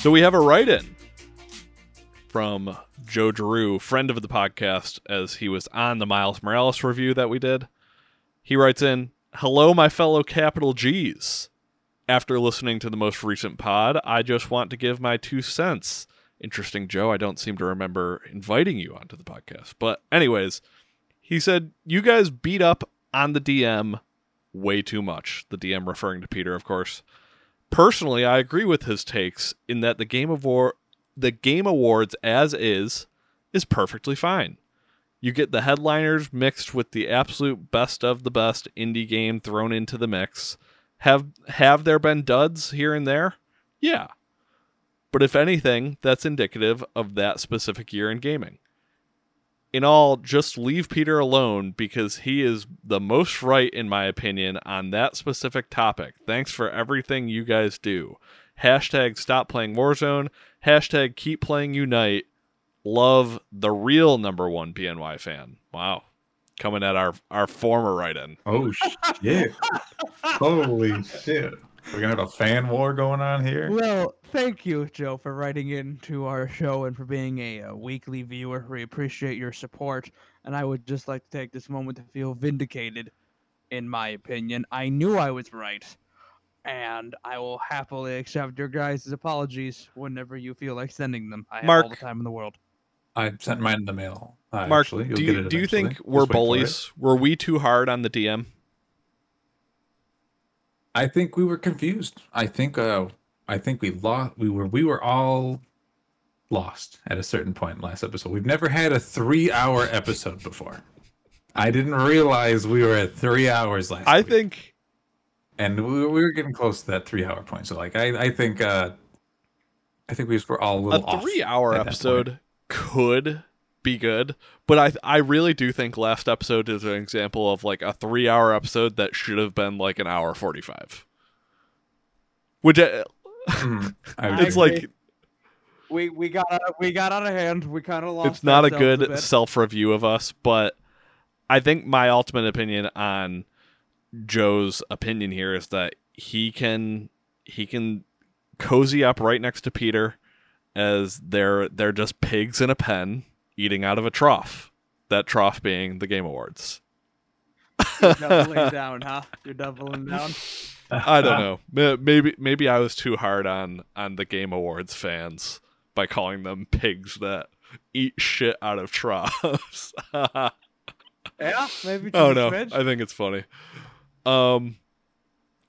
So we have a write-in from Joe Giroux, friend of the podcast, as he was on the Miles Morales review that we did. He writes in, "Hello, my fellow capital G's. After listening to the most recent pod, I just want to give my 2 cents. Interesting, Joe. I don't seem to remember inviting you onto the podcast. But anyways, he said, you guys beat up on the DM way too much. The DM referring to Peter, of course. Personally, I agree with his takes in that the Game Awards as is perfectly fine. You get the headliners mixed with the absolute best of the best indie game thrown into the mix. Have there been duds here and there? Yeah. But if anything, that's indicative of that specific year in gaming. In all, just leave Peter alone because he is the most right, in my opinion, on that specific topic. Thanks for everything you guys do. Hashtag stop playing Warzone. Hashtag keep playing Unite. Love, the real #1 PNY fan." Wow. Coming at our former write-in. Oh, shit. Holy shit. We're going to have a fan war going on here? Well, thank you, Joe, for writing in to our show and for being a weekly viewer. We appreciate your support, and I would just like to take this moment to feel vindicated, in my opinion. I knew I was right, and I will happily accept your guys' apologies whenever you feel like sending them. I have all the time in the world. I sent mine in the mail. Mark, do you think we're bullies? Were we too hard on the DM? I think we were confused. I think we lost. We were all lost at a certain point in last episode. We've never had a 3-hour episode before. I didn't realize we were at 3 hours last. I think, and we were getting close to that 3-hour point. So, like, I think we just were all a little off. A 3-hour episode could be good, but I really do think last episode is an example of like a 3-hour episode that should have been like an hour 45. Which it's like we got out of hand. We kind of lost. It's not a good self review of us, but I think my ultimate opinion on Joe's opinion here is that he can cozy up right next to Peter as they're just pigs in a pen. Eating out of a trough, that trough being the Game Awards. You're doubling down, huh? You're doubling down. I don't know. Maybe I was too hard on the Game Awards fans by calling them pigs that eat shit out of troughs. Yeah, maybe. Oh no, I think it's funny.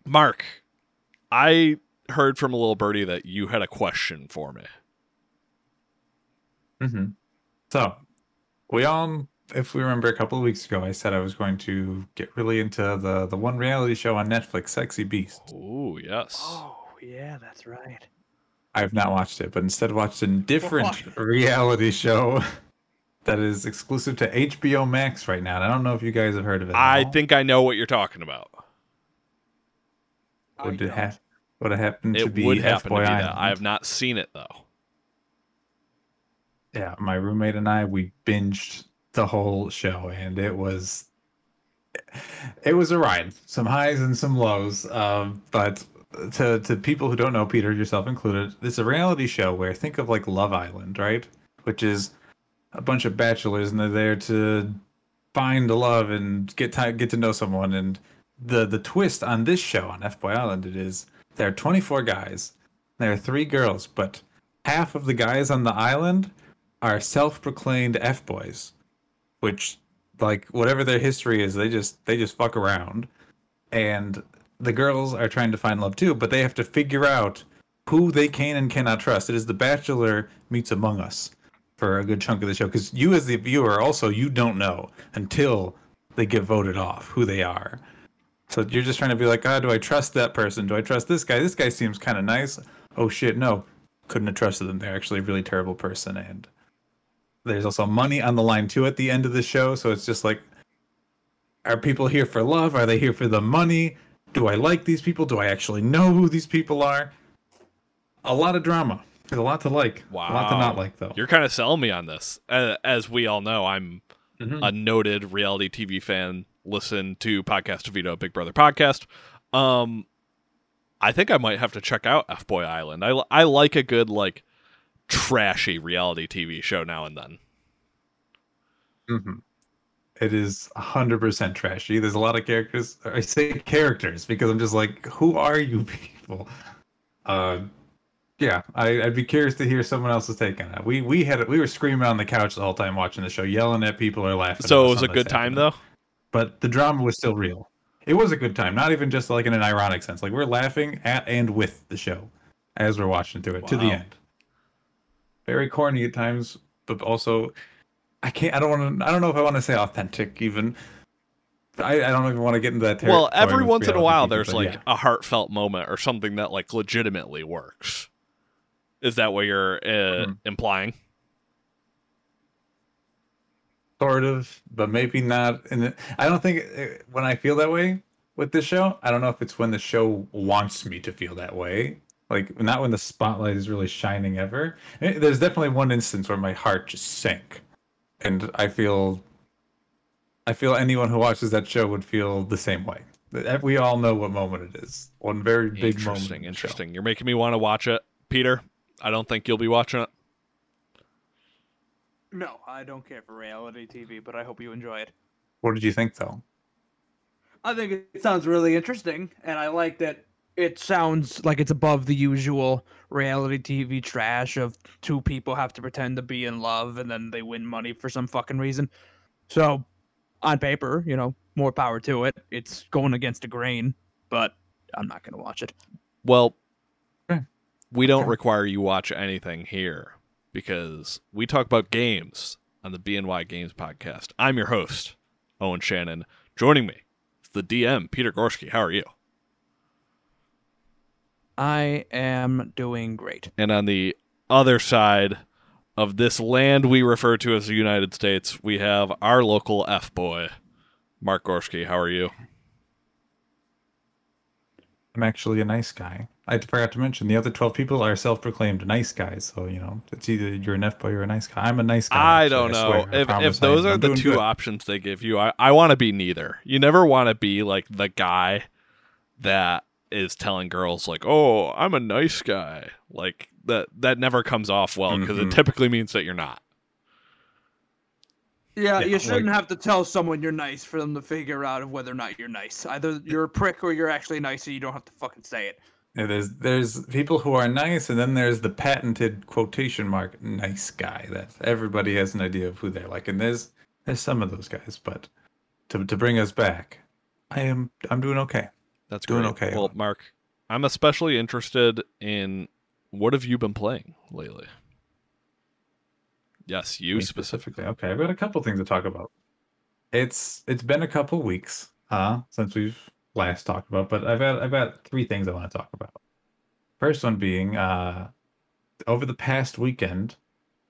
Mark, I heard from a little birdie that you had a question for me. Mm-hmm. So, if we remember a couple of weeks ago, I said I was going to get really into the one reality show on Netflix, Sexy Beast. Oh, yes. Oh, yeah, that's right. I have not watched it, but instead watched a different reality show that is exclusive to HBO Max right now. And I don't know if you guys have heard of it. I think I know what you're talking about. Would it happen to be that. I have not seen it, though. Yeah, my roommate and I, we binged the whole show, and it was a ride. Some highs and some lows. But to people who don't know, Peter, yourself included, it's a reality show where, think of like Love Island, right? Which is a bunch of bachelors, and they're there to find the love and get to know someone. And the twist on this show, on FBoy Island, it is there are 24 guys, there are 3 girls, but half of the guys on the island are self-proclaimed F-boys, which, like, whatever their history is, they just fuck around. And the girls are trying to find love too, but they have to figure out who they can and cannot trust. It is The Bachelor meets Among Us for a good chunk of the show, because you as the viewer also, you don't know until they get voted off who they are. So you're just trying to be like, do I trust that person? Do I trust this guy? This guy seems kind of nice. Oh shit, no. Couldn't have trusted them. They're actually a really terrible person, and there's also money on the line too at the end of the show. So it's just like, are people here for love? Are they here for the money? Do I like these people? Do I actually know who these people are? A lot of drama. There's a lot to like. Wow. A lot to not like, though. You're kind of selling me on this. As we all know, I'm a noted reality TV fan. Listen to Podcast Vito, Big Brother Podcast. I think I might have to check out FBoy Island. I like a good, like, trashy reality TV show now and then. Mm-hmm. It is 100% trashy. There's a lot of characters. I say characters because I'm just like, who are you people? Yeah, I'd be curious to hear someone else's take on that. We were screaming on the couch the whole time watching the show, yelling at people or laughing. So it was a good time, though? But the drama was still real. It was a good time, not even just like in an ironic sense. Like, we're laughing at and with the show as we're watching through it to the end. Very corny at times, but also... I don't know if I want to say authentic even. I don't even want to get into that territory. Well, every once in a while there's like a heartfelt moment or something that like legitimately works. Is that what you're implying? Sort of, but maybe not. I don't think when I feel that way with this show, I don't know if it's when the show wants me to feel that way. Like, not when the spotlight is really shining ever. There's definitely one instance where my heart just sank. And I feel anyone who watches that show would feel the same way. We all know what moment it is. One very big moment. Interesting. You're making me want to watch it, Peter. I don't think you'll be watching it. No, I don't care for reality TV, but I hope you enjoy it. What did you think, though? I think it sounds really interesting, and I like that it sounds like it's above the usual reality TV trash of two people have to pretend to be in love and then they win money for some fucking reason. So, on paper, you know, more power to it. It's going against the grain, but I'm not going to watch it. Well, we don't require you watch anything here because we talk about games on the BNY Games podcast. I'm your host, Owen Shannon. Joining me is the DM, Peter Gorski. How are you? I am doing great. And on the other side of this land we refer to as the United States, we have our local F-boy, Mark Gorski. How are you? I'm actually a nice guy. I forgot to mention, the other 12 people are self-proclaimed nice guys. So, you know, it's either you're an F-boy or a nice guy. I'm a nice guy. I don't know. If those are the two options they give you, I want to be neither. You never want to be like the guy that is telling girls like, oh, I'm a nice guy. Like that never comes off well because it typically means that you're not. Yeah, you shouldn't have to tell someone you're nice for them to figure out whether or not you're nice. Either you're a prick or you're actually nice, so you don't have to fucking say it. Yeah, there's people who are nice, and then there's the patented quotation mark nice guy that everybody has an idea of who they're like. And there's some of those guys, but to bring us back, I'm doing okay. That's doing great. Okay. Well, Mark, I'm especially interested in what have you been playing lately? Yes, you specifically. Okay, I've got a couple things to talk about. It's been a couple weeks since we've last talked about, but I've got three things I want to talk about. First one being over the past weekend,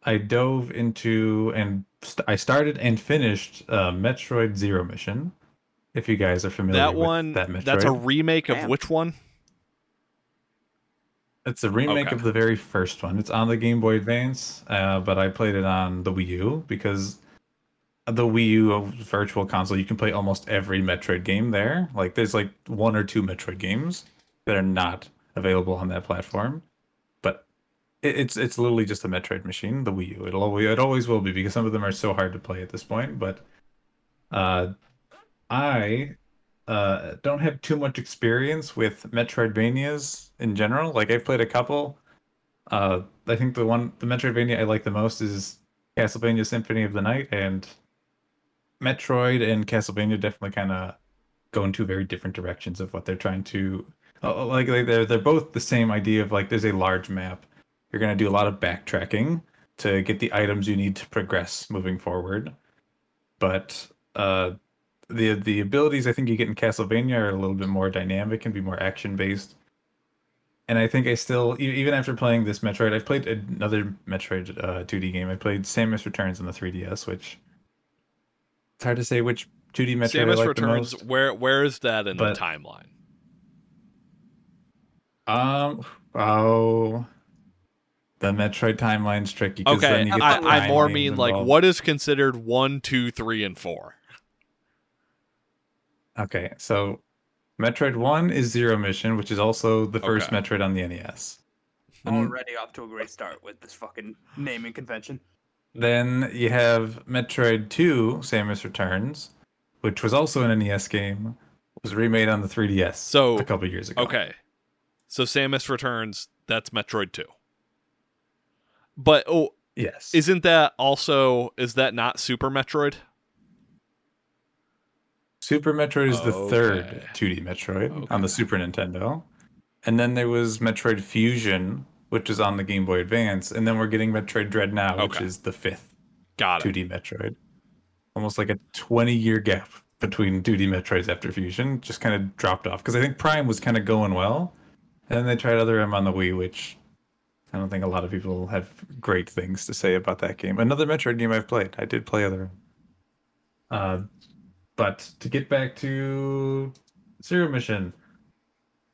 I dove into and I started and finished Metroid Zero Mission. If you guys are familiar with that Metroid. That's a remake of which one? It's a remake of the very first one. It's on the Game Boy Advance, but I played it on the Wii U because the Wii U Virtual Console, you can play almost every Metroid game there. Like, there's like one or two Metroid games that are not available on that platform. But it's literally just a Metroid machine, the Wii U. It always will be because some of them are so hard to play at this point, but... I don't have too much experience with Metroidvanias in general. Like, I've played a couple. I think the Metroidvania I like the most is Castlevania Symphony of the Night, and Metroid and Castlevania definitely kind of go in two very different directions of what they're trying to... Like they're both the same idea of, like, there's a large map. You're going to do a lot of backtracking to get the items you need to progress moving forward. But... The abilities I think you get in Castlevania are a little bit more dynamic and be more action-based. And I think I still, even after playing this Metroid, I've played another Metroid 2D game. I played Samus Returns on the 3DS, which... It's hard to say which 2D Metroid Samus I like Returns, the most. Where is that in the timeline? The Metroid timeline's tricky. Okay, then you get I more mean, involved. Like, what is considered 1, 2, 3, and 4? Okay, so Metroid 1 is Zero Mission, which is also the first Metroid on the NES. Already off to a great start with this fucking naming convention. Then you have Metroid 2, Samus Returns, which was also an NES game. It was remade on the 3DS a couple years ago. Okay. So Samus Returns, that's Metroid 2. But, yes. Isn't that also, is that not Super Metroid? Super Metroid is the third 2D Metroid on the Super Nintendo. And then there was Metroid Fusion, which is on the Game Boy Advance. And then we're getting Metroid Dread now, which is the fifth 2D Metroid. Almost like a 20-year gap between 2D Metroids after Fusion. Just kind of dropped off. Because I think Prime was kind of going well. And then they tried Other M on the Wii, which I don't think a lot of people have great things to say about that game. Another Metroid game I've played. I did play Other M. But to get back to Zero Mission,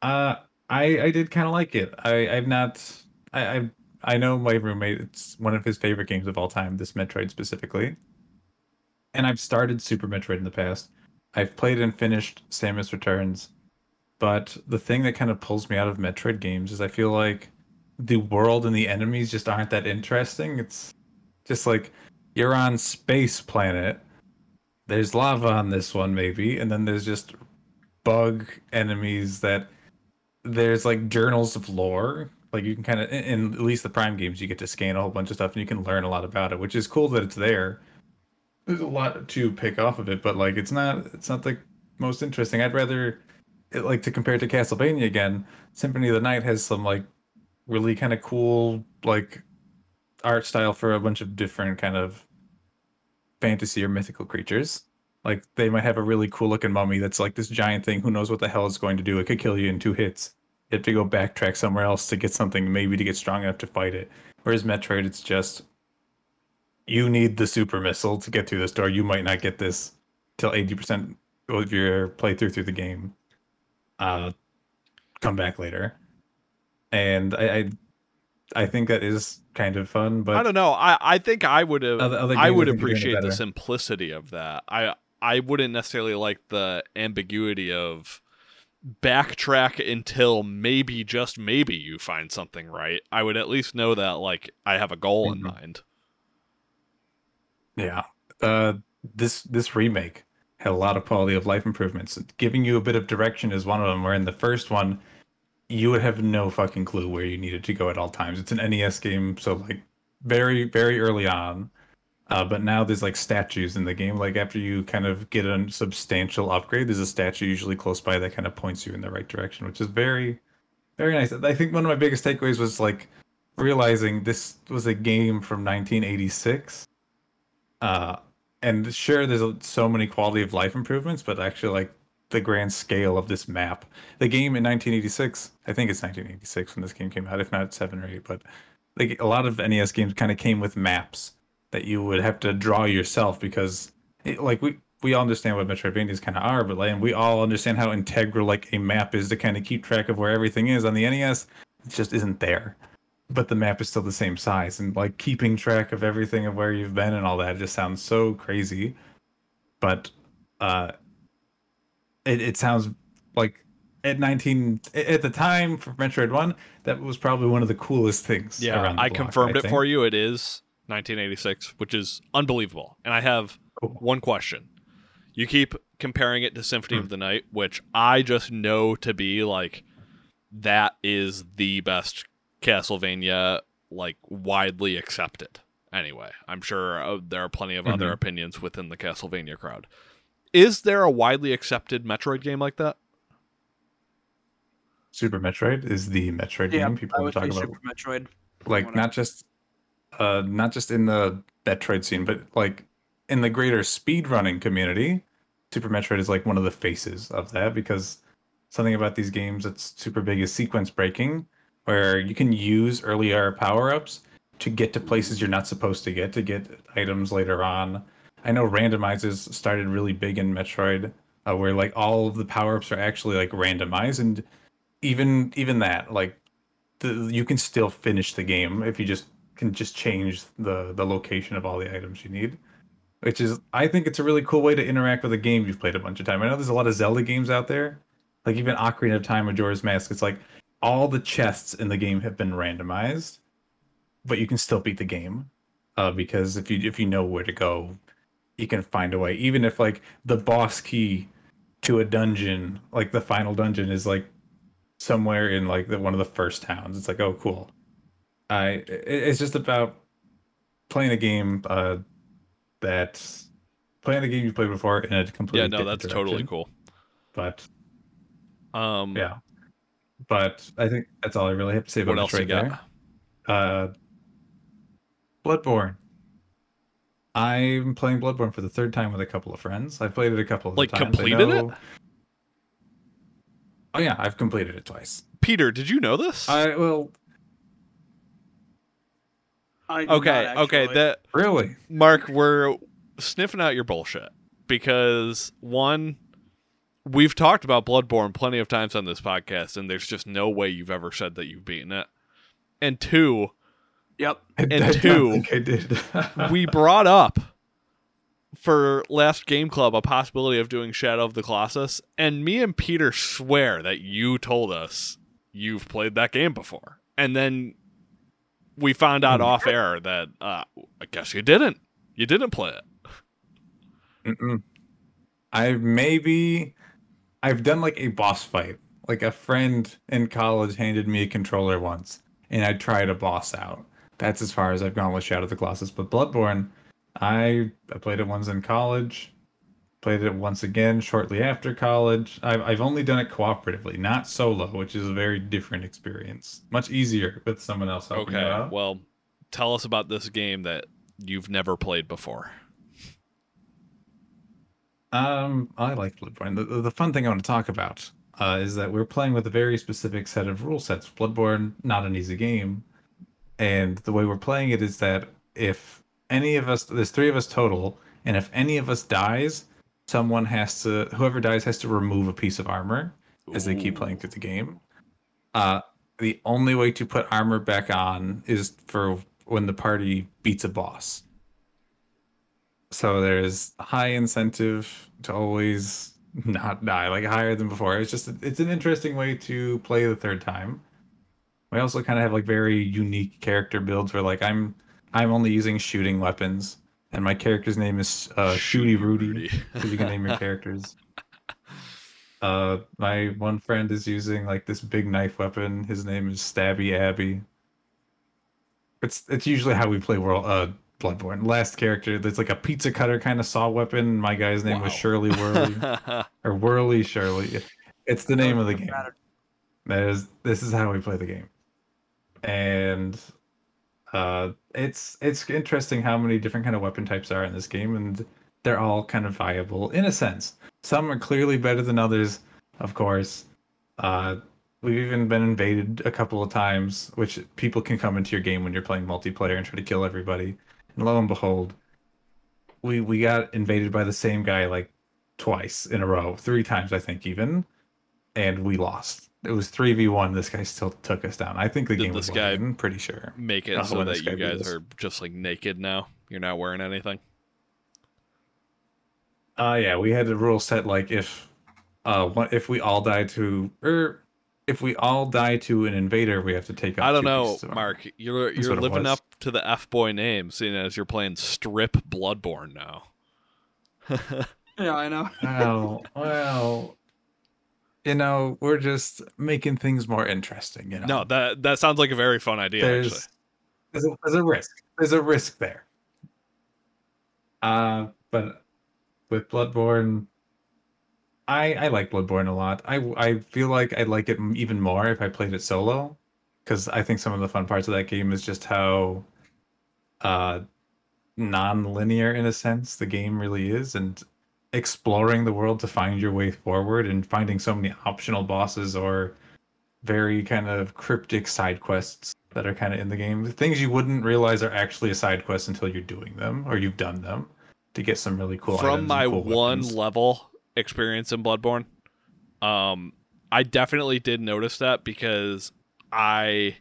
I did kind of like it. I know my roommate, it's one of his favorite games of all time, this Metroid specifically. And I've started Super Metroid in the past. I've played and finished Samus Returns. But the thing that kind of pulls me out of Metroid games is I feel like the world and the enemies just aren't that interesting. It's just like you're on space planet. There's lava on this one, maybe. And then there's just bug enemies that there's like journals of lore. Like you can kind of, in at least the Prime games, you get to scan a whole bunch of stuff and you can learn a lot about it, which is cool that it's there. There's a lot to pick off of it, but like it's not the most interesting. I'd rather, like, to compare it to Castlevania again, Symphony of the Night has some like really kind of cool like art style for a bunch of different kind of fantasy or mythical creatures. Like they might have a really cool looking mummy that's like this giant thing, who knows what the hell it's going to do. It could kill you in 2 hits. You have to go backtrack somewhere else to get something, maybe to get strong enough to fight it. Whereas Metroid, it's just, you need the super missile to get through this door. You might not get this till 80% of your playthrough through the game. Come back later. And I think that is kind of fun, but I don't know. I think I would have I would appreciate the simplicity of that. I wouldn't necessarily like the ambiguity of backtrack until maybe, just maybe, you find something right. I would at least know that like I have a goal in mind. Yeah. This remake had a lot of quality of life improvements. Giving you a bit of direction is one of them, where in the first one you would have no fucking clue where you needed to go at all times. It's an NES game, so like very, very early on. But now there's like statues in the game. Like after you kind of get a substantial upgrade, there's a statue usually close by that kind of points you in the right direction, which is very, very nice. I think one of my biggest takeaways was like realizing this was a game from 1986. And sure, there's so many quality of life improvements, but actually like the grand scale of this map. The game in 1986, I think it's 1986 when this game came out, if not 7 or 8, but like a lot of NES games kind of came with maps that you would have to draw yourself, because it, like we all understand what Metroidvanias kind of are, but like, and we all understand how integral like a map is to kind of keep track of where everything is. On the NES, it just isn't there. But the map is still the same size, and like keeping track of everything, of where you've been and all that, it just sounds so crazy. But it sounds like at the time for Metroid 1, that was probably one of the coolest things. Yeah, around the I block, confirmed I it for you. It is 1986, which is unbelievable. And I have one question. You keep comparing it to Symphony of the Night, which I just know to be like, that is the best Castlevania, like widely accepted. Anyway, I'm sure there are plenty of other opinions within the Castlevania crowd. Is there a widely accepted Metroid game like that? Super Metroid is the Metroid game people talk about. Super Metroid, like not just in the Metroid scene, but like in the greater speedrunning community. Super Metroid is like one of the faces of that, because something about these games that's super big is sequence breaking, where you can use earlier power-ups to get to places you're not supposed to get items later on. I know randomizers started really big in Metroid, where like all of the power-ups are actually like randomized, and even that, like you can still finish the game if you can just change the location of all the items you need, which is, I think it's a really cool way to interact with a game you've played a bunch of time. I know there's a lot of Zelda games out there. Like even Ocarina of Time, Majora's Mask, it's like all the chests in the game have been randomized, but you can still beat the game because if you know where to go, you can find a way. Even if like the boss key to a dungeon, like the final dungeon, is like somewhere in like one of the first towns, it's like, oh cool. It's just about playing a game that's playing a game you played before in a completely different direction. Yeah, no, that's totally cool. But yeah, but I think that's all I really have to say about what else right you got. There. Bloodborne. I'm playing Bloodborne for the third time with a couple of friends. I've played it a couple of times. Like completed it? Oh yeah, I've completed it twice. Peter, did you know this? I did not, actually. That really, Mark, we're sniffing out your bullshit because one, we've talked about Bloodborne plenty of times on this podcast, and there's just no way you've ever said that you've beaten it. And two, I did. We brought up for last Game Club a possibility of doing Shadow of the Colossus, and me and Peter swear that you told us you've played that game before, and then we found out off air that I guess you didn't. You didn't play it. Mm-mm. I've done like a boss fight. Like a friend in college handed me a controller once, and I tried a boss out. That's as far as I've gone with Shadow of the Colossus. But Bloodborne, I played it once in college, played it once again shortly after college. I've only done it cooperatively, not solo, which is a very different experience. Much easier with someone else. Okay, well, tell us about this game that you've never played before. I like Bloodborne. The fun thing I want to talk about is that we're playing with a very specific set of rule sets. Bloodborne, not an easy game. And the way we're playing it is that if any of us, there's three of us total, and if any of us dies, whoever dies has to remove a piece of armor as they keep playing through the game. The only way to put armor back on is for when the party beats a boss. So there's high incentive to always not die, like higher than before. It's an interesting way to play the third time. We also kind of have like very unique character builds where like I'm only using shooting weapons, and my character's name is Shooty Rudy, because you can name your characters. My one friend is using like this big knife weapon. His name is Stabby Abby. It's usually how we play Bloodborne. Last character, there's like a pizza cutter kind of saw weapon. My guy's name was Shirley Whirly. Or Whirly Shirley. It's the name of the game. This is how we play the game. And it's interesting how many different kind of weapon types are in this game, and they're all kind of viable in a sense. Some are clearly better than others, of course. We've even been invaded a couple of times, which people can come into your game when you're playing multiplayer and try to kill everybody. And lo and behold, we got invaded by the same guy like twice in a row, three times I think even, and we lost. It was 3v1. This guy still took us down. I think the game was won. I'm pretty sure. Make it so that you guys are just like naked now. You're not wearing anything. Yeah, we had a rule set like if we all die to an invader, we have to take out. I don't know, Mark. You're living up to the FBoy name, seeing as you're playing Strip Bloodborne now. Yeah, I know. Well, you know, we're just making things more interesting. You know? No, that sounds like a very fun idea. There's a risk. There's a risk there. But with Bloodborne, I like Bloodborne a lot. I feel like I'd like it even more if I played it solo, because I think some of the fun parts of that game is just how non-linear, in a sense, the game really is, and exploring the world to find your way forward and finding so many optional bosses or very kind of cryptic side quests that are kind of in the game. Things you wouldn't realize are actually a side quest until you're doing them or you've done them to get some really cool items. From my one level experience in Bloodborne, I definitely did notice that, because I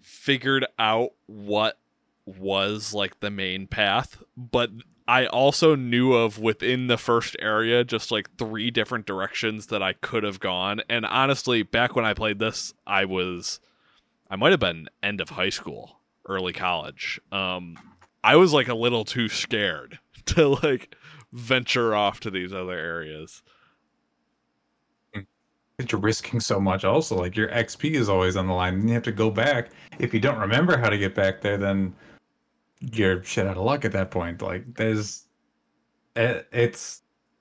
figured out what was like the main path, but I also knew of within the first area just like three different directions that I could have gone. And honestly, back when I played this, I might have been end of high school, early college. I was like a little too scared to like venture off to these other areas. You're risking so much also, like your XP is always on the line and you have to go back. If you don't remember how to get back there, then you're shit out of luck at that point. Like I don't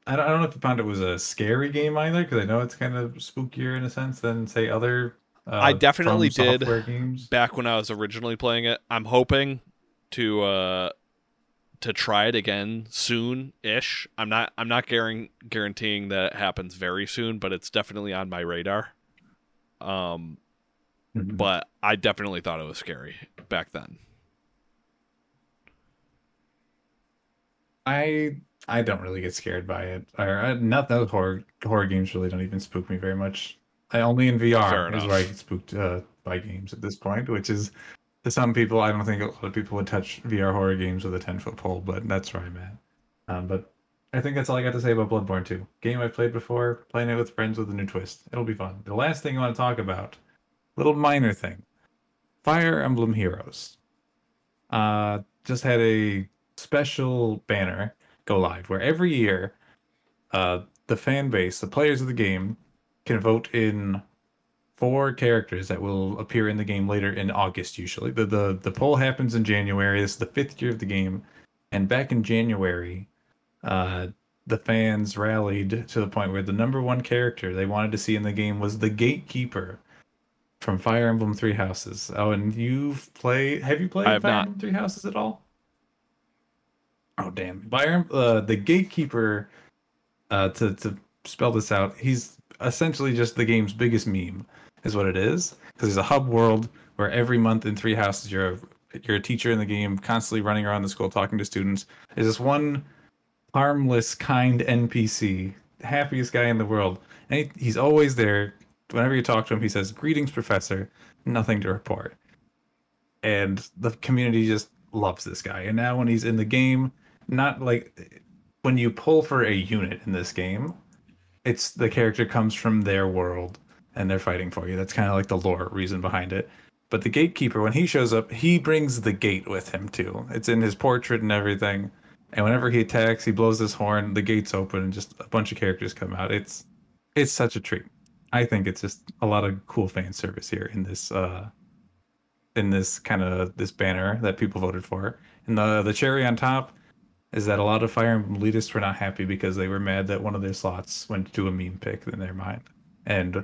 know if you found it was a scary game either, because I know it's kind of spookier in a sense than say other I definitely did games. Back when I was originally playing it. I'm hoping to try it again soon-ish. I'm not guaranteeing that it happens very soon, but it's definitely on my radar. But I definitely thought it was scary back then. I don't really get scared by it. Not those horror games really don't even spook me very much. I only in VR is where I get spooked by games at this point, which is to some people. I don't think a lot of people would touch VR horror games with a 10-foot pole, but that's where I'm at. But I think that's all I got to say about Bloodborne 2. Game I played before, playing it with friends with a new twist. It'll be fun. The last thing I want to talk about, little minor thing, Fire Emblem Heroes. Just had a special banner go live where every year the fan base, the players of the game, can vote in 4 characters that will appear in the game later in August. Usually the poll happens in January. This is the 5th year of the game, and back in January the fans rallied to the point where the number 1 character they wanted to see in the game was the Gatekeeper from Fire Emblem 3 Houses. Oh, and have you played Fire Emblem 3 Houses at all? Oh, damn. The Gatekeeper, to spell this out, he's essentially just the game's biggest meme, is what it is. Because there's a hub world where every month in 3 Houses, you're a teacher in the game, constantly running around the school talking to students. There's this one harmless, kind NPC, happiest guy in the world. And he's always there. Whenever you talk to him, he says, "Greetings, Professor. Nothing to report." And the community just loves this guy. And now when he's in the game, not like when you pull for a unit in this game, it's the character comes from their world and they're fighting for you. That's kind of like the lore reason behind it. But the Gatekeeper, when he shows up, he brings the gate with him too. It's in his portrait and everything. And whenever he attacks, he blows this horn, the gates open, and just a bunch of characters come out. It's such a treat. I think it's just a lot of cool fan service here in this this banner that people voted for. And the cherry on top is that a lot of Fire Emblem elitists were not happy because they were mad that one of their slots went to a meme pick in their mind. And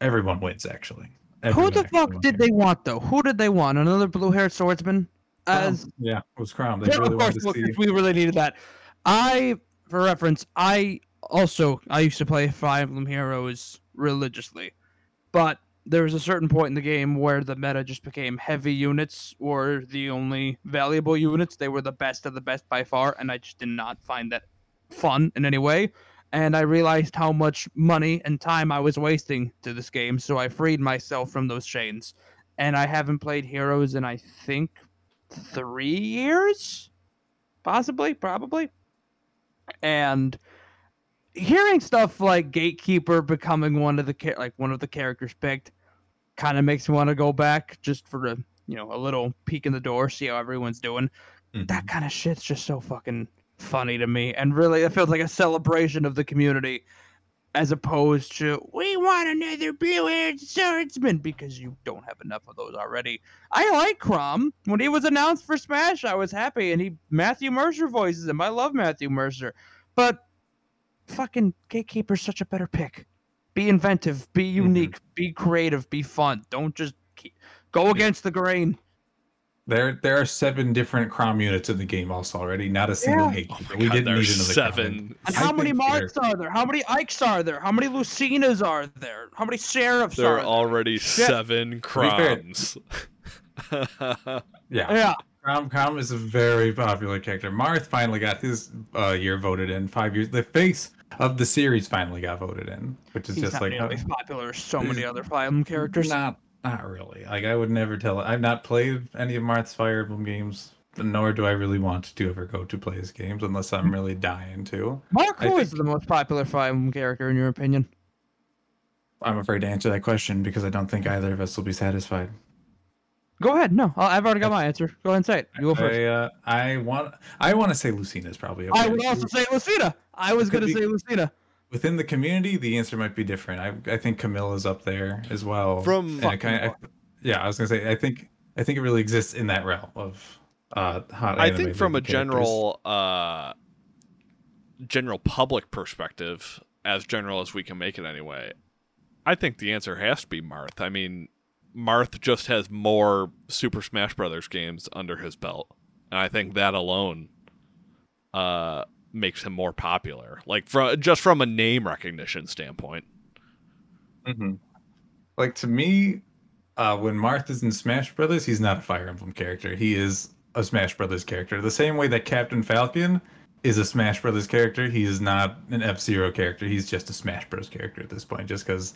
everyone wins, actually. Everyone Who did they want, though? Who did they want? Another blue-haired swordsman? It was Crown. They really wanted to see. We really needed that. For reference, I used to play Fire Emblem Heroes religiously, but there was a certain point in the game where the meta just became heavy units or the only valuable units. They were the best of the best by far, and I just did not find that fun in any way. And I realized how much money and time I was wasting to this game, so I freed myself from those chains. And I haven't played Heroes in, I think, 3 years? Probably. And hearing stuff like Gatekeeper becoming one of the characters picked kind of makes me want to go back just for a little peek in the door, see how everyone's doing. Mm-hmm. That kind of shit's just so fucking funny to me, and really it feels like a celebration of the community as opposed to we want another blue-haired swordsman because you don't have enough of those already. I like Crom. When he was announced for Smash, I was happy, and Matthew Mercer voices him. I love Matthew Mercer, but fucking Gatekeeper's such a better pick. Be inventive, be unique, be creative, be fun. Don't just go against the grain. There are 7 different Crom units in the game also already. Not a single Gatekeeper. Oh, we didn't need another 7. And how many Marks are there? How many Ikes are there? How many Lucinas are there? How many Sheriffs are there? There are already 7 Croms. Yeah. Crom is a very popular character. Marth finally got his year voted in. 5 years. The face of the series finally got voted in, which is popular as so many other Fire Emblem characters. Not really. Like, I would never tell. I've not played any of Marth's Fire Emblem games. nor do I really want to ever go to play his games unless I'm really dying to. Mark, who is the most popular Fire Emblem character in your opinion? I'm afraid to answer that question because I don't think either of us will be satisfied. Go ahead. No, I've already got my answer. Go ahead and say it. You go first. I want to say Lucina is probably. I would also say Lucina. I was going to say Lucina. Within the community, the answer might be different. I think Camilla's up there as well. I was going to say I think it really exists in that realm of hot. I think from a characters. general public perspective, as general as we can make it anyway, I think the answer has to be Marth. I mean, Marth just has more Super Smash Brothers games under his belt, and I think that alone makes him more popular, like from a name recognition standpoint. Mm-hmm. Like to me, when Marth is in Smash Brothers, he's not a Fire Emblem character. He is a Smash Brothers character. The same way that Captain Falcon is a Smash Brothers character, he is not an F-Zero character. He's just a Smash Bros character at this point, just because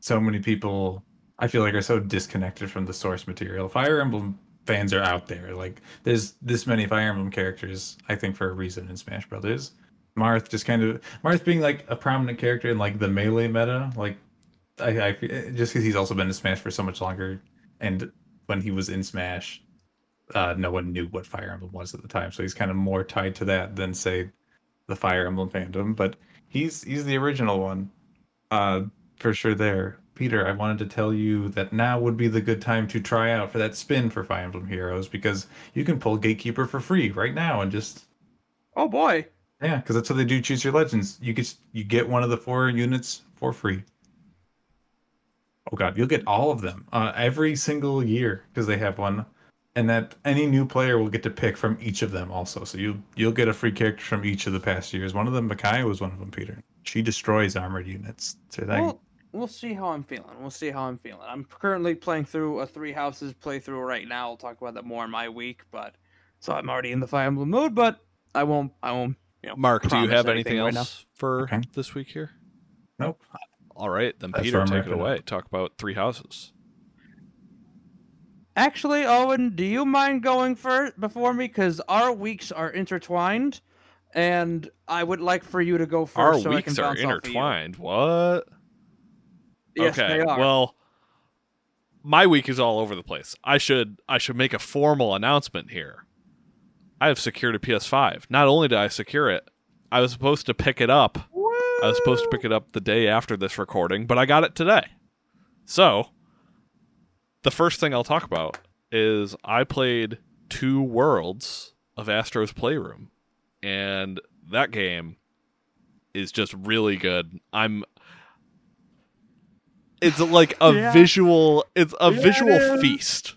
so many people, I feel like, are so disconnected from the source material. Fire Emblem fans are out there. Like, there's this many Fire Emblem characters, I think, for a reason in Smash Brothers. Marth being like a prominent character in like the Melee meta, like I just because he's also been in Smash for so much longer, and when he was in Smash, no one knew what Fire Emblem was at the time, so he's kind of more tied to that than say the Fire Emblem fandom. But he's the original one, for sure. There. Peter, I wanted to tell you that now would be the good time to try out for that spin for Fire Emblem Heroes, because you can pull Gatekeeper for free right now and just... Oh, boy. Yeah, because that's what they do, Choose Your Legends. You get one of the 4 units for free. Oh, God. You'll get all of them every single year, because they have one. And that any new player will get to pick from each of them also. So you'll get a free character from each of the past years. One of them, Micaiah, was one of them, Peter. She destroys armored units. So we'll see how I'm feeling. I'm currently playing through a 3 Houses playthrough right now. I'll talk about that more in my week, but so I'm already in the Fire Emblem mood, but I won't. You know, Mark, do you have anything else for this week here? Nope. All right, then that's Peter, take it away. Talk about 3 Houses. Actually, Owen, do you mind going first before me? Because our weeks are intertwined, and I would like for you to go first. Our weeks are intertwined. What? Yes, okay. They are. Well, my week is all over the place. I should make a formal announcement here. I have secured a PS5. Not only did I secure it, I was supposed to pick it up. Woo! I was supposed to pick it up the day after this recording, but I got it today. So, the first thing I'll talk about is I played 2 worlds of Astro's Playroom, and that game is just really good. It's like a visual. It's a visual feast.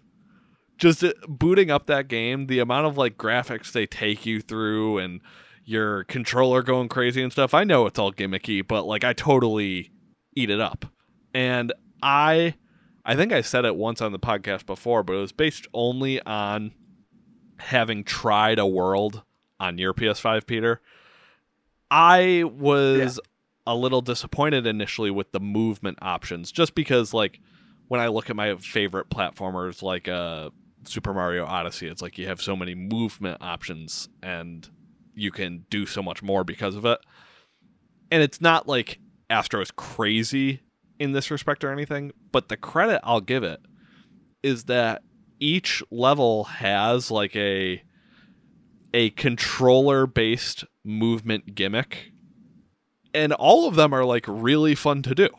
Just booting up that game, the amount of like graphics they take you through, and your controller going crazy and stuff. I know it's all gimmicky, but like I totally eat it up. And I think I said it once on the podcast before, but it was based only on having tried a world on your PS5, Peter. I was a little disappointed initially with the movement options, just because like when I look at my favorite platformers like Super Mario Odyssey, it's like you have so many movement options and you can do so much more because of it. And it's not like Astro is crazy in this respect or anything, but the credit I'll give it is that each level has like a controller based movement gimmick. And all of them are like really fun to do.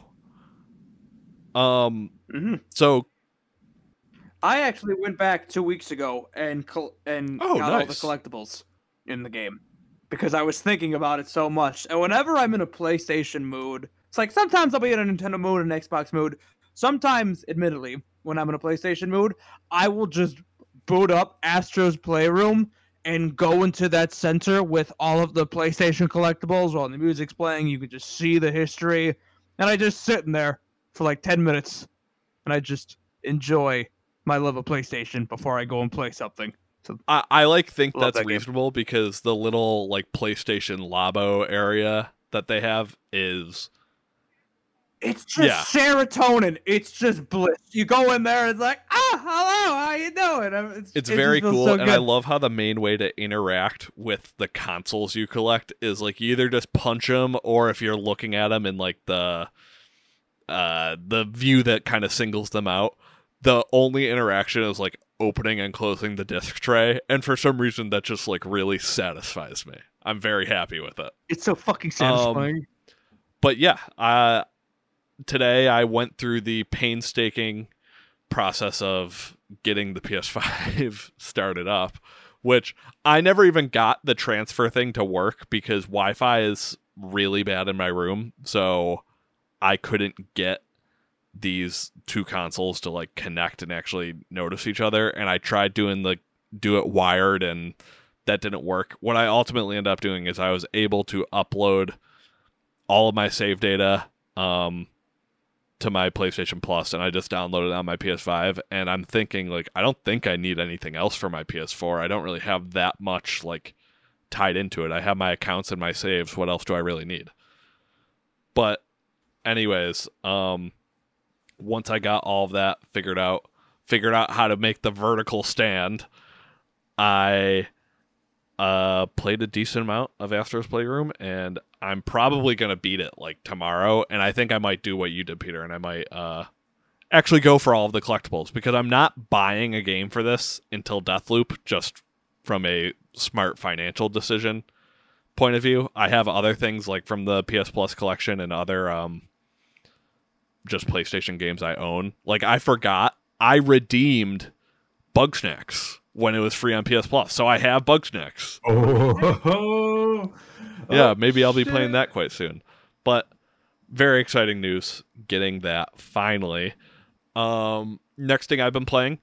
So I actually went back 2 weeks ago and got all the collectibles in the game because I was thinking about it so much. And whenever I'm in a PlayStation mood, it's like sometimes I'll be in a Nintendo mood and an Xbox mood. Sometimes, admittedly, when I'm in a PlayStation mood, I will just boot up Astro's Playroom and go into that center with all of the PlayStation collectibles while the music's playing. You can just see the history. And I just sit in there for like 10 minutes. And I just enjoy my love of PlayStation before I go and play something. So I think that's reasonable because the little like PlayStation Labo area that they have is... It's just serotonin. It's just bliss. You go in there and it's like, ah! hello, how you doing? It's very cool, so and I love how the main way to interact with the consoles you collect is like you either just punch them, or if you're looking at them in like the view that kind of singles them out, the only interaction is like opening and closing the disc tray, and for some reason that just like really satisfies me. I'm very happy with it. It's so fucking satisfying. But yeah, today I went through the painstaking process of getting the PS5 started up, which I never even got the transfer thing to work because Wi-Fi is really bad in my room, so I couldn't get these two consoles to like connect and actually notice each other, and I tried doing the do it wired, and that didn't work. What I ultimately ended up doing is I was able to upload all of my save data to my PlayStation Plus, and I just downloaded it on my PS5, and I'm thinking, like, I don't think I need anything else for my PS4. I don't really have that much, like, tied into it. I have my accounts and my saves. What else do I really need? But anyways, once I got all of that figured out how to make the vertical stand, I played a decent amount of Astro's Playroom, and I'm probably going to beat it like tomorrow, and I think I might do what you did, Peter, and I might actually go for all of the collectibles, because I'm not buying a game for this until Deathloop, just from a smart financial decision point of view. I have other things like from the PS Plus collection and other just PlayStation games I own. Like, I forgot I redeemed Bugsnax when it was free on PS Plus, so I have Bugsnax. Oh, yeah, maybe I'll be playing that quite soon. But very exciting news, getting that finally. Next thing I've been playing,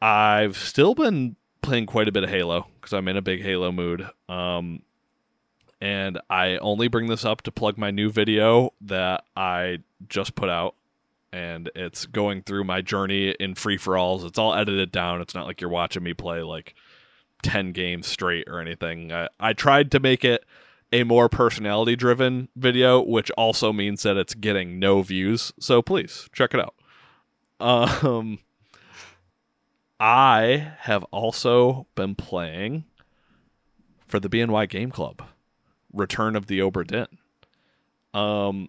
I've still been playing quite a bit of Halo because I'm in a big Halo mood. And I only bring this up to plug my new video that I just put out, and it's going through my journey in free-for-alls. It's all edited down. It's not like you're watching me play like 10 games straight or anything. I tried to make it a more personality driven video, which also means that it's getting no views, so please check it out. I have also been playing, for the BNY Game Club, Return of the Obra Dinn.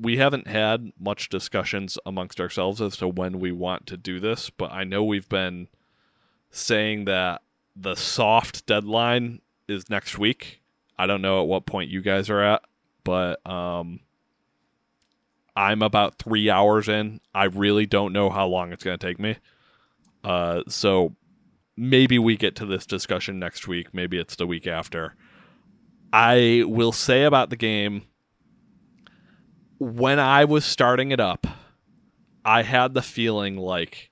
We haven't had much discussions amongst ourselves as to when we want to do this, but I know we've been saying that the soft deadline is next week. I don't know at what point you guys are at, but I'm about 3 hours in. I really don't know how long it's going to take me. So maybe we get to this discussion next week. Maybe it's the week after. I will say about the game, when I was starting it up, I had the feeling like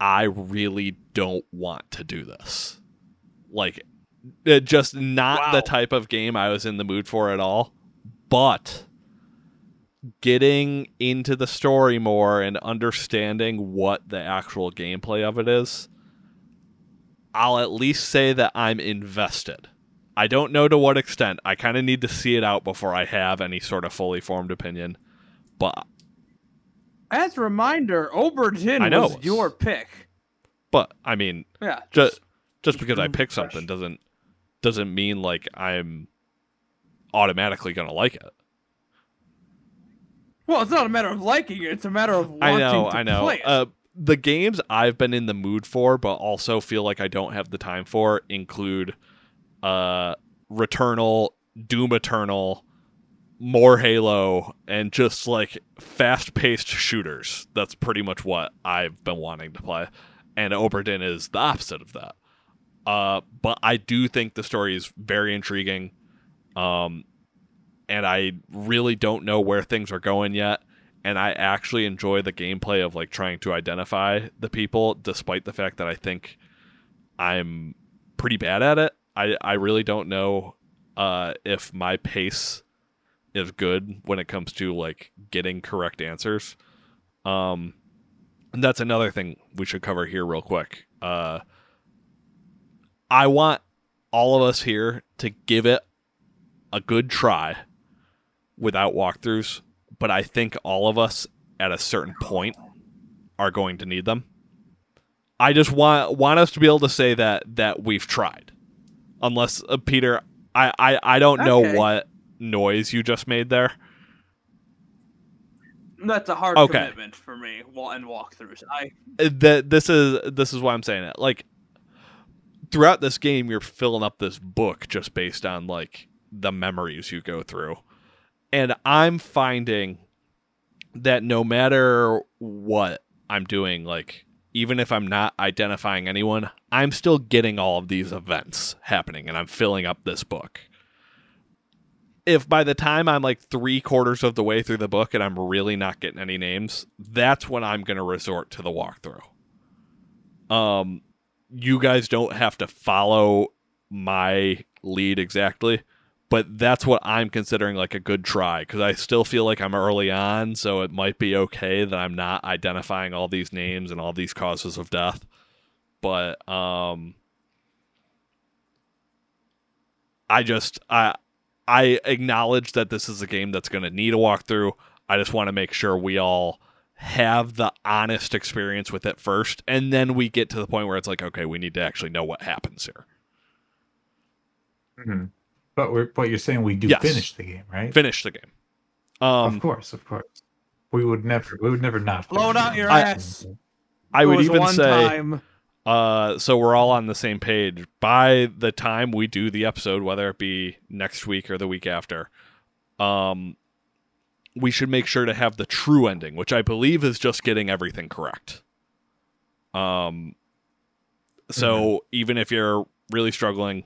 I really don't want to do this. Like, it just not the type of game I was in the mood for at all. But getting into the story more and understanding what the actual gameplay of it is, I'll at least say that I'm invested. I don't know to what extent. I kind of need to see it out before I have any sort of fully formed opinion. But as a reminder, Obra Dinn was your pick. But I mean, yeah, just because I pick something doesn't mean like I'm automatically going to like it. Well, it's not a matter of liking it; it's a matter of wanting to play it. The games I've been in the mood for, but also feel like I don't have the time for, include Returnal, Doom Eternal, more Halo, and just like fast-paced shooters. That's pretty much what I've been wanting to play, and Obra Dinn is the opposite of that. But I do think the story is very intriguing, and I really don't know where things are going yet, and I actually enjoy the gameplay of like trying to identify the people, despite the fact that I think I'm pretty bad at it. I really don't know if my pace is good when it comes to like getting correct answers. And that's another thing we should cover here real quick. I want all of us here to give it a good try without walkthroughs, but I think all of us at a certain point are going to need them. I just want us to be able to say that we've tried. Unless, Peter, I don't know what noise you just made there. That's a hard commitment for me, and walkthroughs. This is why I'm saying it. Like, throughout this game, you're filling up this book just based on, like, the memories you go through. And I'm finding that no matter what I'm doing, like, even if I'm not identifying anyone, I'm still getting all of these events happening, and I'm filling up this book. If by the time I'm like 3/4 of the way through the book and I'm really not getting any names, that's when I'm going to resort to the walkthrough. You guys don't have to follow my lead exactly, but that's what I'm considering like a good try, because I still feel like I'm early on, so it might be okay that I'm not identifying all these names and all these causes of death. But I acknowledge that this is a game that's going to need a walkthrough. I just want to make sure we all have the honest experience with it first, and then we get to the point where it's like, okay, we need to actually know what happens here. Mm-hmm. But you're saying we do finish the game, right? Finish the game. Of course. We would never not blow it out your ass. I would even say, so we're all on the same page. By the time we do the episode, whether it be next week or the week after, we should make sure to have the true ending, which I believe is just getting everything correct. So even if you're really struggling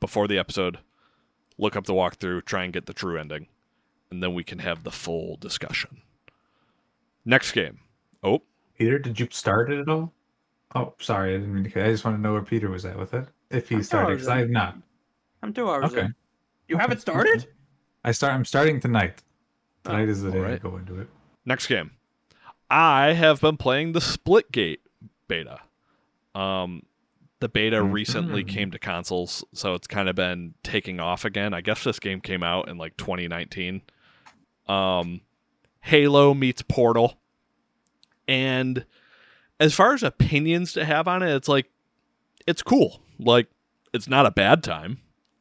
before the episode, look up the walkthrough, try and get the true ending, and then we can have the full discussion. Next game. Oh. Peter, did you start it at all? Oh, sorry. I didn't mean to. I just want to know where Peter was at with it. If he started, because I have not. I'm 2 hours in. You haven't started? I'm starting tonight. Tonight is the day I go into it. Next game. I have been playing the Splitgate beta. The beta recently came to consoles, so it's kind of been taking off again. I guess this game came out in like 2019. Halo meets Portal. And as far as opinions to have on it, it's like, it's cool. Like, it's not a bad time.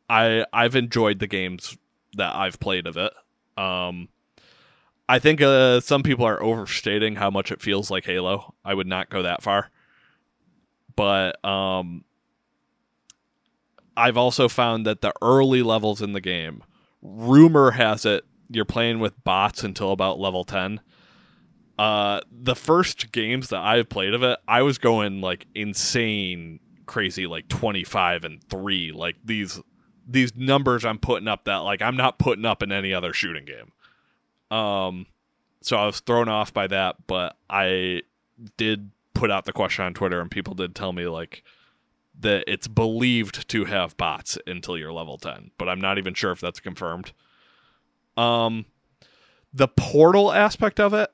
I've enjoyed the games that I've played of it. I think some people are overstating how much it feels like Halo. I would not go that far. But I've also found that the early levels in the game, rumor has it you're playing with bots until about level 10. The first games that I've played of it, I was going like insane, crazy, like 25 and 3. Like these numbers I'm putting up that like I'm not putting up in any other shooting game. So I was thrown off by that, but I did put out the question on Twitter, and people did tell me like that it's believed to have bots until you're level 10, but I'm not even sure if that's confirmed. The Portal aspect of it,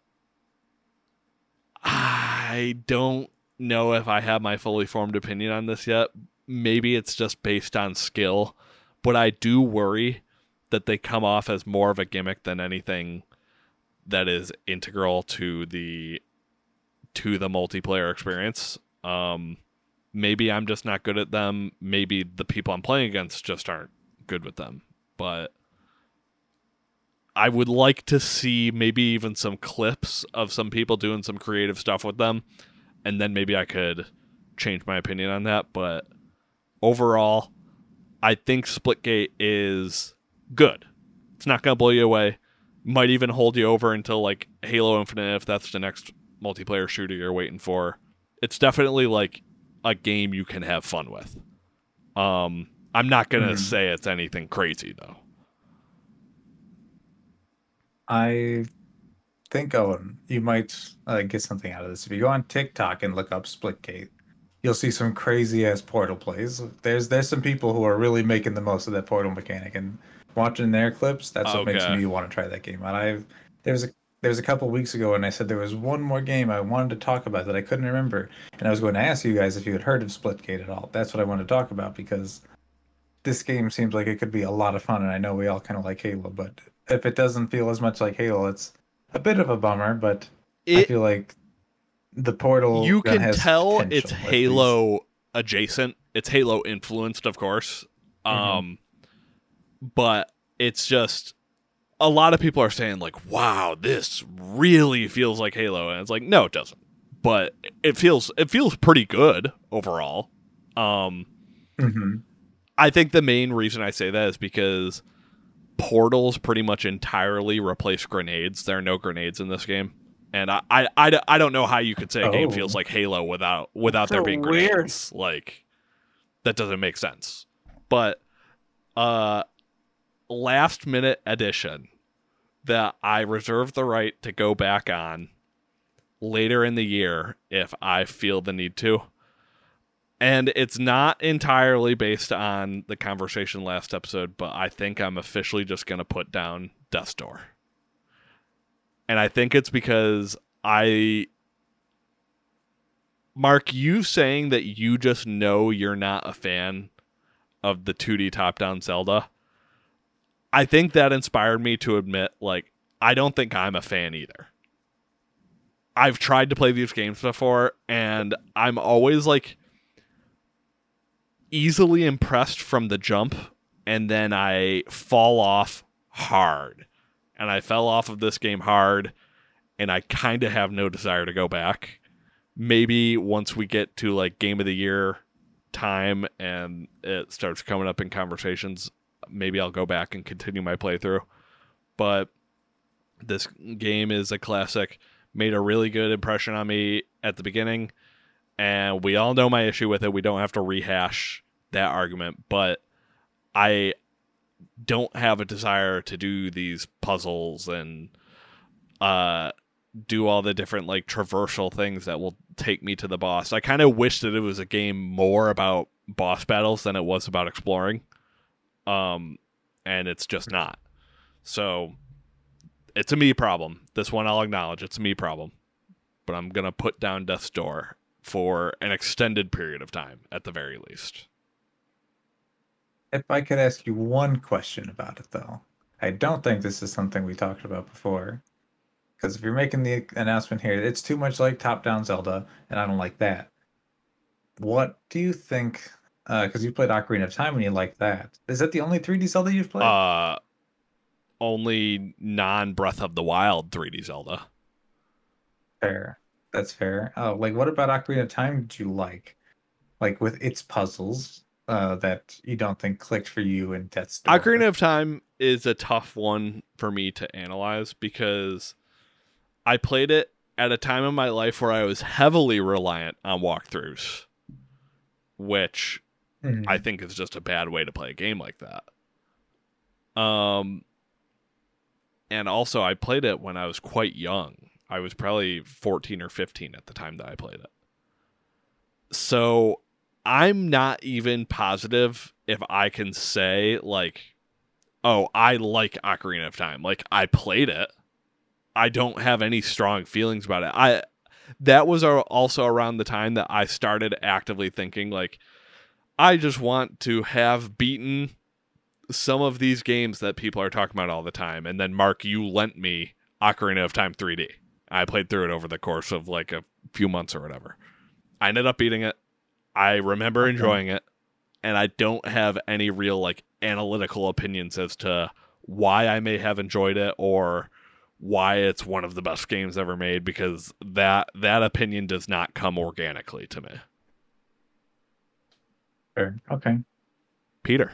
I don't know if I have my fully formed opinion on this yet. Maybe it's just based on skill, but I do worry that they come off as more of a gimmick than anything that is integral to the multiplayer experience. Maybe I'm just not good at them. Maybe the people I'm playing against just aren't good with them. But I would like to see maybe even some clips of some people doing some creative stuff with them, and then maybe I could change my opinion on that. But overall, I think Splitgate is good. It's not going to blow you away. Might even hold you over until like Halo Infinite if that's the next multiplayer shooter you're waiting for. It's definitely like a game you can have fun with. I'm not gonna say it's anything crazy though. I think, Owen, you might get something out of this. If you go on TikTok and look up Splitgate, you'll see some crazy ass Portal plays. There's some people who are really making the most of that Portal mechanic, and watching their clips, that's what makes me want to try that game out. There was a couple weeks ago, and I said there was one more game I wanted to talk about that I couldn't remember, and I was going to ask you guys if you had heard of Splitgate at all. That's what I wanted to talk about, because this game seems like it could be a lot of fun, and I know we all kind of like Halo, but if it doesn't feel as much like Halo, it's a bit of a bummer, but I feel like the Portal. You can tell it's Halo adjacent. It's Halo influenced, of course. But it's just a lot of people are saying like, "Wow, this really feels like Halo," and it's like, no, it doesn't. But it feels pretty good overall. I think the main reason I say that is because portals pretty much entirely replace grenades. There are no grenades in this game. And I don't know how you could say a game feels like Halo without there being grenades. Weird. Like, that doesn't make sense. But last minute addition that I reserve the right to go back on later in the year if I feel the need to. And it's not entirely based on the conversation last episode, but I think I'm officially just going to put down Death's Door. And I think it's because Mark, you saying that you just know you're not a fan of the 2D top-down Zelda, I think that inspired me to admit, like, I don't think I'm a fan either. I've tried to play these games before, and I'm always, like, easily impressed from the jump, and then I fall off hard. And I fell off of this game hard, and I kind of have no desire to go back. Maybe once we get to like Game of the Year time and it starts coming up in conversations, maybe I'll go back and continue my playthrough. But this game is a classic, made a really good impression on me at the beginning. And we all know my issue with it. We don't have to rehash that argument, but I don't have a desire to do these puzzles and do all the different like traversal things that will take me to the boss. I kind of wish that it was a game more about boss battles than it was about exploring. And it's just not. So it's a me problem. This one I'll acknowledge. It's a me problem. But I'm going to put down Death's Door for an extended period of time, at the very least. If I could ask you one question about it, though. I don't think this is something we talked about before. Because if you're making the announcement here, it's too much like top-down Zelda, and I don't like that. What do you think... Because you played Ocarina of Time and you liked that. Is that the only 3D Zelda you've played? Only non-Breath of the Wild 3D Zelda. Fair. That's fair. Like, what about Ocarina of Time did you like? Like, with its puzzles that you don't think clicked for you in Death's Door? Ocarina of Time is a tough one for me to analyze because I played it at a time in my life where I was heavily reliant on walkthroughs, which I think is just a bad way to play a game like that. And also, I played it when I was quite young. I was probably 14 or 15 at the time that I played it. So I'm not even positive if I can say, like, oh, I like Ocarina of Time. Like, I played it. I don't have any strong feelings about it. That was also around the time that I started actively thinking, like, I just want to have beaten some of these games that people are talking about all the time. And then, Mark, you lent me Ocarina of Time 3D. I played through it over the course of like a few months or whatever. I ended up beating it. I remember enjoying it. And I don't have any real like analytical opinions as to why I may have enjoyed it or why it's one of the best games ever made, because that opinion does not come organically to me. Sure. Okay. Peter.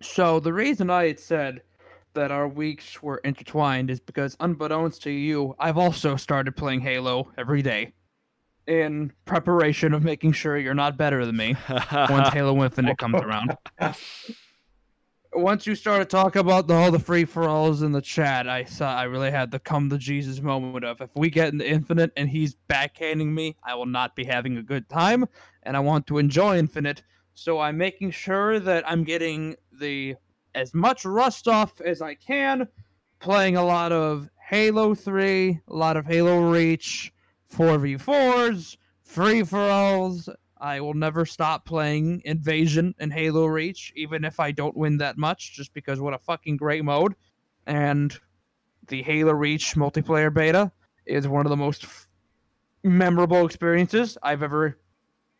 So the reason I had said that our weeks were intertwined is because, unbeknownst to you, I've also started playing Halo every day in preparation of making sure you're not better than me once Halo Infinite comes around. Once you started talking about all the free-for-alls in the chat, I really had the come-to-Jesus moment of, if we get into Infinite and he's backhanding me, I will not be having a good time, and I want to enjoy Infinite, so I'm making sure that I'm getting as much rust off as I can, playing a lot of Halo 3, a lot of Halo Reach, 4v4s, free-for-alls. I will never stop playing Invasion and Halo Reach, even if I don't win that much, just because what a fucking great mode. And the Halo Reach multiplayer beta is one of the most memorable experiences I've ever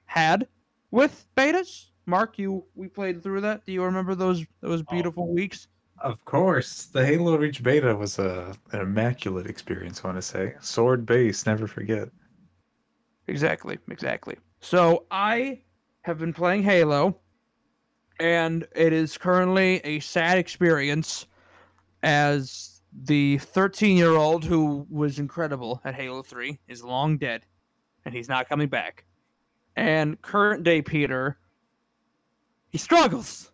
had with betas. Mark, we played through that. Do you remember those beautiful weeks? Of course. The Halo Reach beta was an immaculate experience, I want to say. Sword base, never forget. Exactly. So I have been playing Halo, and it is currently a sad experience as the 13-year-old who was incredible at Halo 3 is long dead, and he's not coming back. And current-day Peter, he struggles.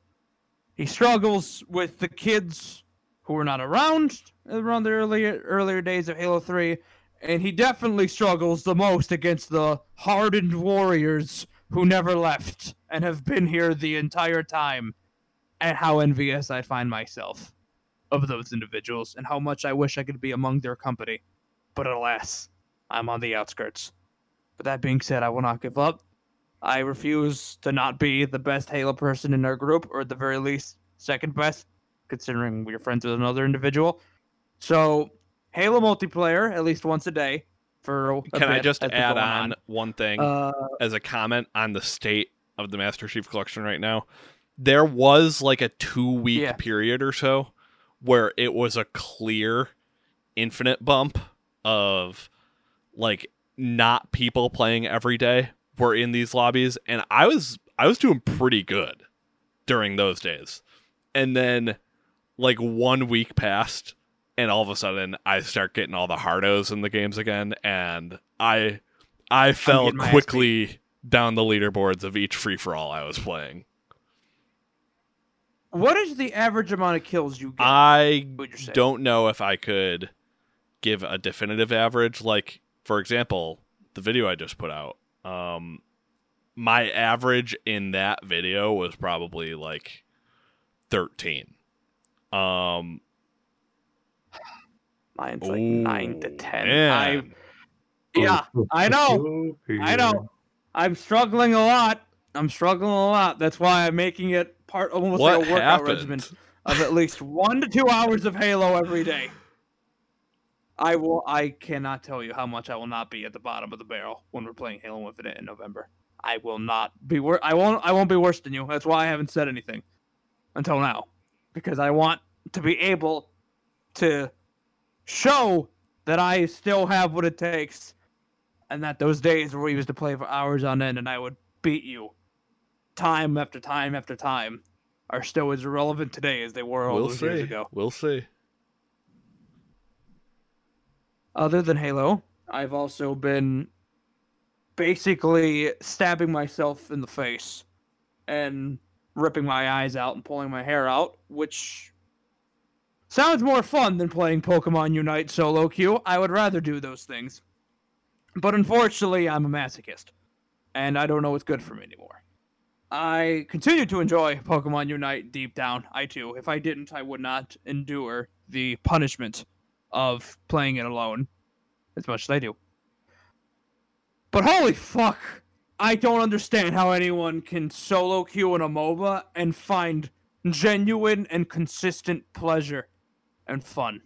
He struggles with the kids who were not around the earlier days of Halo 3, and he definitely struggles the most against the hardened warriors who never left and have been here the entire time, and how envious I find myself of those individuals and how much I wish I could be among their company. But alas, I'm on the outskirts. But that being said, I will not give up. I refuse to not be the best Halo person in our group, or at the very least, second best, considering we are friends with another individual. So, Halo multiplayer, at least once a day. Can I just add on one thing as a comment on the state of the Master Chief Collection right now? There was like a 2-week period or so where it was a clear infinite bump of like not people playing every day were in these lobbies, and I was doing pretty good during those days. And then like 1 week passed, and all of a sudden, I start getting all the hardos in the games again, and I fell quickly down the leaderboards of each free-for-all I was playing. What is the average amount of kills you get? I don't know if I could give a definitive average. Like, for example, the video I just put out, my average in that video was probably, like, 13. Mine's like 9 to 10. Man. I know. I'm struggling a lot. That's why I'm making it part almost what like a workout regimen of at least 1 to 2 hours of Halo every day. I cannot tell you how much I will not be at the bottom of the barrel when we're playing Halo Infinite in November. I will not be I won't be worse than you. That's why I haven't said anything until now, because I want to be able to show that I still have what it takes, and that those days where we used to play for hours on end and I would beat you time after time after time are still as relevant today as they were all those years ago. We'll see. Other than Halo, I've also been basically stabbing myself in the face and ripping my eyes out and pulling my hair out, which sounds more fun than playing Pokemon Unite solo queue. I would rather do those things. But unfortunately, I'm a masochist, and I don't know what's good for me anymore. I continue to enjoy Pokemon Unite deep down. I too. If I didn't, I would not endure the punishment of playing it alone as much as I do. But holy fuck! I don't understand how anyone can solo queue in a MOBA and find genuine and consistent pleasure and fun.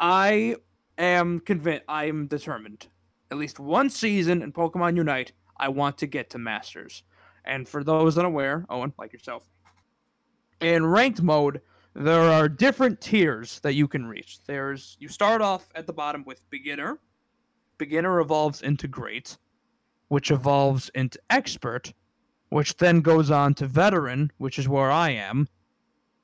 I am determined. At least one season in Pokemon Unite, I want to get to Masters. And for those unaware, Owen, like yourself, in ranked mode, there are different tiers that you can reach. You start off at the bottom with Beginner. Beginner evolves into Great, which evolves into Expert, which then goes on to Veteran, which is where I am.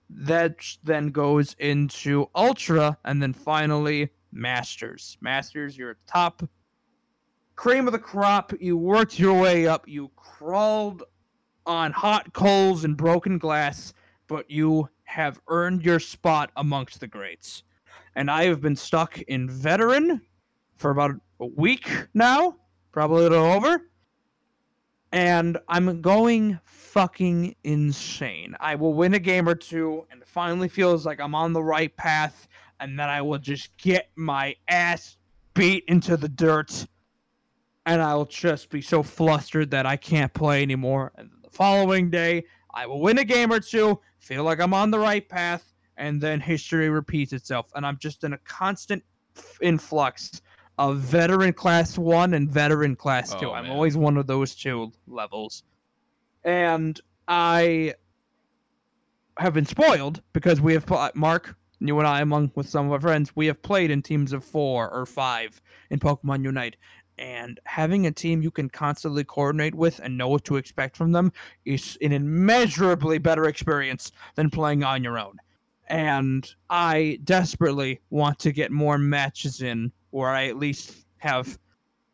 That then goes into Ultra, and then finally Masters. Masters, you're at the top. Cream of the crop, you worked your way up. You crawled on hot coals and broken glass, but you have earned your spot amongst the greats. And I have been stuck in Veteran for about a week now, probably a little over. And I'm going fucking insane. I will win a game or two, and it finally feels like I'm on the right path, and then I will just get my ass beat into the dirt, and I'll just be so flustered that I can't play anymore. And the following day, I will win a game or two, feel like I'm on the right path, and then history repeats itself. And I'm just in a constant influx of Veteran Class 1 and Veteran Class 2. I'm always one of those two levels. And I have been spoiled because we have... Mark, you and I, among with some of our friends, we have played in teams of 4 or 5 in Pokemon Unite. And having a team you can constantly coordinate with and know what to expect from them is an immeasurably better experience than playing on your own. And I desperately want to get more matches in where I at least have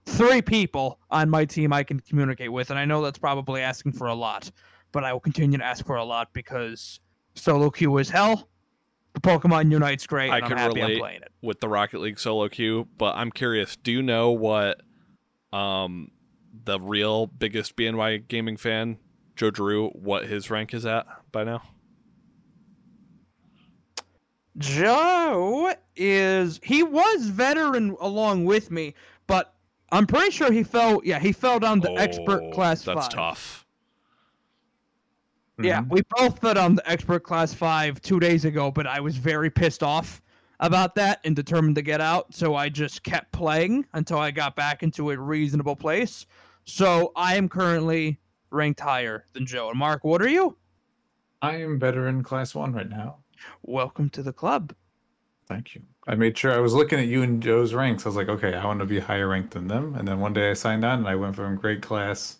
3 people on my team I can communicate with. And I know that's probably asking for a lot, but I will continue to ask for a lot because solo queue is hell. Pokemon Unite's great. I can relate with the Rocket League solo queue, but I'm curious, do you know what... the real biggest BNY gaming fan, Joe Giroux, what his rank is at by now? Joe is... He was veteran along with me, but I'm pretty sure he fell... Yeah, he fell down to expert class 5. That's tough. Yeah, we both fell down to expert class 5 2 days ago, but I was very pissed off about that and determined to get out, so I just kept playing until I got back into a reasonable place. So I am currently ranked higher than Joe. And Mark, what are you? I am veteran class 1 right now. Welcome to the club. Thank you. I made sure I was looking at you and Joe's ranks. I was like, okay, I want to be higher ranked than them. And then one day I signed on and I went from grade class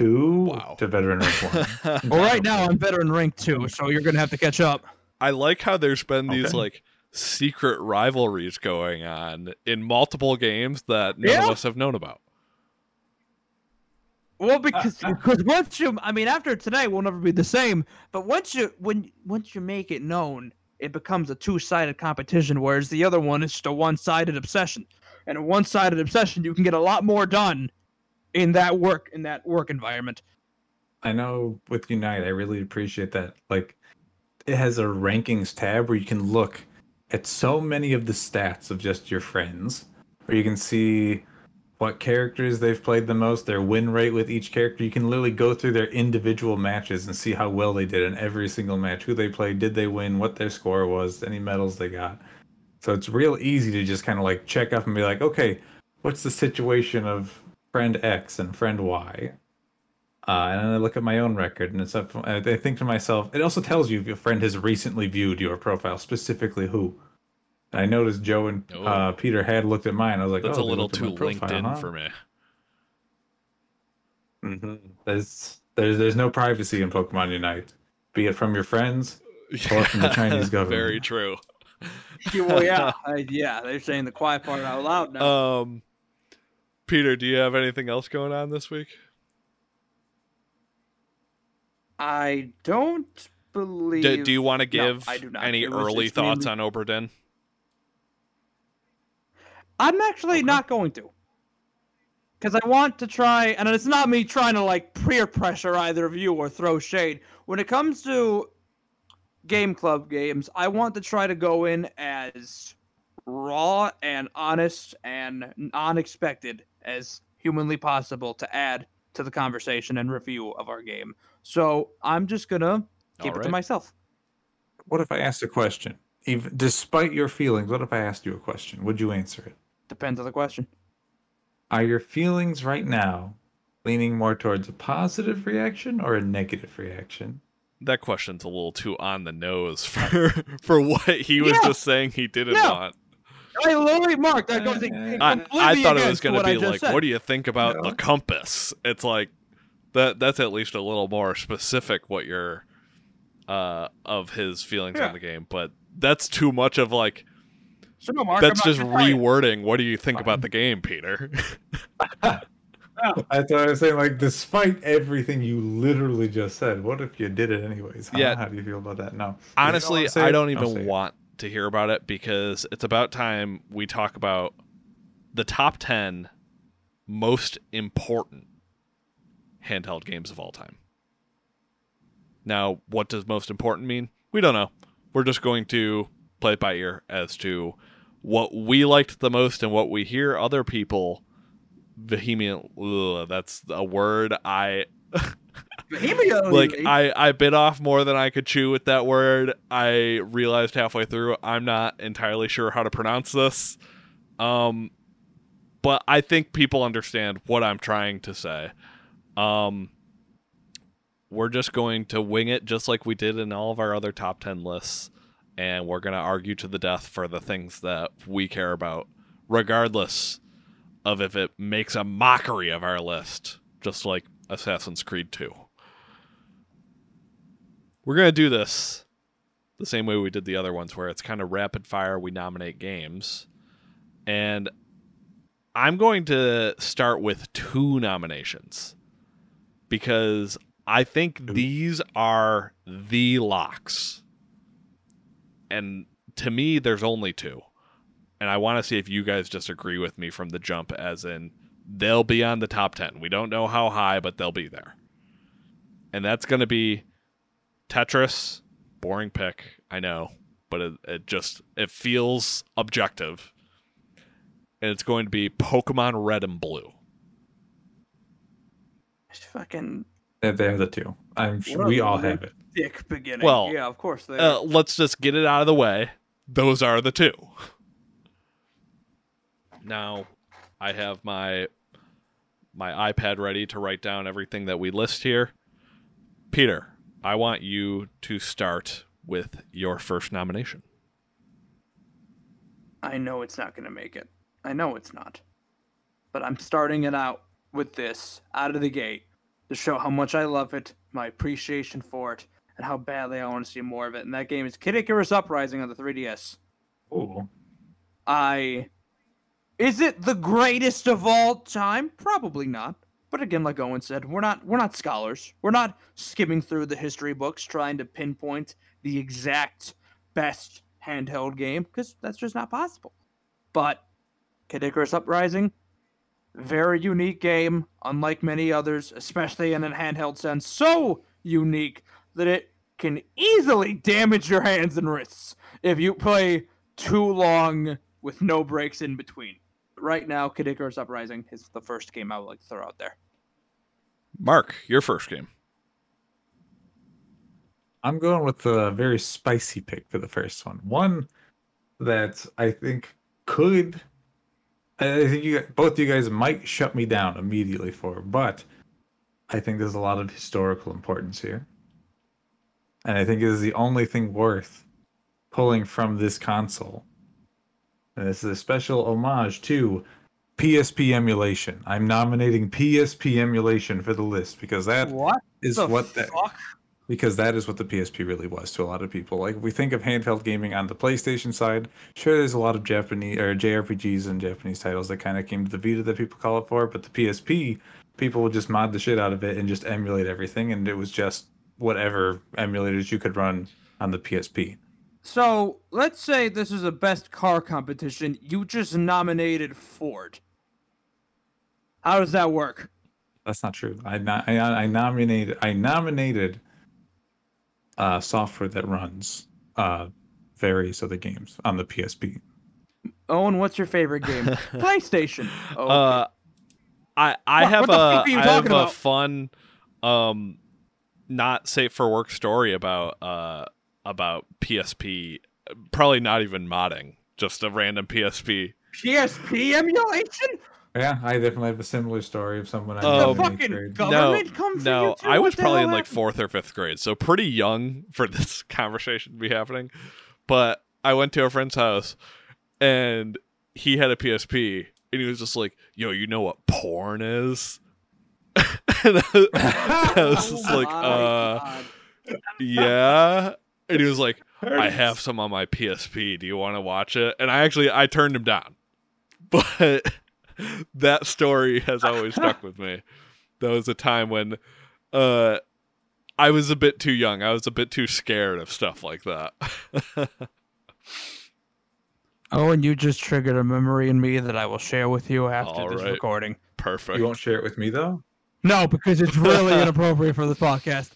2 to veteran rank 1. Well, right now I'm veteran rank 2, so you're going to have to catch up. I like how there's been these like secret rivalries going on in multiple games that none of us have known about. Well, because once you, I mean, after today, we'll never be the same. But once you make it known, it becomes a two-sided competition, whereas the other one is just a one-sided obsession. And a one-sided obsession, you can get a lot more done in that work environment. I know with Unite, I really appreciate that. Like, it has a rankings tab where you can look at so many of the stats of just your friends, where you can see what characters they've played the most, their win rate with each character. You can literally go through their individual matches and see how well they did in every single match, who they played, did they win, what their score was, any medals they got. So it's real easy to just kind of like check up and be like, okay, what's the situation of friend X and friend Y? And then I look at my own record, and it's up. I think to myself, it also tells you if your friend has recently viewed your profile, specifically who. And I noticed Joe and Peter had looked at mine. I was like, that's a little too LinkedIn for me. Mm-hmm. There's no privacy in Pokemon Unite, be it from your friends or from the Chinese government. Very true. Well, yeah, they're saying the quiet part out loud now. Peter, do you have anything else going on this week? I don't believe... Do you want to give any early thoughts on Obra Dinn? I'm actually not going to. Because I want to try... And it's not me trying to, like, peer pressure either of you or throw shade. When it comes to game club games, I want to try to go in as raw and honest and unexpected as humanly possible to add to the conversation and review of our game. So I'm just going to keep it to myself. What if I asked a question? Even despite your feelings, what if I asked you a question? Would you answer it? Depends on the question. Are your feelings right now leaning more towards a positive reaction or a negative reaction? That question's a little too on the nose for what he was just saying he didn't want. I literally marked that goes I thought it was going to be like, said. What do you think about the compass? It's like, That's at least a little more specific what you're of his feelings on the game, but that's too much of like that's just rewording. What do you think about the game, Peter? That's what I was saying. Like, despite everything you literally just said, what if you did it anyways? How do you feel about that? No, honestly, I don't even want to hear about it because it's about time we talk about the top 10 most important handheld games of all time. Now, what does most important mean? We don't know. We're just going to play it by ear as to what we liked the most and what we hear other people vehemently. That's a word I Like, I bit off more than I could chew with that word. I realized halfway through I'm not entirely sure how to pronounce this. But I think people understand what I'm trying to say. We're just going to wing it just like we did in all of our other top 10 lists. And we're going to argue to the death for the things that we care about, regardless of if it makes a mockery of our list, just like Assassin's Creed 2. We're going to do this the same way we did the other ones, where it's kind of rapid fire. We nominate games. And I'm going to start with 2 nominations because I think these are the locks. And to me, there's only 2. And I want to see if you guys disagree with me from the jump, as in they'll be on the top 10. We don't know how high, but they'll be there. And that's going to be Tetris. Boring pick, I know, but it feels objective. And it's going to be Pokemon Red and Blue. It's fucking... They're the 2. I'm sure we all have it. Dick beginning. Well, yeah, of course they are. Let's just get it out of the way. Those are the 2. Now, I have my iPad ready to write down everything that we list here. Peter, I want you to start with your first nomination. I know it's not going to make it. I know it's not. But I'm starting it out with this, out of the gate, to show how much I love it, my appreciation for it, and how badly I want to see more of it. And that game is Kid Icarus Uprising on the 3DS. Ooh. Is it the greatest of all time? Probably not. But again, like Owen said, we're not scholars. We're not skimming through the history books trying to pinpoint the exact best handheld game, because that's just not possible. But Kid Icarus Uprising, very unique game, unlike many others, especially in a handheld sense, so unique that it can easily damage your hands and wrists if you play too long with no breaks in between. Right now, Kid Icarus Uprising is the first game I would like to throw out there. Mark, your first game. I'm going with a very spicy pick for the first one. One that I think both you guys might shut me down immediately for, but I think there's a lot of historical importance here. And I think it is the only thing worth pulling from this console. And this is a special homage to PSP emulation. I'm nominating PSP emulation for the list because that is what the PSP really was to a lot of people. Like, if we think of handheld gaming on the PlayStation side, sure, there's a lot of Japanese or JRPGs and Japanese titles that kind of came to the Vita that people call it for, but the PSP, people would just mod the shit out of it and just emulate everything, and it was just whatever emulators you could run on the PSP. So, let's say this is a best car competition. You just nominated Ford. How does that work? That's not true. I nominated software that runs various other games on the PSP. Owen, what's your favorite game? PlayStation. Oh, okay. I have a fun, not safe for work story about PSP. Probably not even modding, just a random PSP. PSP emulation? Yeah, I definitely have a similar story of someone I know. The fucking government comes to you too. I was probably in like 4th or 5th grade, so pretty young for this conversation to be happening. But I went to a friend's house, and he had a PSP, and he was just like, "Yo, you know what porn is?" And I was just like, yeah. And he was like, "I have some on my PSP. Do you want to watch it?" And I turned him down, but. That story has always stuck with me. That was a time when I was a bit too young. I was a bit too scared of stuff like that. And you just triggered a memory in me that I will share with you after this recording. Perfect. You won't share it with me, though? No, because it's really inappropriate for the podcast.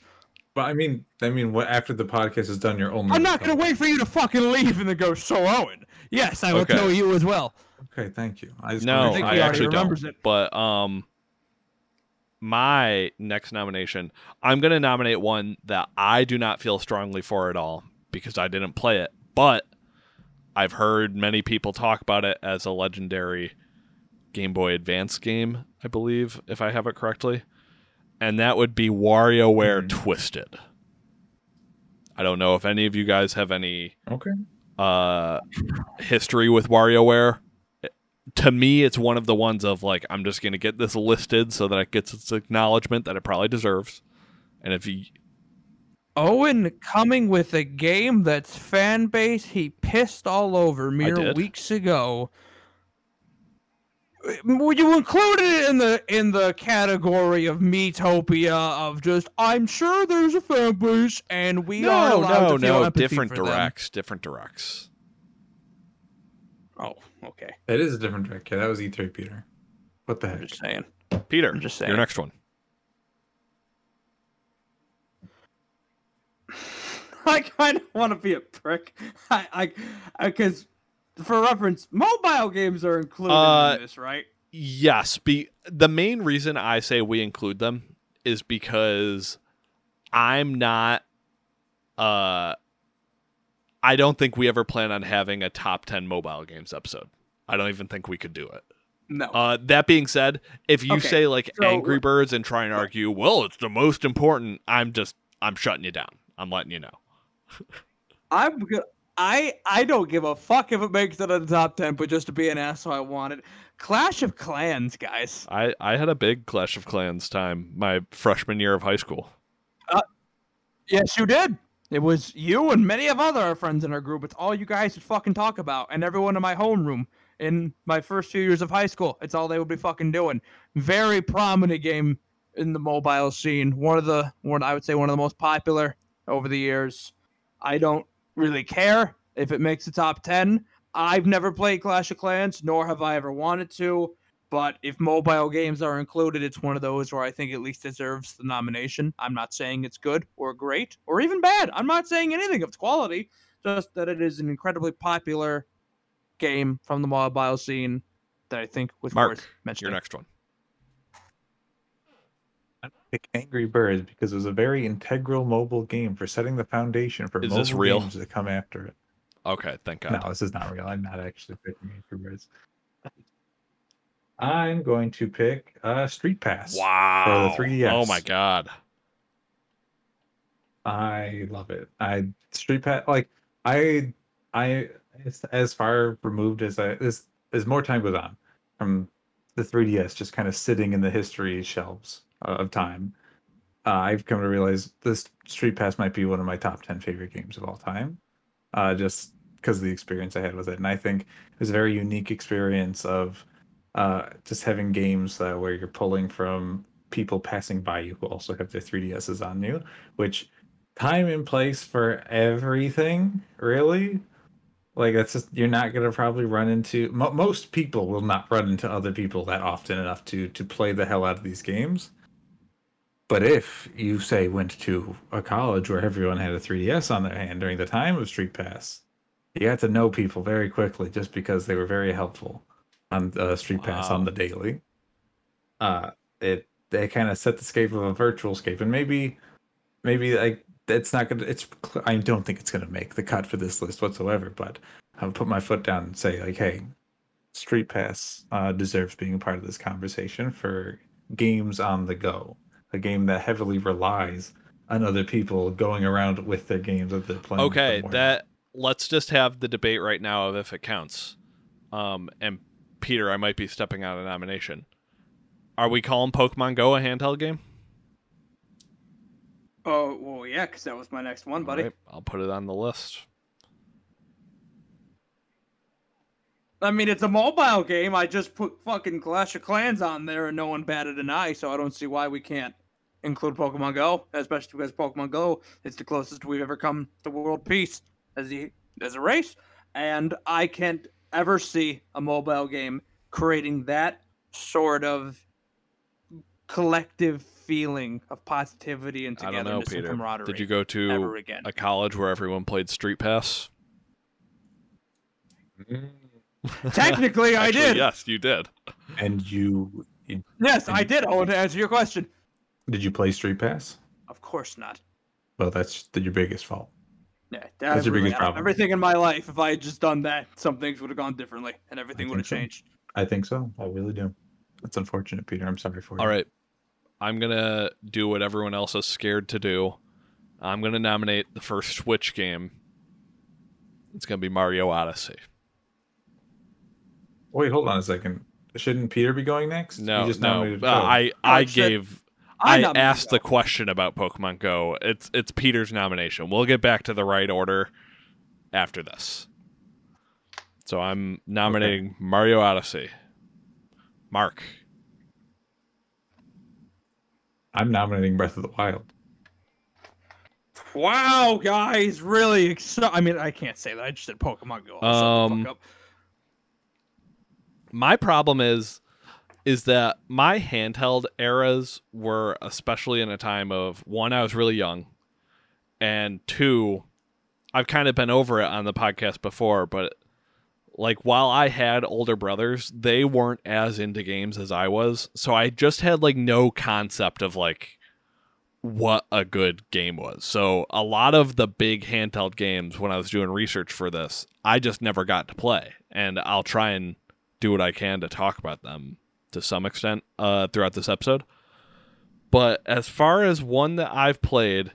But I mean, what after the podcast is done, you're only... I'm not going to wait for you to fucking leave and then go, "So, Owen, yes, I will tell you as well." Okay, thank you. I actually don't. But my next nomination, I'm going to nominate one that I do not feel strongly for at all because I didn't play it, but I've heard many people talk about it as a legendary Game Boy Advance game, I believe, if I have it correctly. And that would be WarioWare Twisted. I don't know if any of you guys have any history with WarioWare. To me, it's one of the ones of, like, I'm just going to get this listed so that it gets its acknowledgement that it probably deserves. And if you... Owen coming with a game that's fan base he pissed all over mere weeks ago. Would you include it in the category of Miitopia of just, I'm sure there's a fan base and we are allowed to feel empathy different directs, them. Different directs. Oh, okay. That is a different direct. Yeah, that was E3, Peter. What the heck? I'm just saying. Peter, I'm just saying. Your next one. I kind of want to be a prick. Because for reference, mobile games are included in this, right? Yes. The main reason I say we include them is because I'm not... I don't think we ever plan on having a top 10 mobile games episode. I don't even think we could do it. No. That being said, if you say Angry Birds and try and argue, well, it's the most important, I'm shutting you down. I'm letting you know. I don't give a fuck if it makes it on the top 10, but just to be an asshole, I want it. Clash of Clans, guys. I had a big Clash of Clans time my freshman year of high school. Yes, you did. It was you and many of other friends in our group. It's all you guys would fucking talk about, and everyone in my homeroom in my first few years of high school. It's all they would be fucking doing. Very prominent game in the mobile scene. One of the most popular over the years. I don't really care if it makes the top 10. I've never played Clash of Clans, nor have I ever wanted to, but if mobile games are included, it's one of those where I think at least deserves the nomination. I'm not saying it's good or great or even bad. I'm not saying anything of its quality, just that it is an incredibly popular game from the mobile scene that I think was worth mentioning. Your next one. I pick Angry Birds because it was a very integral mobile game for setting the foundation for mobile games that come after it. Okay, thank God. No, this is not real. I'm not actually picking Angry Birds. I'm going to pick Street Pass. Wow. For the 3DS. Oh my God. I love it. Street Pass, like, I as far removed as as more time goes on from the 3DS, just kind of sitting in the history shelves of time, I've come to realize this Street Pass might be one of my top 10 favorite games of all time, just because of the experience I had with it. And I think it was a very unique experience of just having games where you're pulling from people passing by you who also have their 3DSs on you, which time and place for everything, really. Like, that's just, you're not going to probably run into... most people will not run into other people that often enough to play the hell out of these games. But if you, say, went to a college where everyone had a 3DS on their hand during the time of Street Pass, you got to know people very quickly just because they were very helpful on Street Pass on the daily. They kind of set the scape of a virtual scape, and maybe like that's not gonna. I don't think it's gonna make the cut for this list whatsoever. But I'll put my foot down and say, like, hey, Street Pass deserves being a part of this conversation for games on the go. A game that heavily relies on other people going around with their games that they're playing. Okay, let's just have the debate right now of if it counts. And Peter, I might be stepping out of nomination. Are we calling Pokemon Go a handheld game? Oh, well, yeah, because that was my next one, buddy. Right, I'll put it on the list. I mean, it's a mobile game. I just put fucking Clash of Clans on there and no one batted an eye, so I don't see why we can't include Pokemon Go, especially because Pokemon Go is the closest we've ever come to world peace as a race. And I can't ever see a mobile game creating that sort of collective feeling of positivity and togetherness, I don't know, Peter, and camaraderie. Did you go to a college where everyone played Street Pass? Technically, I did. Yes, you did. And you Yes, I did. I want to answer your question. Did you play Street Pass? Of course not. Well, that's your biggest fault. Yeah, that's your biggest problem. Everything in my life, if I had just done that, some things would have gone differently, and everything would have changed. I think so. I really do. That's unfortunate, Peter. I'm sorry for you. All right. I'm going to do what everyone else is scared to do. I'm going to nominate the first Switch game. It's going to be Mario Odyssey. Wait, hold on a second. Shouldn't Peter be going next? No, no. I asked the question about Pokemon Go. It's Peter's nomination. We'll get back to the right order after this. So I'm nominating Mario Odyssey. Mark. I'm nominating Breath of the Wild. Wow, guys, really excited. I mean, I can't say that. I just said Pokemon Go. Shut the fuck up. My problem is that my handheld eras were, especially in a time of, one, I was really young, and two, I've kind of been over it on the podcast before, but like while I had older brothers, they weren't as into games as I was, so I just had like no concept of like what a good game was. So a lot of the big handheld games, when I was doing research for this, I just never got to play, and I'll try and do what I can to talk about them to some extent throughout this episode. But as far as one that I've played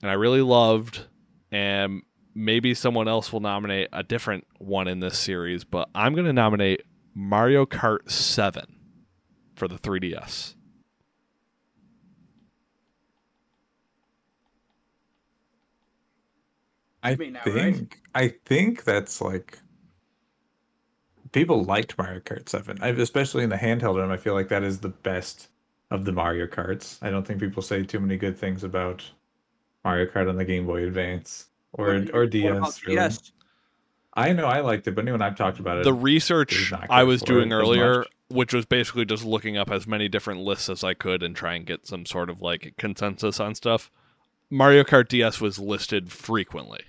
and I really loved, and maybe someone else will nominate a different one in this series, but I'm going to nominate Mario Kart 7 for the 3DS. I think that's like... People liked Mario Kart 7, especially in the handheld room. I feel like that is the best of the Mario Karts. I don't think people say too many good things about Mario Kart on the Game Boy Advance or DS. Really. Yes. I know I liked it, but anyone I've talked about it. The research I was doing earlier, which was basically just looking up as many different lists as I could and try and get some sort of like consensus on stuff. Mario Kart DS was listed frequently.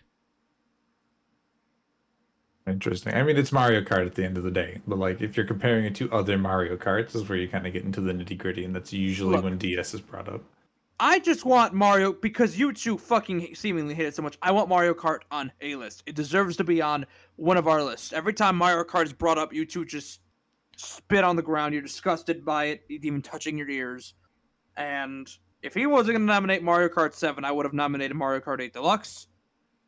Interesting. I mean, it's Mario Kart at the end of the day, but like if you're comparing it to other Mario Karts, is where you kind of get into the nitty gritty, and that's usually when DS is brought up. I just want Mario, because you two fucking seemingly hate it so much, I want Mario Kart on a list. It deserves to be on one of our lists. Every time Mario Kart is brought up, you two just spit on the ground. You're disgusted by it, even touching your ears. And if he wasn't going to nominate Mario Kart 7, I would have nominated Mario Kart 8 Deluxe,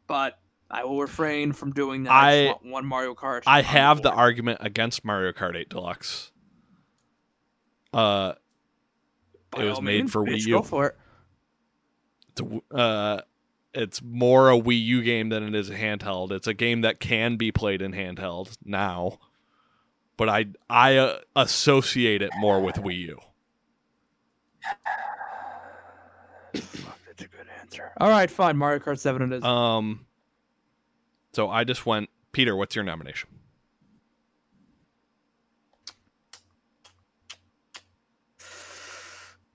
but... I will refrain from doing that. I just want one Mario Kart. I have the argument against Mario Kart 8 Deluxe. It was made for Wii U. Go for it. It's more a Wii U game than it is a handheld. It's a game that can be played in handheld now, but I associate it more with Wii U. Fuck, that's a good answer. All right, fine. Mario Kart 7 it is. So I just went, Peter, what's your nomination?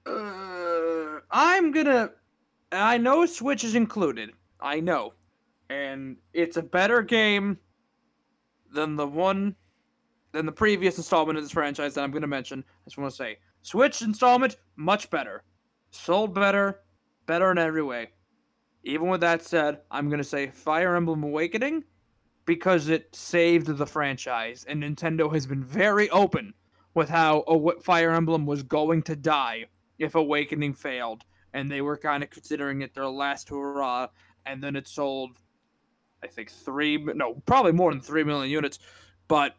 I know Switch is included. I know. And it's a better game than the previous installment of this franchise that I'm going to mention. I just want to say, Switch installment, much better. Sold better. Better in every way. Even with that said, I'm going to say Fire Emblem Awakening because it saved the franchise, and Nintendo has been very open with how Fire Emblem was going to die if Awakening failed, and they were kind of considering it their last hurrah, and then it sold, I think, probably more than 3 million units, but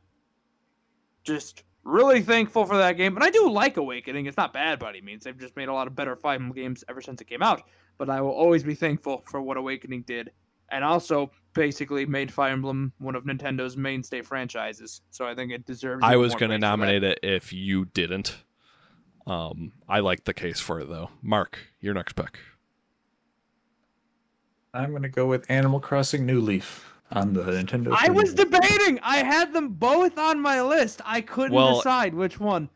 just really thankful for that game. And I do like Awakening. It's not bad by any means. They've just made a lot of better Fire Emblem games ever since it came out. But I will always be thankful for what Awakening did, and also basically made Fire Emblem one of Nintendo's mainstay franchises. So I think it deserves. I was going to nominate it if you didn't. I like the case for it though. Mark, your next pick. I'm going to go with Animal Crossing New Leaf on the Nintendo. I was debating. I had them both on my list. I couldn't decide which one.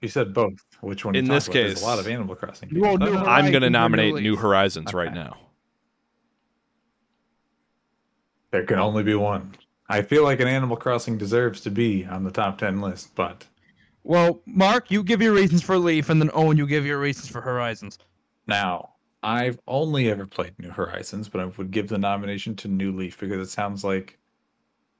You said both. Which one? In this case, there's a lot of Animal Crossing games. I'm going to nominate New Horizons right now. There can only be one. I feel like an Animal Crossing deserves to be on the top 10 list, but Well, Mark, you give your reasons for Leaf, and then Owen, you give your reasons for Horizons. Now, I've only ever played New Horizons, but I would give the nomination to New Leaf because it sounds like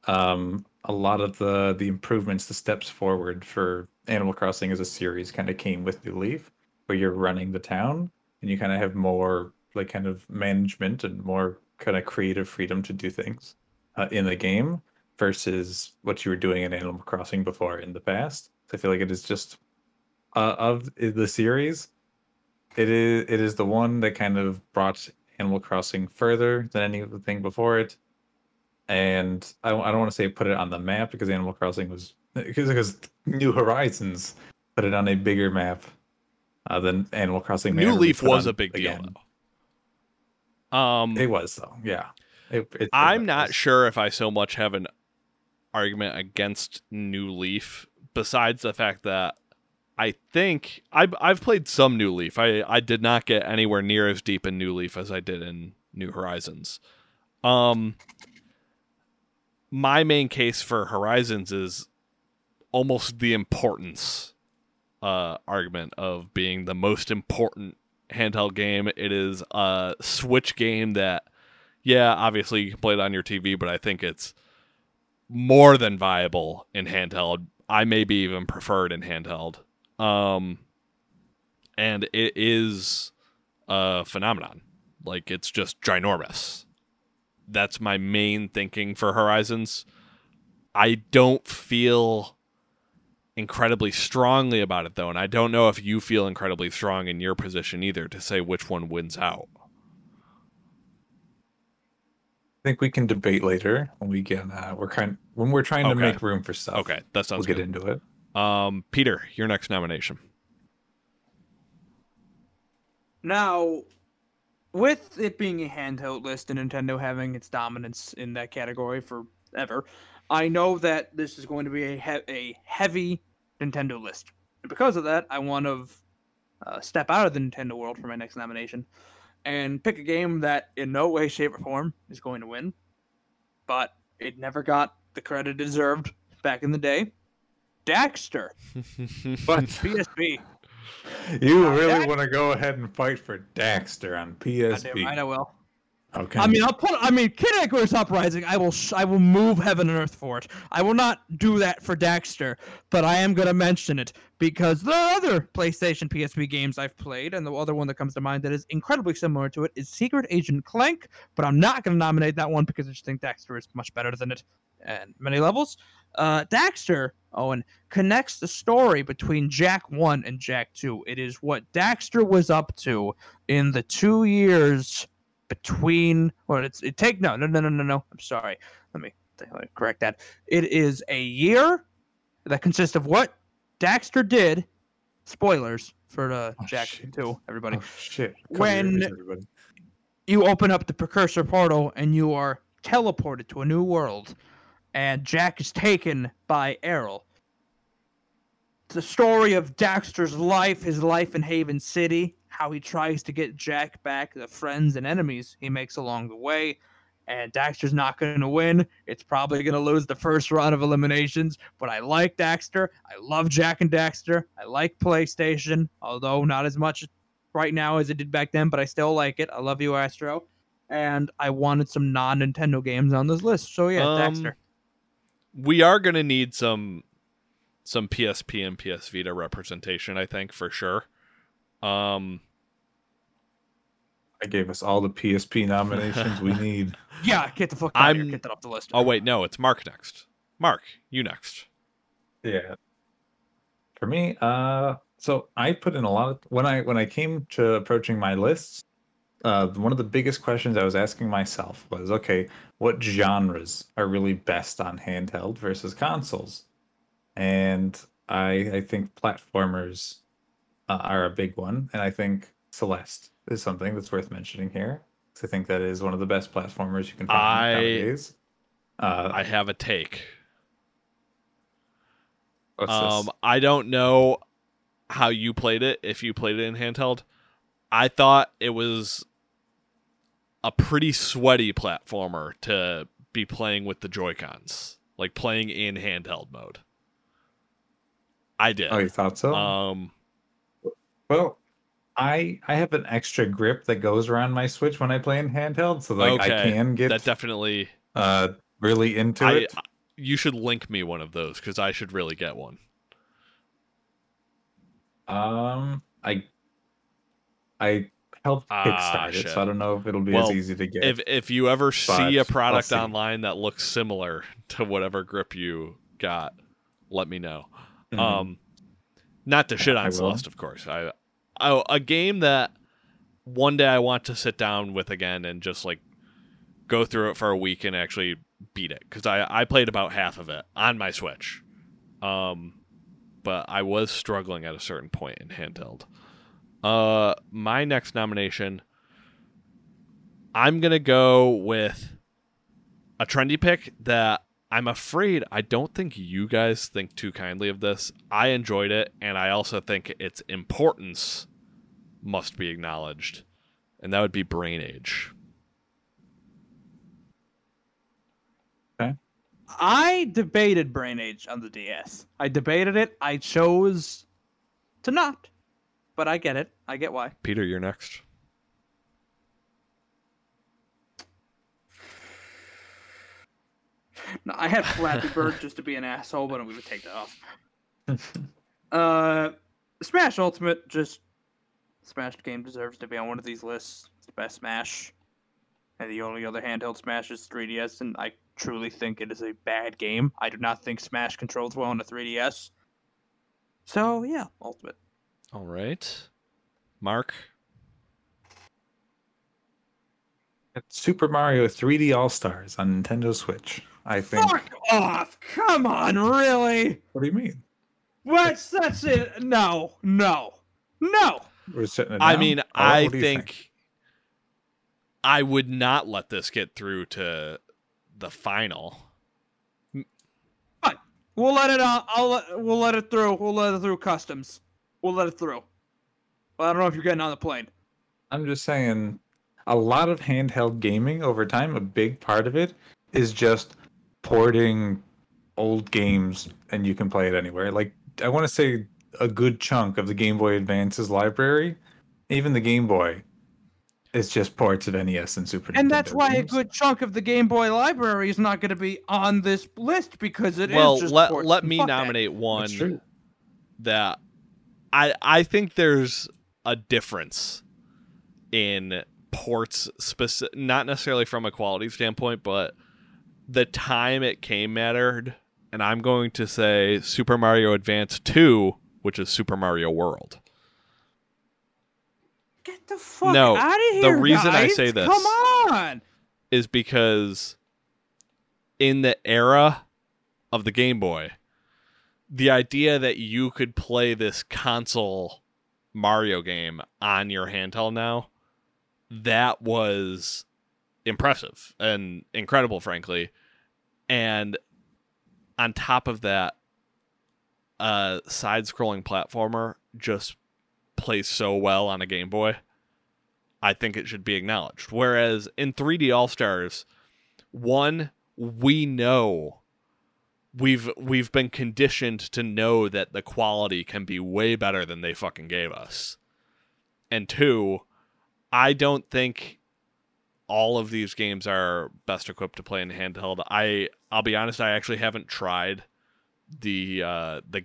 a lot of the improvements, the steps forward for Animal Crossing as a series kind of came with New Leaf, where you're running the town, and you kind of have more like kind of management and more kind of creative freedom to do things in the game versus what you were doing in Animal Crossing before in the past. I feel like it is just of the series, it is the one that kind of brought Animal Crossing further than any of the thing before it. And I don't want to say put it on the map because Animal Crossing was because New Horizons put it on a bigger map than Animal Crossing. New Leaf was a big deal, though. It was though, yeah. I'm not sure if I so much have an argument against New Leaf. Besides the fact that I think I've played some New Leaf. I did not get anywhere near as deep in New Leaf as I did in New Horizons. My main case for Horizons is almost the importance argument of being the most important handheld game. It is a Switch game that, yeah, obviously you can play it on your TV, but I think it's more than viable in handheld. I maybe even prefer it in handheld. And it is a phenomenon. Like, it's just ginormous. That's my main thinking for Horizons. I don't feel incredibly strongly about it, though, and I don't know if you feel incredibly strong in your position either to say which one wins out. I think we can debate later when we get when we're trying to make room for stuff. Okay, that sounds good. We'll get into it. Peter, your next nomination. Now, with it being a handheld list and Nintendo having its dominance in that category forever, I know that this is going to be a heavy Nintendo list. And because of that, I want to step out of the Nintendo world for my next nomination and pick a game that in no way, shape, or form is going to win, but it never got the credit it deserved back in the day. Daxter. But PSP. You really want to go ahead and fight for Daxter on PSP? Goddamn right, I will. Okay. I mean, Kid Icarus Uprising. I will move heaven and earth for it. I will not do that for Daxter, but I am going to mention it because the other PlayStation PSP games I've played, and the other one that comes to mind that is incredibly similar to it, is Secret Agent Clank. But I'm not going to nominate that one because I just think Daxter is much better than it on many levels. Daxter, Owen, connects the story between Jack 1 and Jack 2. It is what Daxter was up to in the 2 years between, or no. I'm sorry. Let me correct that. It is a year that consists of what Daxter did. Spoilers for the Jack 2, everybody. Oh, shit. When you open up the precursor portal and you are teleported to a new world, and Jack is taken by Errol. It's the story of Daxter's life, his life in Haven City, how he tries to get Jack back, the friends and enemies he makes along the way. And Daxter's not going to win. It's probably going to lose the first round of eliminations. But I like Daxter. I love Jack and Daxter. I like PlayStation, although not as much right now as it did back then. But I still like it. I love you, Astro. And I wanted some non-Nintendo games on this list. So yeah, Daxter. We are going to need some PSP and PS Vita representation, I think, for sure. I gave us all the PSP nominations we need. Yeah, get the fuck out of here. Get that off the list. Oh, wait, no, it's Mark next. Mark, you next. Yeah. For me, so I put in a lot of... When I came to approaching my lists, one of the biggest questions I was asking myself was, okay, what genres are really best on handheld versus consoles? And I think platformers are a big one, and I think Celeste is something that's worth mentioning here. I think that is one of the best platformers you can find nowadays. I have a take. What's this? I don't know how you played it, if you played it in handheld. I thought it was a pretty sweaty platformer to be playing with the Joy-Cons, like playing in handheld mode. I did. Oh, you thought so? Well, I have an extra grip that goes around my Switch when I play in handheld, so like okay. I can get that definitely really into it. You should link me one of those because I should really get one. I helped kickstart it, so I don't know if it'll be as easy to get. If you ever see a product online that looks similar to whatever grip you got, let me know. Mm-hmm. Not to shit on Celeste, of course. A game that one day I want to sit down with again and just like go through it for a week and actually beat it, because I played about half of it on my Switch, but I was struggling at a certain point in handheld. My next nomination, I'm gonna go with a trendy pick that I'm afraid I don't think you guys think too kindly of this. I enjoyed it, and I also think its importance must be acknowledged, and that would be Brain Age. Okay. I debated Brain Age on the DS. I debated it. I chose to not, but I get it. I get why. Peter, you're next. No, I had Flappy Bird just to be an asshole, but I'm going to take that off. Smash Ultimate, just... Smash game deserves to be on one of these lists. It's the best Smash. And the only other handheld Smash is 3DS, and I truly think it is a bad game. I do not think Smash controls well on a 3DS. So, yeah, Ultimate. All right. Mark? It's Super Mario 3D All-Stars on Nintendo Switch. I think. Fuck off! Come on, really? What do you mean? What? That's it? No, no, no. We're sitting. I mean, I think I would not let this get through to the final. Fine. We'll let it. We'll let it through. We'll let it through customs. We'll let it through. Well, I don't know if you're getting on the plane. I'm just saying, a lot of handheld gaming over time, a big part of it is just porting old games, and you can play it anywhere. Like, I want to say a good chunk of the Game Boy Advance's library, even the Game Boy, is just ports of NES and Super Nintendo. And that's why games. A good chunk of the Game Boy library is not going to be on this list, because it is just ports. Well, let me nominate one that I think there's a difference in ports, not necessarily from a quality standpoint, but the time it came mattered, and I'm going to say Super Mario Advance 2, which is Super Mario World. Get the fuck out of here, the reason guys. I say this Come on! Is because in the era of the Game Boy, the idea that you could play this console Mario game on your handheld now, that was impressive and incredible, frankly. And on top of that, a side-scrolling platformer just plays so well on a Game Boy. I think it should be acknowledged. Whereas in 3D All-Stars, one, we know, we've been conditioned to know that the quality can be way better than they fucking gave us. And two, I don't think all of these games are best equipped to play in handheld. I'll be honest, I actually haven't tried the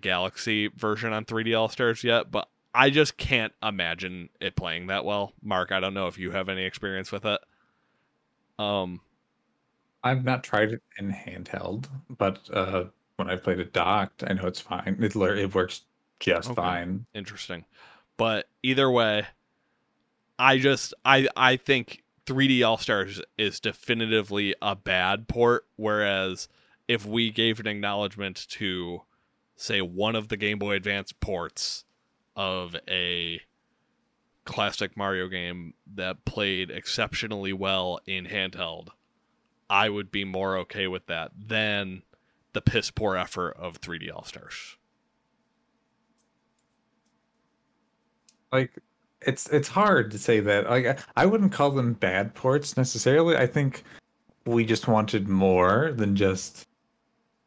Galaxy version on 3D All-Stars yet, but I just can't imagine it playing that well. Mark, I don't know if you have any experience with it. I've not tried it in handheld, but when I played it docked, I know it's fine. It works just fine. Interesting. But either way, I think 3D All-Stars is definitively a bad port, whereas if we gave an acknowledgement to, say, one of the Game Boy Advance ports of a classic Mario game that played exceptionally well in handheld, I would be more okay with that than the piss-poor effort of 3D All-Stars. Like... It's hard to say that. Like, I wouldn't call them bad ports necessarily. I think we just wanted more than just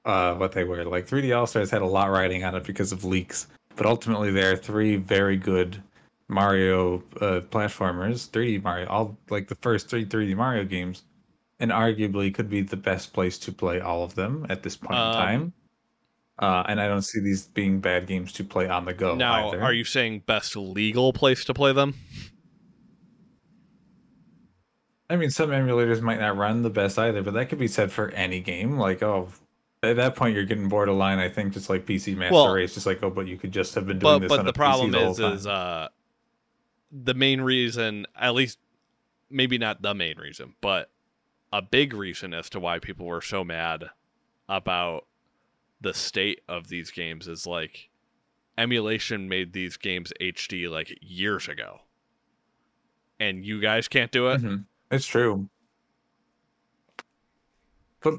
what they were. Like 3D All-Stars had a lot riding on it because of leaks, but ultimately there are three very good Mario platformers, 3D Mario, all like the first three 3D Mario games, and arguably could be the best place to play all of them at this point in time. And I don't see these being bad games to play on the go. Now, either. Are you saying best legal place to play them? I mean, some emulators might not run the best either, but that could be said for any game. Like, oh, at that point you're getting borderline, I think, just like PC Master Race, just like, oh, but you could just have been doing this on a PC the whole time. But the problem is the main reason, at least maybe not the main reason, but a big reason as to why people were so mad about the state of these games is like emulation made these games HD like years ago, and you guys can't do it. Mm-hmm. It's true, but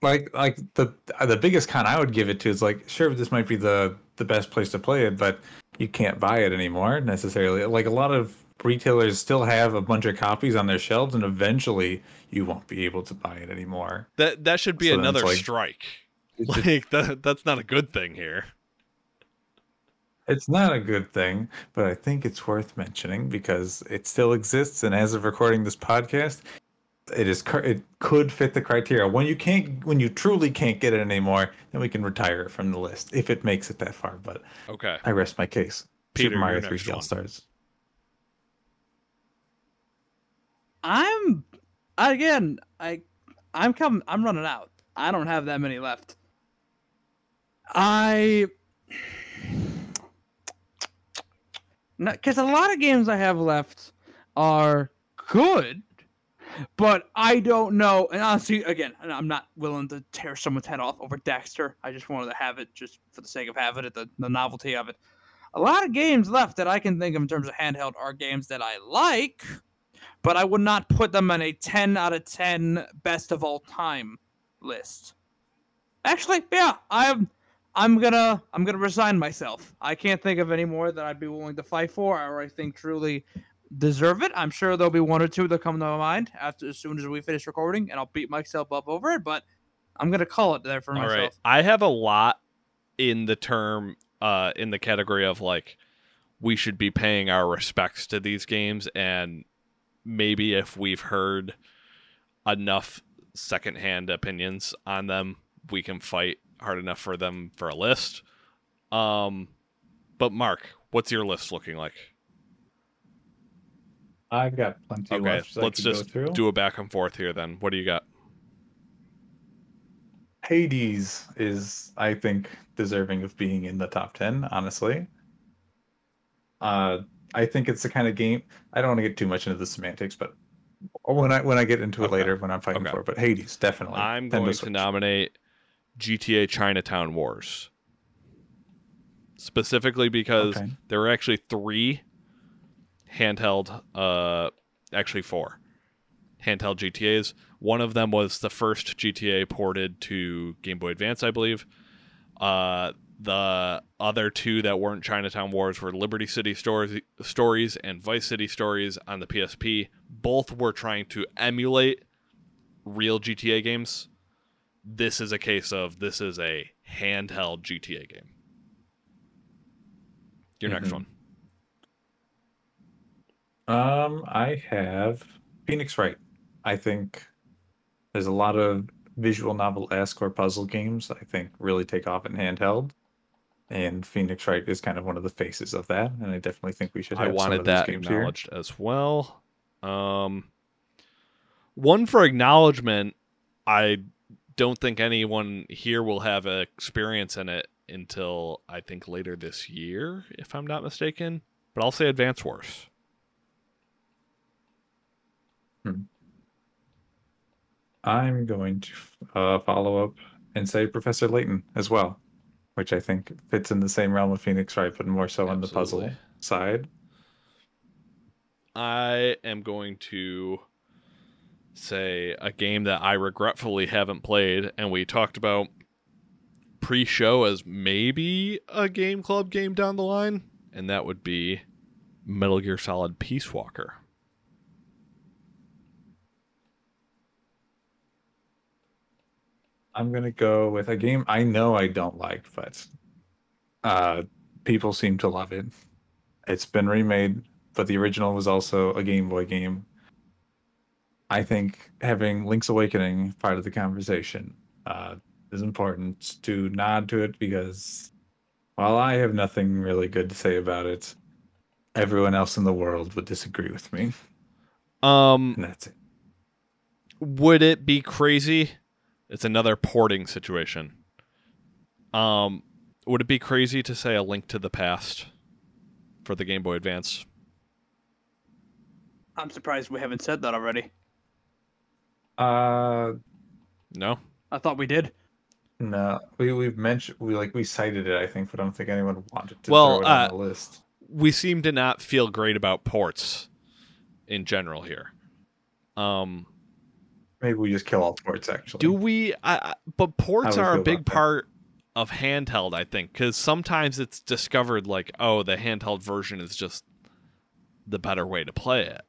like the biggest con I would give it to is like, sure, this might be the best place to play it, but you can't buy it anymore necessarily. Like a lot of retailers still have a bunch of copies on their shelves, and eventually you won't be able to buy it anymore. That should be another strike. Like that's not a good thing here. It's not a good thing, but I think it's worth mentioning because it still exists, and as of recording this podcast, it could fit the criteria. When you truly can't get it anymore, then we can retire it from the list if it makes it that far. But okay, I rest my case. Peter, Super Mario 3D All-Stars. I'm running out. I don't have that many left. Because a lot of games I have left are good, but I don't know. And honestly, again, I'm not willing to tear someone's head off over Dexter. I just wanted to have it just for the sake of having it, the novelty of it. A lot of games left that I can think of in terms of handheld are games that I like, but I would not put them on a 10 out of 10 best of all time list. Actually, yeah, I'm gonna resign myself. I can't think of any more that I'd be willing to fight for or I think truly deserve it. I'm sure there'll be one or two that come to my mind as soon as we finish recording, and I'll beat myself up over it, but I'm gonna call it there for myself. All right. I have a lot in the term in the category of like we should be paying our respects to these games, and maybe if we've heard enough secondhand opinions on them, we can fight hard enough for them for a list. But Mark, what's your list looking like? I've got plenty left. Let's just do a back and forth here then. What do you got? Hades is, I think, deserving of being in the top 10, honestly. I think it's the kind of game, I don't want to get too much into the semantics, but when I get into it later, when I'm fighting for it, but Hades, definitely. I'm going to nominate GTA Chinatown Wars. Specifically because there were actually four handheld GTAs. One of them was the first GTA ported to Game Boy Advance, I believe. The other two that weren't Chinatown Wars were Liberty City Stories and Vice City Stories on the PSP. Both were trying to emulate real GTA games. This is a case of this is a handheld GTA game. Your next one. I have Phoenix Wright. I think there's a lot of visual novel-esque or puzzle games I think really take off in handheld. And Phoenix Wright is kind of one of the faces of that, and I definitely think we should have some of those games here. I wanted that acknowledged as well. One for acknowledgement, I don't think anyone here will have experience in it until I think later this year, if I'm not mistaken. But I'll say Advance Wars. I'm going to follow up and say Professor Layton as well, which I think fits in the same realm of Phoenix Wright, but more so on the puzzle side. I am going to say a game that I regretfully haven't played, and we talked about pre-show as maybe a Game Club game down the line, and that would be Metal Gear Solid Peace Walker. I'm going to go with a game I know I don't like, but people seem to love it. It's been remade, but the original was also a Game Boy game. I think having Link's Awakening part of the conversation is important to nod to it, because while I have nothing really good to say about it, everyone else in the world would disagree with me. And that's it. Would it be crazy? It's another porting situation. Would it be crazy to say A Link to the Past for the Game Boy Advance? I'm surprised we haven't said that already. No. I thought we did. No, we've mentioned, we cited it, I think, but I don't think anyone wanted to throw it on the list. We seem to not feel great about ports in general here. Maybe we just kill all ports, actually. Do we? But ports are a big part of handheld, I think, because sometimes it's discovered like, oh, the handheld version is just the better way to play it.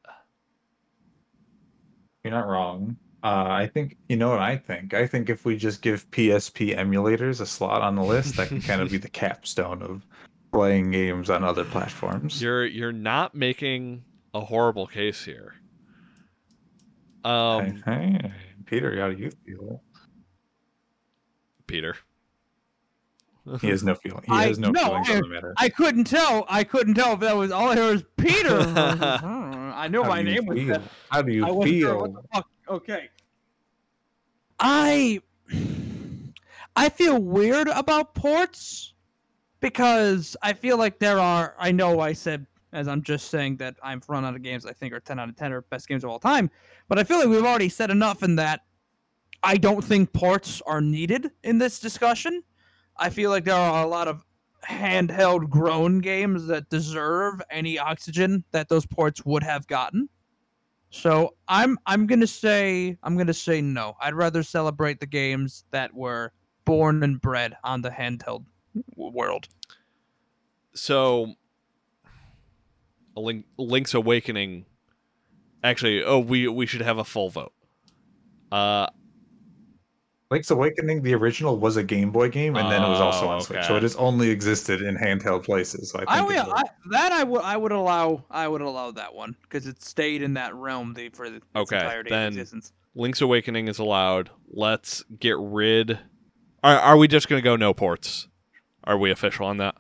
You're not wrong. I think, you know what I think? I think if we just give PSP emulators a slot on the list, that can kind of be the capstone of playing games on other platforms. You're not making a horrible case here. Hey, Peter, how do you feel? Peter. He has no feeling. He has no feelings on the matter. I couldn't tell if that was all I heard was Peter. I know my name was that. How do you feel? What the fuck? Okay. I feel weird about ports because I feel like there are, I know I said, as I'm just saying that I'm for run out of games I think are 10 out of 10 are best games of all time, but I feel like we've already said enough in that I don't think ports are needed in this discussion. I feel like there are a lot of handheld grown games that deserve any oxygen that those ports would have gotten. So I'm gonna say no. I'd rather celebrate the games that were born and bred on the handheld world. So Link's Awakening. Actually, we should have a full vote. Link's Awakening, the original, was a Game Boy game, and then it was also on Switch, so it has only existed in handheld places. So I would allow that one because it stayed in that realm for its entirety of existence. Link's Awakening is allowed. Let's get rid. Are we just going to go no ports? Are we official on that?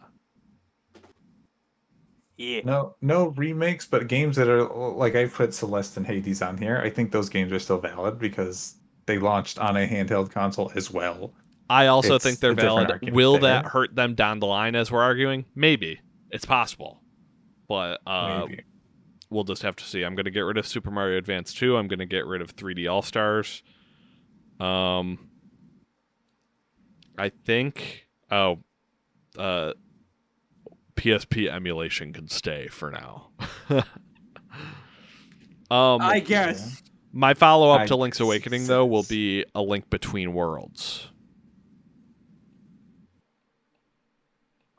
Yeah. No remakes, but games that are like, I put Celeste and Hades on here. I think those games are still valid because they launched on a handheld console as well. I also think they're valid. Will that hurt them down the line as we're arguing? Maybe. It's possible. But we'll just have to see. I'm going to get rid of Super Mario Advance 2. I'm going to get rid of 3D All-Stars. I think PSP emulation can stay for now. I guess. My follow-up to Link's Awakening, though, will be A Link Between Worlds.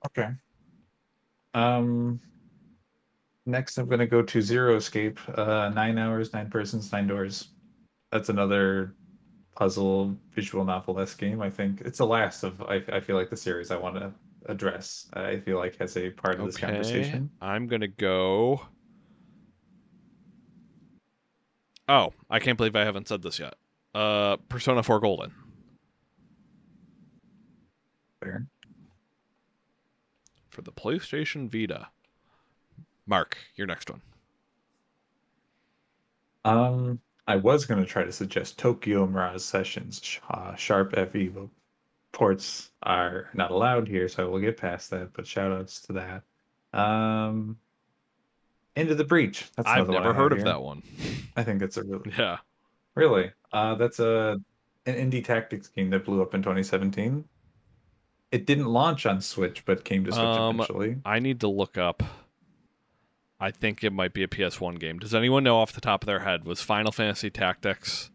Okay. Next, I'm going to go to Zero Escape. 9 hours, 9 persons, 9 doors. That's another puzzle visual novel-esque game, I think. It's the last of, I feel like, the series I want to address, I feel like, as a part of this conversation. I'm going to go... Oh, I can't believe I haven't said this yet. Persona 4 Golden. Fair. For the PlayStation Vita. Mark, your next one. I was going to try to suggest Tokyo Mirage Sessions. Sharp FE, but ports are not allowed here, so I will get past that, but shout-outs to that. Into the Breach. That's I've never heard of that one. I think that's a really... Yeah. Really? That's an indie tactics game that blew up in 2017. It didn't launch on Switch, but came to Switch eventually. I need to look up. I think it might be a PS1 game. Does anyone know off the top of their head? Was Final Fantasy Tactics...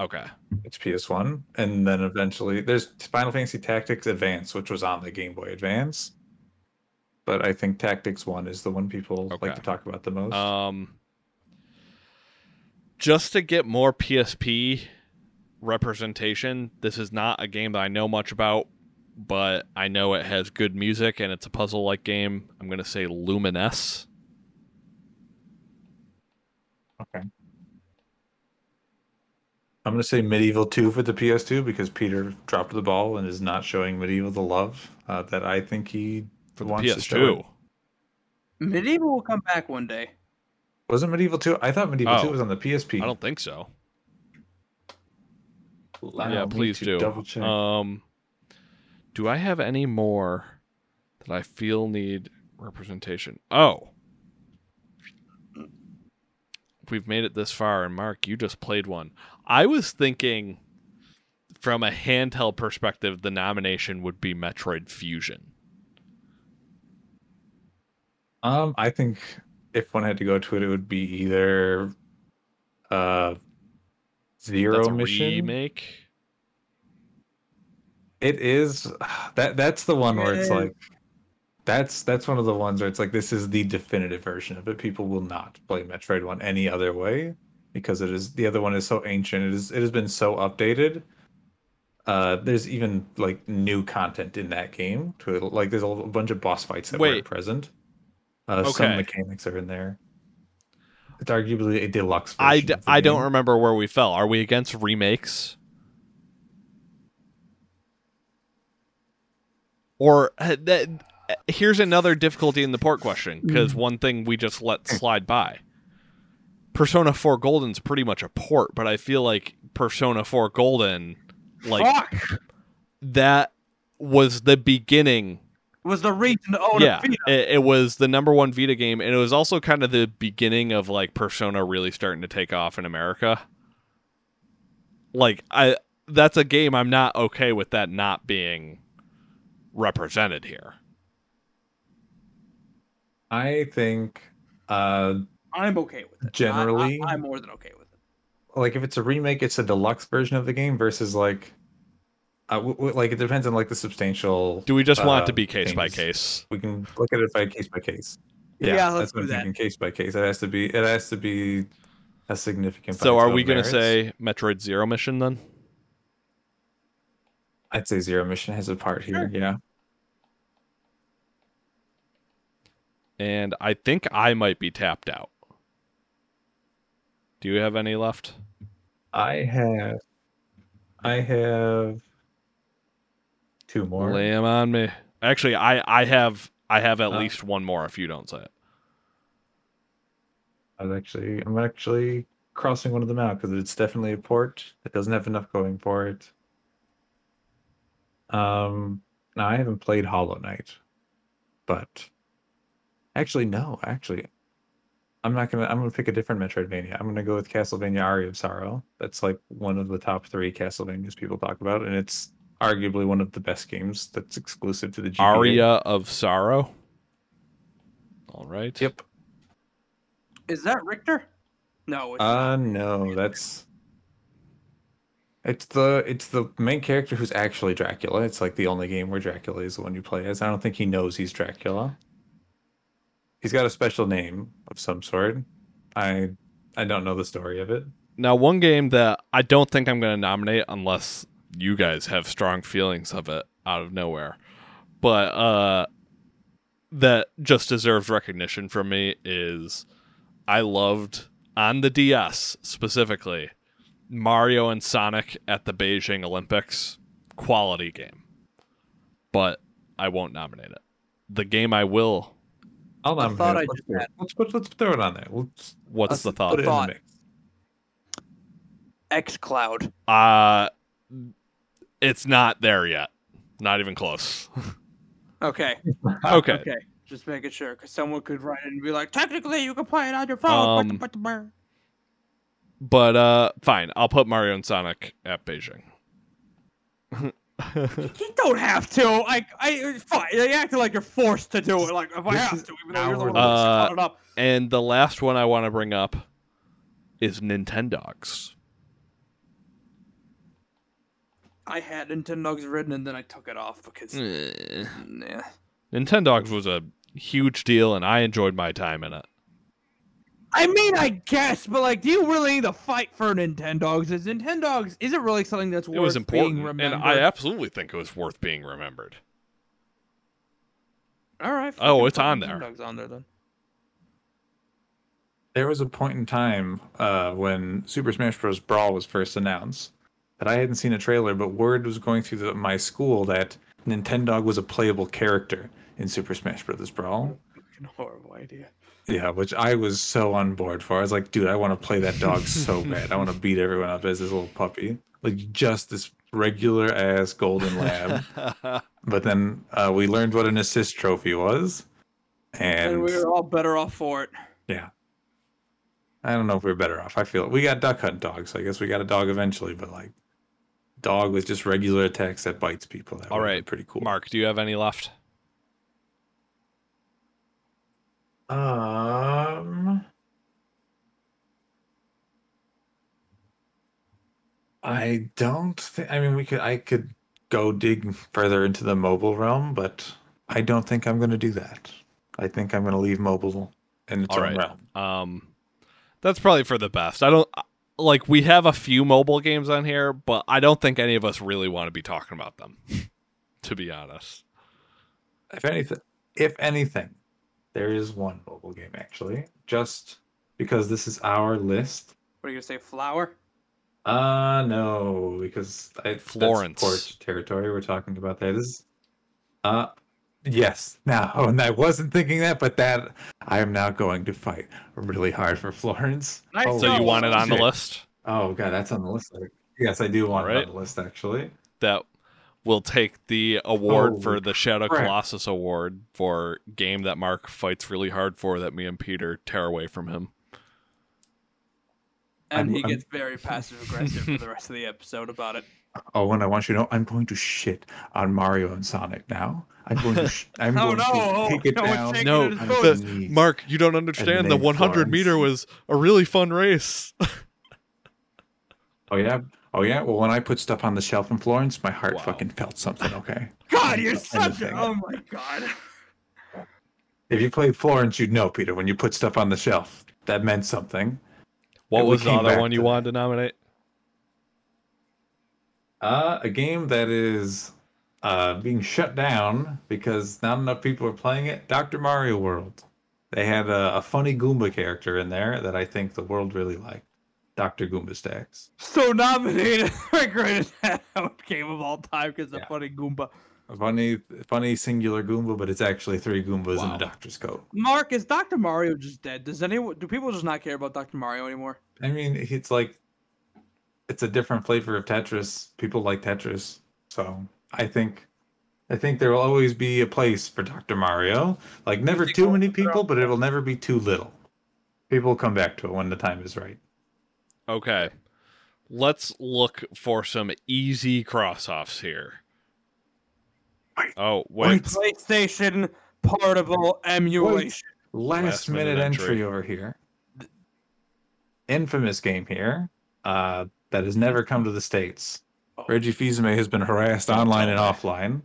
Okay. It's PS1. And then eventually... There's Final Fantasy Tactics Advance, which was on the Game Boy Advance. But I think Tactics 1 is the one people like to talk about the most. Just to get more PSP representation. This is not a game that I know much about, but I know it has good music and it's a puzzle-like game. I'm going to say Luminesce. Okay. I'm going to say Medieval 2 for the PS2 because Peter dropped the ball and is not showing Medieval the love that I think he wants PS2. To show. Medieval will come back one day. Wasn't Medieval 2? I thought Medieval 2 was on the PSP. I don't think so. Yeah, please do. Double check. Do I have any more that I feel need representation? Oh. We've made it this far, and Mark, you just played one. I was thinking from a handheld perspective, the nomination would be Metroid Fusion. I think if one had to go to it, it would be either Zero Mission remake. It is that's the one where it's like that's one of the ones where it's like this is the definitive version of it. People will not play Metroid 1 any other way because it is the other one is so ancient. It has been so updated. There's even like new content in that game. Like there's a bunch of boss fights that weren't present. Some mechanics are in there. It's arguably a deluxe version. I don't remember where we fell. Are we against remakes? Or here's another difficulty in the port question, because one thing we just let slide by. Persona 4 Golden's pretty much a port, but I feel like Persona 4 Golden, like that was the beginning. It was the reason to own a Vita. It was the number one Vita game, and it was also kind of the beginning of like Persona really starting to take off in America. Like that's a game I'm not okay with that not being represented here. I think I'm okay with it. Generally, I'm more than okay with it. Like if it's a remake, it's a deluxe version of the game versus like. Like it depends on like the substantial. Do we just want it to be case by case? We can look at it by case by case. Yeah, let's do that. Case by case, it has to be a significant. So, are we going to say Metroid Zero Mission then? I'd say Zero Mission has a part here. Sure. Yeah. And I think I might be tapped out. Do you have any left? I have. Two more. Lay them on me. Actually, I have at least one more. If you don't say it, I'm actually crossing one of them out because it's definitely a port. It doesn't have enough going for it. Now I haven't played Hollow Knight, but actually, I'm not gonna. I'm gonna pick a different Metroidvania. I'm gonna go with Castlevania: Aria of Sorrow. That's like one of the top three Castlevanias people talk about, and it's arguably one of the best games that's exclusive to the GBA. Aria of Sorrow. All right. Yep. Is that Richter? No. It's no. That's. It's the main character who's actually Dracula. It's like the only game where Dracula is the one you play as. I don't think he knows he's Dracula. He's got a special name of some sort. I don't know the story of it. Now, one game that I don't think I'm going to nominate unless you guys have strong feelings of it out of nowhere, but that just deserves recognition from me is I loved on the DS specifically Mario and Sonic at the Beijing Olympics. Quality game, but I won't nominate it. The game I will. I'll nominate. Let's throw it on there. What's the thought? XCloud. It's not there yet. Not even close. Okay. Just making sure, because someone could write it and be like, technically, you can play it on your phone. But fine. I'll put Mario and Sonic at Beijing. You don't have to. Fine. You act like you're forced to do it. Like, if I have to, even though you're the one that's caught it up. And the last one I want to bring up is Nintendogs. I had Nintendogs written and then I took it off because Nintendogs was a huge deal and I enjoyed my time in it. I mean, I guess, but like, do you really need to fight for Nintendogs? Is Nintendogs, is it really something that's worth being remembered? And I absolutely think it was worth being remembered. All right. Oh, it's on there. Nintendogs on there then. There was a point in time when Super Smash Bros. Brawl was first announced that I hadn't seen a trailer, but word was going through my school that Nintendog was a playable character in Super Smash Bros. Brawl. Fucking horrible idea. Yeah, which I was so on board for. I was like, dude, I want to play that dog so bad. I want to beat everyone up as this little puppy. Like, just this regular-ass golden lab. But then we learned what an assist trophy was. And we were all better off for it. Yeah. I don't know if we were better off. I feel it. We got Duck Hunt dogs. So I guess we got a dog eventually, but like dog with just regular attacks that bites people. That all right, pretty cool. Mark, do you have any left? I don't think. I mean, I could go dig further into the mobile realm, but I don't think I'm going to do that. I think I'm going to leave mobile in its own realm. That's probably for the best. I don't like. We have a few mobile games on here, but I don't think any of us really want to be talking about them, to be honest. If anything, there is one mobile game actually. Just because this is our list. What are you gonna say, Flower? No, because Florence, that's port territory we're talking about. That is, yes. Now, and I wasn't thinking that, but that I am now going to fight really hard for Florence. Nice. Oh, so you want it on the list? Oh god, that's on the list. Yes, I do want it on the list actually. That will take the award for the Shadow Colossus award for game that Mark fights really hard for that me and Peter tear away from him. And he gets very passive aggressive for the rest of the episode about it. Oh, and I want you to know, I'm going to shit on Mario and Sonic now. I'm going to. I'm going to take it down. Mark, you don't understand. The 100 meter was a really fun race. Oh yeah. Well, when I put stuff on the shelf in Florence, my heart fucking felt something. Okay. God, you're such a. Oh my god. If you played Florence, you'd know, Peter. When you put stuff on the shelf, that meant something. What was the other one you wanted to nominate? A game that is being shut down because not enough people are playing it. Dr. Mario World. They had a funny Goomba character in there that I think the world really liked. Dr. Goomba Stacks. So nominated my greatest game of all time because of funny Goomba. A funny singular Goomba, but it's actually three Goombas in a doctor's coat. Mark, is Dr. Mario just dead? Do people just not care about Dr. Mario anymore? I mean, it's like. It's a different flavor of Tetris. People like Tetris. So I think there will always be a place for Dr. Mario. Like, never too many people, but it'll never be too little. People will come back to it when the time is right. Okay. Let's look for some easy cross-offs here. Wait. PlayStation Portable Emulation. Last-minute entry over here. Infamous game here. That has never come to the States. Reggie Fils-Aimé has been harassed online and offline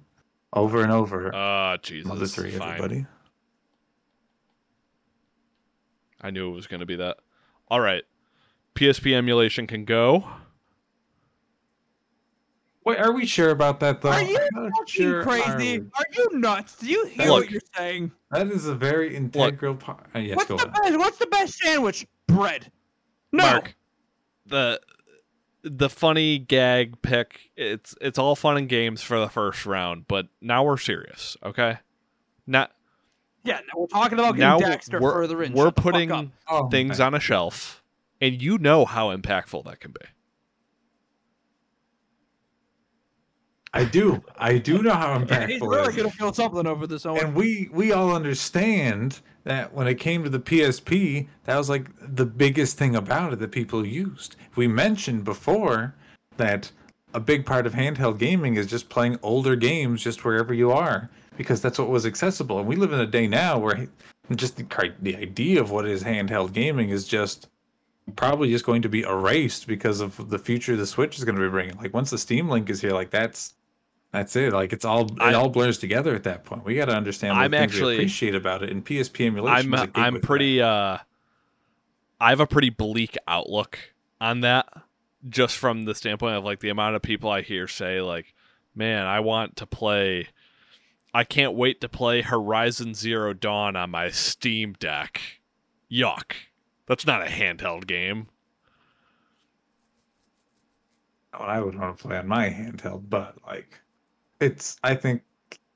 over and over. Jesus. Mother 3, everybody. I knew it was going to be that. All right. PSP emulation can go. Wait, are we sure about that, though? Are you fucking crazy? Are you nuts? Do you hear what you're saying? That is a very integral part. Yes, what's the best sandwich? Bread. No. Mark. The funny gag pick, it's all fun and games for the first round, but now we're serious, okay? Now we're talking about getting Daxter further in. We're putting things on a shelf, and you know how impactful that can be. I do know how impactful. He's really going to feel something over this. Owen. And we all understand that when it came to the PSP, that was like the biggest thing about it that people used. We mentioned before that a big part of handheld gaming is just playing older games just wherever you are, because that's what was accessible. And we live in a day now where just the idea of what is handheld gaming is just probably just going to be erased because of the future the Switch is going to be bringing. Like, once the Steam Link is here, like that's it. Like, it all blurs together at that point. We got to understand what we appreciate about it. And PSP emulation. I'm pretty I have a pretty bleak outlook on that, just from the standpoint of like the amount of people I hear say like, man, I can't wait to play Horizon Zero Dawn on my Steam Deck. Yuck. That's not a handheld game. What I would want to play on my handheld, but like I think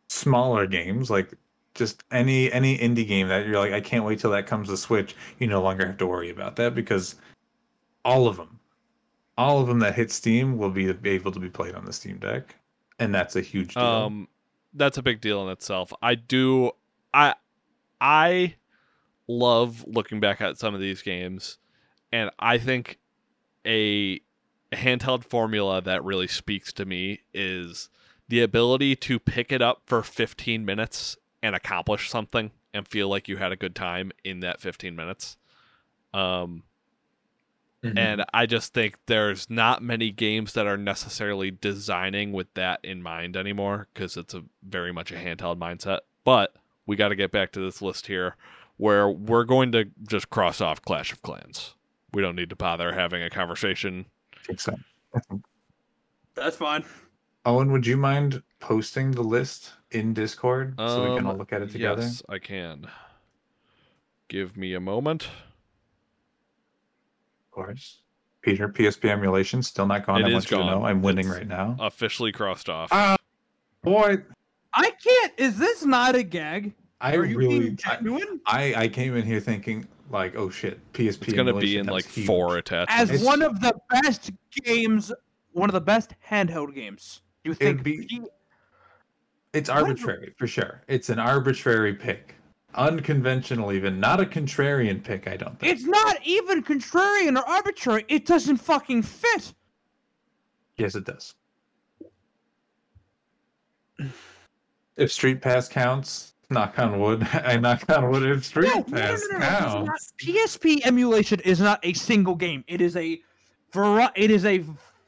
smaller games, like just any indie game that you're like, I can't wait till that comes to Switch. You no longer have to worry about that because all of them that hit Steam will be able to be played on the Steam Deck. And that's a huge deal. That's a big deal in itself. I love looking back at some of these games, and I think a handheld formula that really speaks to me is the ability to pick it up for 15 minutes and accomplish something and feel like you had a good time in that 15 minutes. And I just think there's not many games that are necessarily designing with that in mind anymore, because it's a very much a handheld mindset. But we got to get back to this list here where we're going to just cross off Clash of Clans. We don't need to bother having a conversation. So. That's fine. Owen, would you mind posting the list in Discord so we can all look at it together? Yes, I can. Give me a moment. Course. Peter, PSP emulation still not gone. I want you to know I'm winning right now. Officially crossed off. Boy, I can't. Is this not a gag? I came in here thinking like, oh shit, PSP. It's gonna be in like huge. 4 attachments. As one of the best games, one of the best handheld games. You think it's arbitrary for sure. It's an arbitrary pick. Unconventional, even not a contrarian pick. I don't think it's not even contrarian or arbitrary. It doesn't fucking fit. Yes, it does. If Street Pass counts, knock on wood. I knock on wood. If Street Pass counts, PSP emulation is not a single game. It is a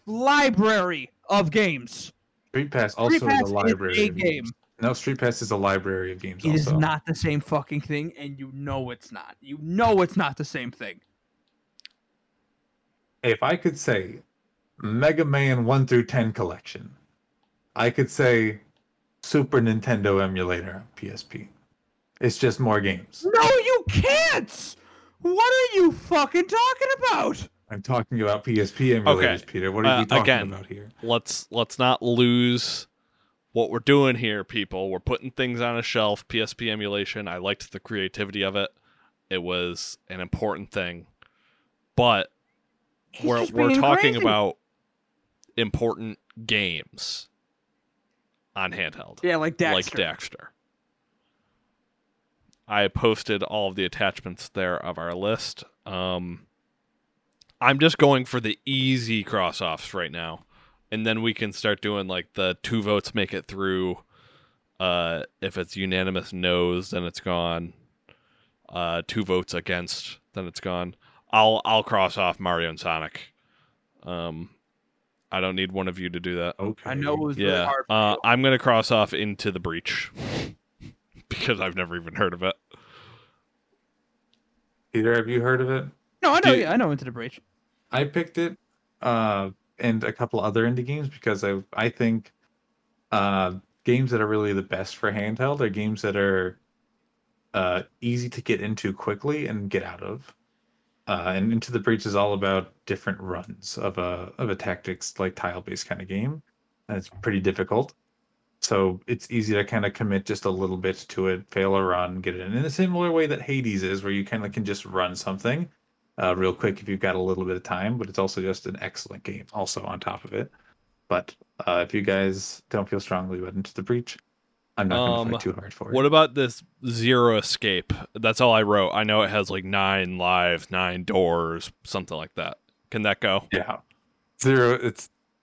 library of games. Street Pass also is a library of games. No, Street Pass is a library of games. It is not the same fucking thing, and you know it's not. You know it's not the same thing. If I could say Mega Man 1 through 10 collection, I could say Super Nintendo emulator PSP. It's just more games. No, you can't! What are you fucking talking about? I'm talking about PSP emulators, okay. Peter. What are you talking about here? Let's not lose... What we're doing here, people, we're putting things on a shelf. PSP emulation, I liked the creativity of it. It was an important thing. But we're talking about important games on handheld. Yeah, like Daxter. I posted all of the attachments there of our list. I'm just going for the easy cross-offs right now. And then we can start doing like the 2 votes make it through. If it's unanimous no's, then it's gone. 2 votes against, then it's gone. I'll cross off Mario and Sonic. I don't need one of you to do that. Okay. I know it was really hard. I'm gonna cross off Into the Breach because I've never even heard of it. Peter, have you heard of it? No, I know. I know Into the Breach. I picked it. And a couple other indie games because I think games that are really the best for handheld are games that are easy to get into quickly and get out of. And Into the Breach is all about different runs of a tactics like tile based kind of game. And it's pretty difficult, so it's easy to kind of commit just a little bit to it, fail a run, get it in a similar way that Hades is, where you kind of can just run something. Real quick if you've got a little bit of time, but it's also just an excellent game also on top of it. But if you guys don't feel strongly about Into the Breach, I'm not going to fight too hard for it. What about this Zero Escape? That's all I wrote. I know it has like 9 lives, 9 doors, something like that. Can that go? Yeah. Zero,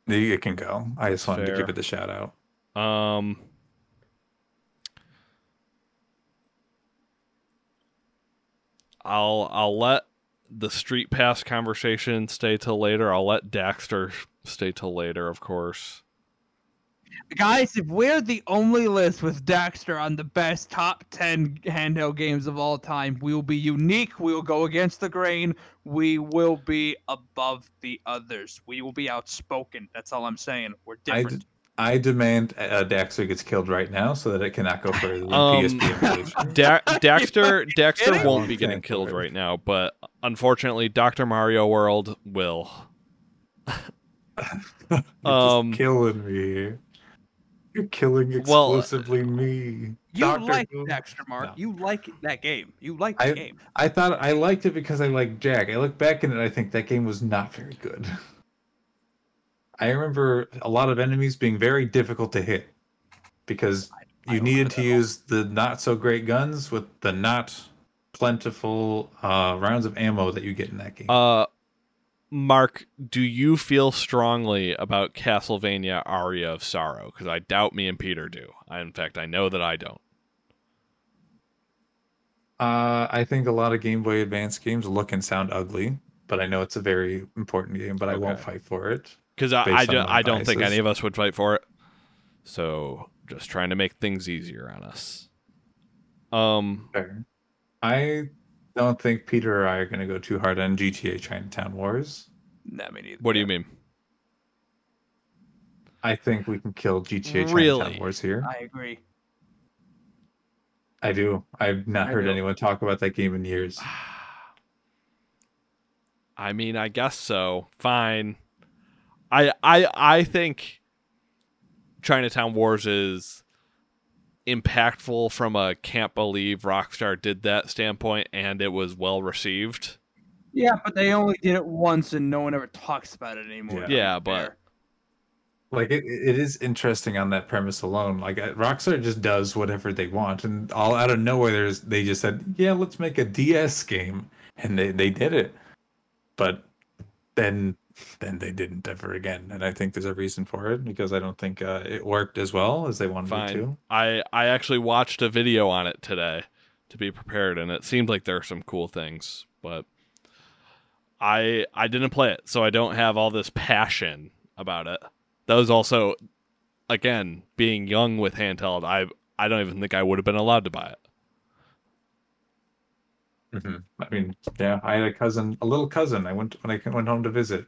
it can go. I just wanted to give it the shout out. I'll let the Street Pass conversation stay till later. I'll let Daxter stay till later, of course. Guys, if we're the only list with Daxter on the best top 10 handheld games of all time, we will be unique. We will go against the grain. We will be above the others. We will be outspoken. That's all I'm saying. We're different. I demand Daxter gets killed right now so that it cannot go further than PSP. Daxter won't be getting killed right now, but unfortunately, Dr. Mario World will. You're just killing me here. You're killing exclusively me. You like Daxter, Mark. No. You like that game. You like the game. I thought I liked it because I like Jack. I look back at it and I think that game was not very good. I remember a lot of enemies being very difficult to hit because you needed to use the not so great guns with the not plentiful rounds of ammo that you get in that game. Mark, do you feel strongly about Castlevania Aria of Sorrow? Because I doubt me and Peter do. In fact, I know that I don't. I think a lot of Game Boy Advance games look and sound ugly, but I know it's a very important game, but I won't fight for it. Because I don't think any of us would fight for it. So just trying to make things easier on us. Fair. I don't think Peter or I are going to go too hard on GTA Chinatown Wars. No, me neither. What do you mean? I think we can kill GTA Chinatown Wars here. I agree. I do. I've not heard anyone talk about that game in years. I mean, I guess so. Fine. I think Chinatown Wars is impactful from a can't believe Rockstar did that standpoint, and it was well received. Yeah, but they only did it once, and no one ever talks about it anymore. Yeah, but like it is interesting on that premise alone. Like Rockstar just does whatever they want, and all out of nowhere, they just said, "Yeah, let's make a DS game," and they did it. But then they didn't ever again, and I think there's a reason for it because I don't think it worked as well as they wanted it to. I actually watched a video on it today to be prepared, and it seemed like there are some cool things, but I didn't play it, so I don't have all this passion about it. That was also, again, being young with handheld, I don't even think I would have been allowed to buy it. Mm-hmm. I mean, yeah, I had a little cousin I went home to visit,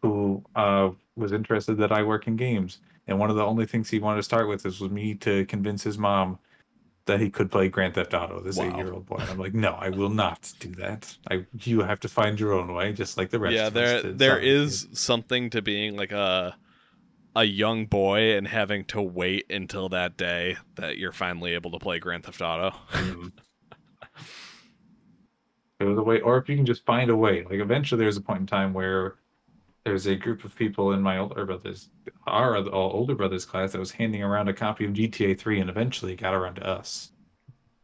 who was interested that I work in games. And one of the only things he wanted to start with was me to convince his mom that he could play Grand Theft Auto, this 8-year-old boy. And I'm like, no, I will not do that. You have to find your own way, just like the rest of us. Yeah, there is something to being like a young boy and having to wait until that day that you're finally able to play Grand Theft Auto. There's a way, or if you can just find a way. Like eventually there's a point in time where there's a group of people in my older brother's class that was handing around a copy of GTA 3 and eventually got around to us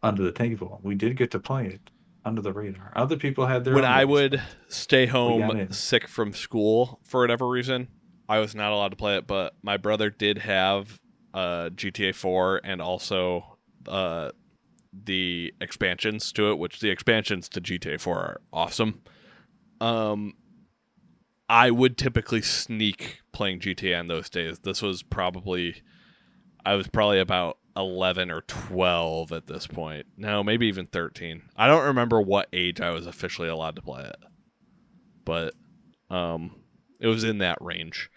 under the table. We did get to play it under the radar. Other people had their own. I would stay home sick from school for whatever reason, I was not allowed to play it, but my brother did have GTA 4 and also the expansions to it, which the expansions to GTA 4 are awesome. I would typically sneak playing GTA on those days. This was I was probably about 11 or 12 at this point. No, maybe even 13. I don't remember what age I was officially allowed to play it, but it was in that range.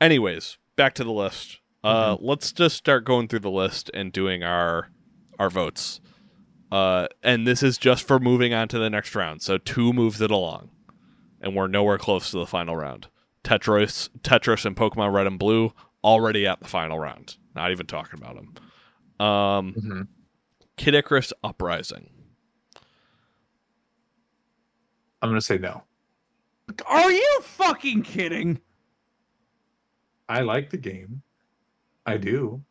Anyways, back to the list. Let's just start going through the list and doing our votes. And this is just for moving on to the next round. So two moves it along. And we're nowhere close to the final round. Tetris and Pokemon Red and Blue already at the final round. Not even talking about them. Kid Icarus Uprising. I'm going to say no. Are you fucking kidding? I like the game. I do.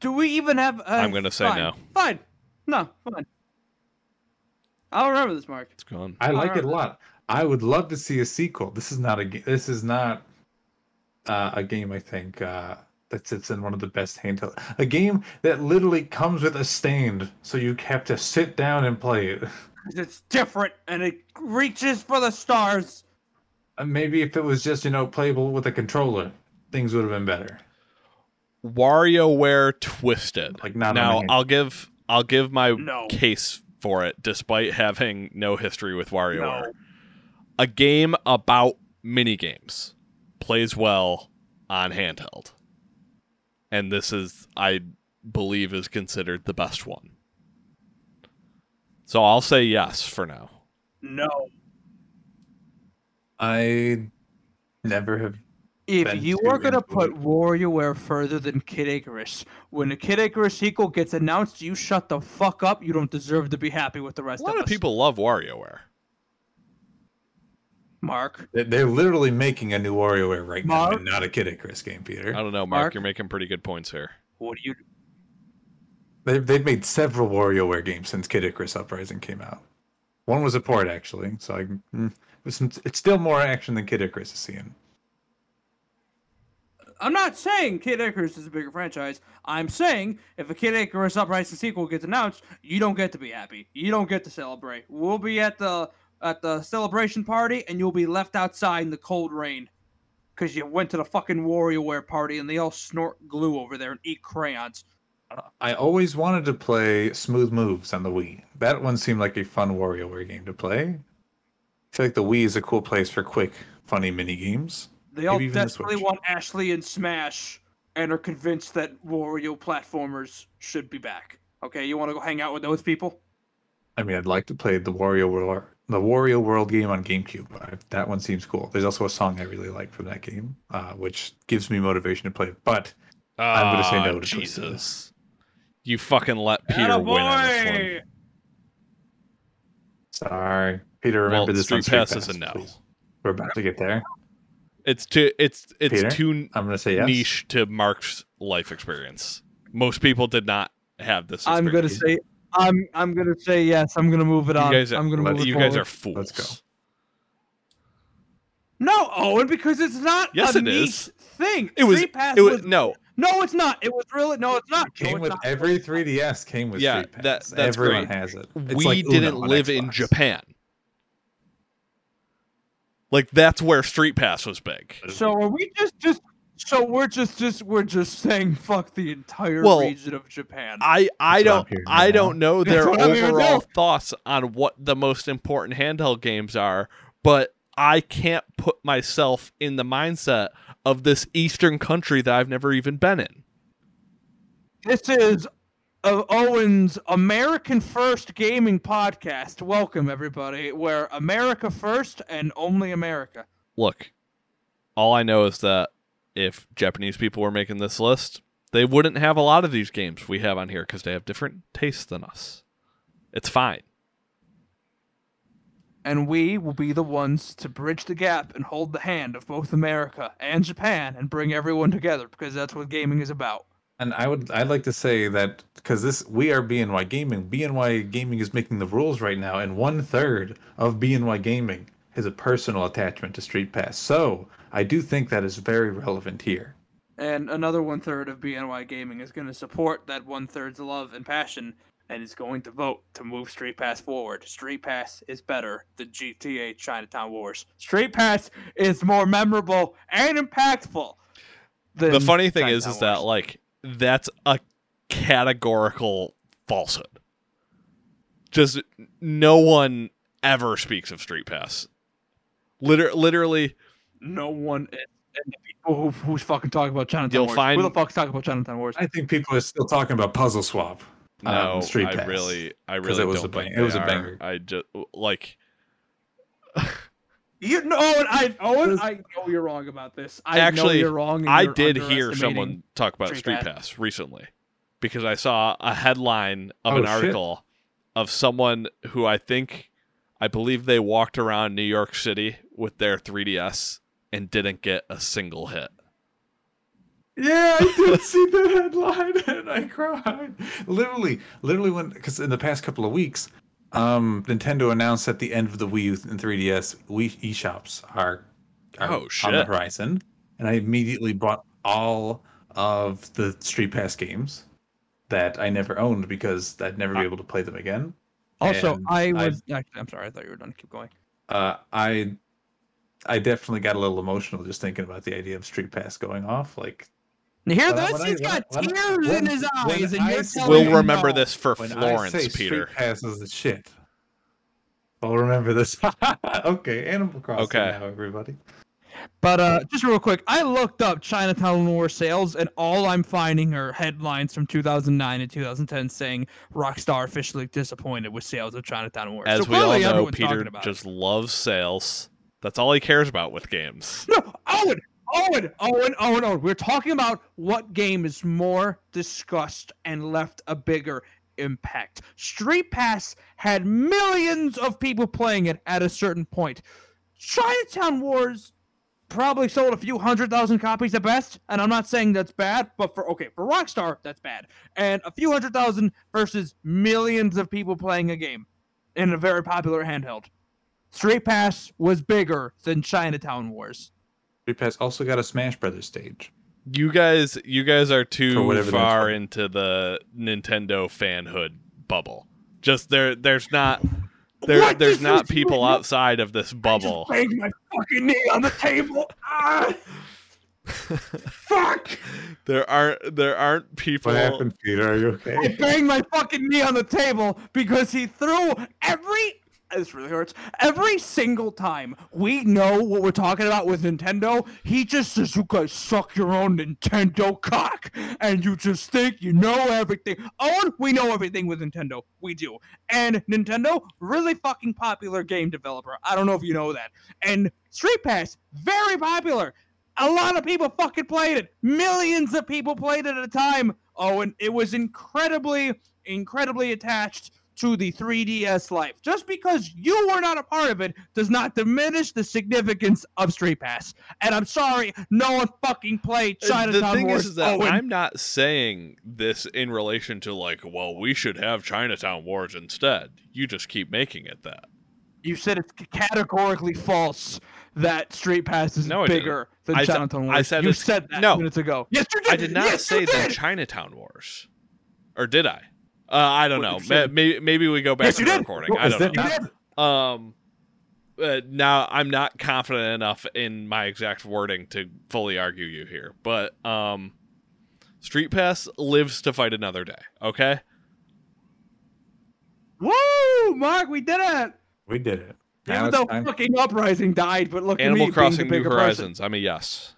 Do we even have... I'm going to say no. Fine. No, fine. I'll remember this, Mark. It's gone. I like it a lot. I would love to see a sequel. This is not a game, I think, that sits in one of the best handheld. A game that literally comes with a stand, so you have to sit down and play it. It's different, and it reaches for the stars. Maybe if it was just, playable with a controller, things would have been better. WarioWare Twisted. Like not now, I'll give my case for it, despite having no history with WarioWare. No. A game about minigames plays well on handheld. And this is, I believe, is considered the best one. So I'll say yes for now. No. I never have. If you were going to put WarioWare further than Kid Icarus, when the Kid Icarus sequel gets announced, you shut the fuck up. You don't deserve to be happy with the rest of us. A lot of people love WarioWare. Mark? They're literally making a new WarioWare right now and not a Kid Icarus game, Peter. I don't know, Mark. You're making pretty good points here. What do you do? They've made several WarioWare games since Kid Icarus Uprising came out. One was a port, actually, so it's still more action than Kid Icarus is seeing. I'm not saying Kid Icarus is a bigger franchise. I'm saying if a Kid Icarus Uprising sequel gets announced, you don't get to be happy. You don't get to celebrate. We'll be at the celebration party, and you'll be left outside in the cold rain because you went to the fucking WarioWare party, and they all snort glue over there and eat crayons. I always wanted to play Smooth Moves on the Wii. That one seemed like a fun WarioWare game to play. I feel like the Wii is a cool place for quick, funny mini-games. They all desperately want Ashley and Smash and are convinced that Wario platformers should be back. Okay, you want to go hang out with those people? I mean, I'd like to play the Wario World game on GameCube. That one seems cool. There's also a song I really like from that game, which gives me motivation to play it. But I'm going to say no to Jesus. You fucking let Peter win on this one. Sorry, Peter. Remember this one. Street Pass is a no. Please. We're about to get there. It's Peter, too niche to Mark's life experience. Most people did not have this experience. I'm gonna say yes. I'm gonna move it on. You guys are fools. Let's go. No, Owen, because it's not a niche thing. No, it's not. It was really no, it's not. Every 3DS came with Street Pass. That's everyone great. Has it. It's we like didn't live Xbox. In Japan. Like that's where Street Pass was big. So are we we're just saying fuck the entire region of Japan. I don't know their overall thoughts on what the most important handheld games are, but I can't put myself in the mindset of this Eastern country that I've never even been in. This is Owen's American First Gaming Podcast. Welcome, everybody. Where America first and only America. Look, all I know is that if Japanese people were making this list, they wouldn't have a lot of these games we have on here because they have different tastes than us. It's fine. And we will be the ones to bridge the gap and hold the hand of both America and Japan and bring everyone together because that's what gaming is about. And I'd like to say that because we are BNY Gaming. BNY Gaming is making the rules right now, and 1/3 of BNY Gaming has a personal attachment to Street Pass. So I do think that is very relevant here. And another 1/3 of BNY Gaming is going to support that 1/3's love and passion, and is going to vote to move Street Pass forward. Street Pass is better than GTA Chinatown Wars. Street Pass is more memorable and impactful. The funny thing is that like. That's a categorical falsehood. Just no one ever speaks of Street Pass. Literally, no one. And the people who's fucking talking about Chinatown Wars. Who the fuck's talking about Chinatown Wars? I think people are still talking about Puzzle Swap. No, Street Pass. I really don't think it was a banger. I just like. You know, Owen, I know you're wrong about this. I know you're wrong. I did hear someone talk about Street Pass recently because I saw a headline of an article of someone who I believe they walked around New York City with their 3DS and didn't get a single hit. Yeah, I did see the headline and I cried. Literally, because in the past couple of weeks. Nintendo announced at the end of the Wii U and 3DS, Wii eShops are on the horizon, and I immediately bought all of the Street Pass games that I never owned because I'd never be able to play them again. Also, and I'm sorry, I thought you were done. Keep going. I definitely got a little emotional just thinking about the idea of Street Pass going off. Like, Here, he's got tears in his eyes, and you're telling me. We'll remember this for Florence, Peter. Passes the shit. I'll remember this. Okay, Animal Crossing now, everybody. But just real quick, I looked up Chinatown War sales, and all I'm finding are headlines from 2009 and 2010 saying Rockstar officially disappointed with sales of Chinatown War. As we all know, Peter just loves sales. That's all he cares about with games. No, Owen. We're talking about what game is more discussed and left a bigger impact. Street Pass had millions of people playing it at a certain point. Chinatown Wars probably sold a few 100,000 copies at best, and I'm not saying that's bad, but for Rockstar, that's bad. And a few 100,000 versus millions of people playing a game in a very popular handheld. Street Pass was bigger than Chinatown Wars. Street Pass also got a Smash Brothers stage. You guys are too far into the Nintendo fanhood bubble. Just there's not people outside of this bubble. I just banged my fucking knee on the table. Fuck. There aren't people. What happened, Peter? Are you okay? I banged my fucking knee on the table because he threw This really hurts. Every single time we know what we're talking about with Nintendo, he just says, you guys suck your own Nintendo cock, and you just think you know everything. Oh, we know everything with Nintendo. We do. And Nintendo, really fucking popular game developer. I don't know if you know that. And Street Pass, very popular. A lot of people fucking played it. Millions of people played it at a time. Oh, and it was incredibly attached to the 3DS life. Just because you were not a part of it does not diminish the significance of Street Pass. And I'm sorry, no one fucking played Chinatown Wars. The thing is that I'm not saying this in relation to we should have Chinatown Wars instead. You just keep making it that. You said it's categorically false that Street Pass is bigger than Chinatown Wars. You said that minutes ago. Yes, you did. I did not say the Chinatown Wars. Or did I? I don't know. Maybe we go back to the recording. I don't know. Now I'm not confident enough in my exact wording to fully argue you here, but Street Pass lives to fight another day. Okay. Woo, Mark, we did it. We did it. Even though fucking Uprising died, but look at me. Animal Crossing New Horizons. I'm a yes.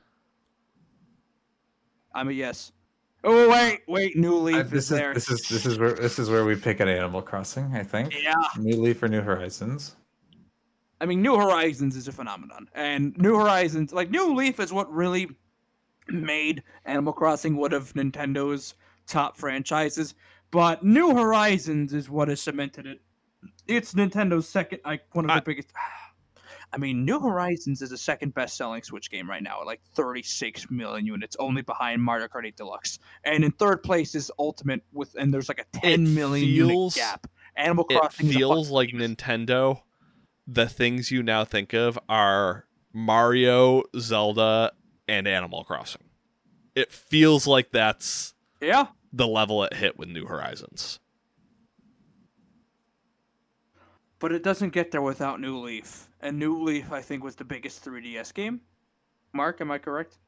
Oh wait! New Leaf is there. This is where we pick an Animal Crossing, I think. Yeah. New Leaf or New Horizons. I mean, New Horizons is a phenomenon, and New Horizons, New Leaf, is what really made Animal Crossing one of Nintendo's top franchises. But New Horizons is what has cemented it. It's Nintendo's second, one of the biggest. I mean, New Horizons is the second best-selling Switch game right now at 36 million units, only behind Mario Kart 8 Deluxe. And in third place is Ultimate, and there's a 10 million unit gap. Animal Crossing feels like Nintendo. The things you now think of are Mario, Zelda, and Animal Crossing. It feels like that's the level it hit with New Horizons. But it doesn't get there without New Leaf. And New Leaf, I think, was the biggest 3DS game. Mark, am I correct?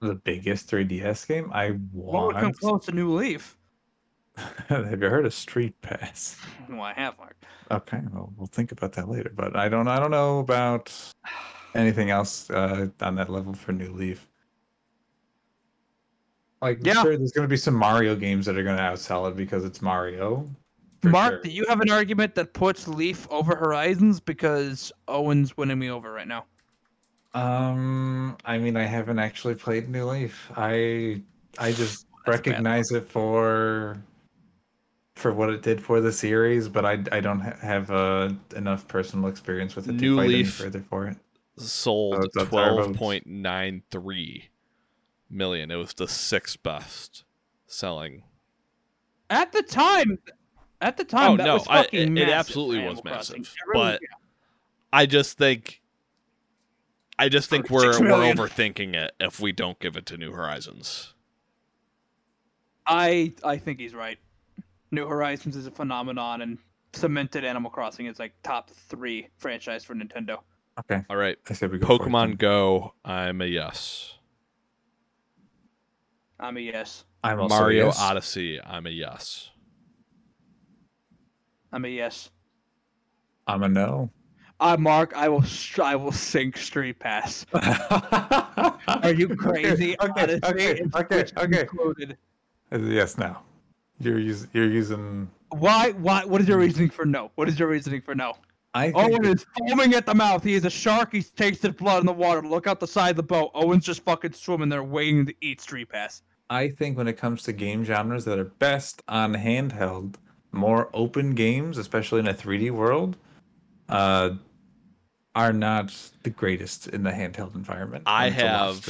The biggest 3DS game? What would come close to New Leaf? Have you heard of Street Pass? Well, I have, Mark. Okay, well, we'll think about that later. But I don't know about anything else on that level for New Leaf. Sure, there's going to be some Mario games that are going to outsell it because it's Mario. Mark, do you have an argument that puts Leaf over Horizons? Because Owen's winning me over right now. I mean, I haven't actually played New Leaf. I just recognize it for what it did for the series, but I don't have enough personal experience with it to fight any further for it. Sold 12.93 million. It was the sixth best selling at the time. That was fucking massive. It absolutely was massive. But I just think we're overthinking it if we don't give it to New Horizons. I think he's right. New Horizons is a phenomenon and cemented Animal Crossing is top 3 franchise for Nintendo. Okay. All right. I said we go Pokemon Go, I'm a yes. I'm a yes. I'm also Mario yes. Odyssey. I'm a yes. I'm a yes. I'm a no. Mark, I will sink Street Pass. Are you crazy? Okay. Yes, no. You're using. Why? What is your reasoning for no? Owen is foaming at the mouth. He is a shark. He's tasted blood in the water. Look out the side of the boat. Owen's just fucking swimming there, waiting to eat Street Pass. I think when it comes to game genres that are best on handheld, more open games, especially in a 3D world, are not the greatest in the handheld environment. I have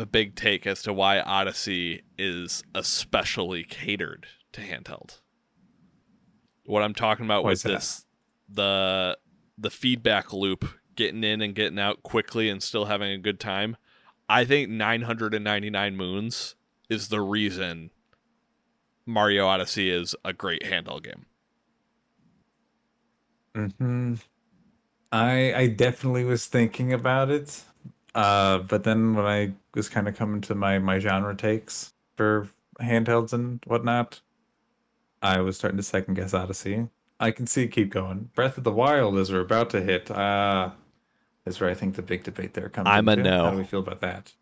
a big take as to why Odyssey is especially catered to handheld. What I'm talking about was this, the feedback loop, getting in and getting out quickly and still having a good time. I think 999 Moons is the reason Mario Odyssey is a great handheld game. Mm-hmm. I definitely was thinking about it, but then when I was kind of coming to my genre takes for handhelds and whatnot, I was starting to second guess Odyssey. I can see it keep going. Breath of the Wild, as we're about to hit, is where I think the big debate there comes. I'm into. A no. How do we feel about that?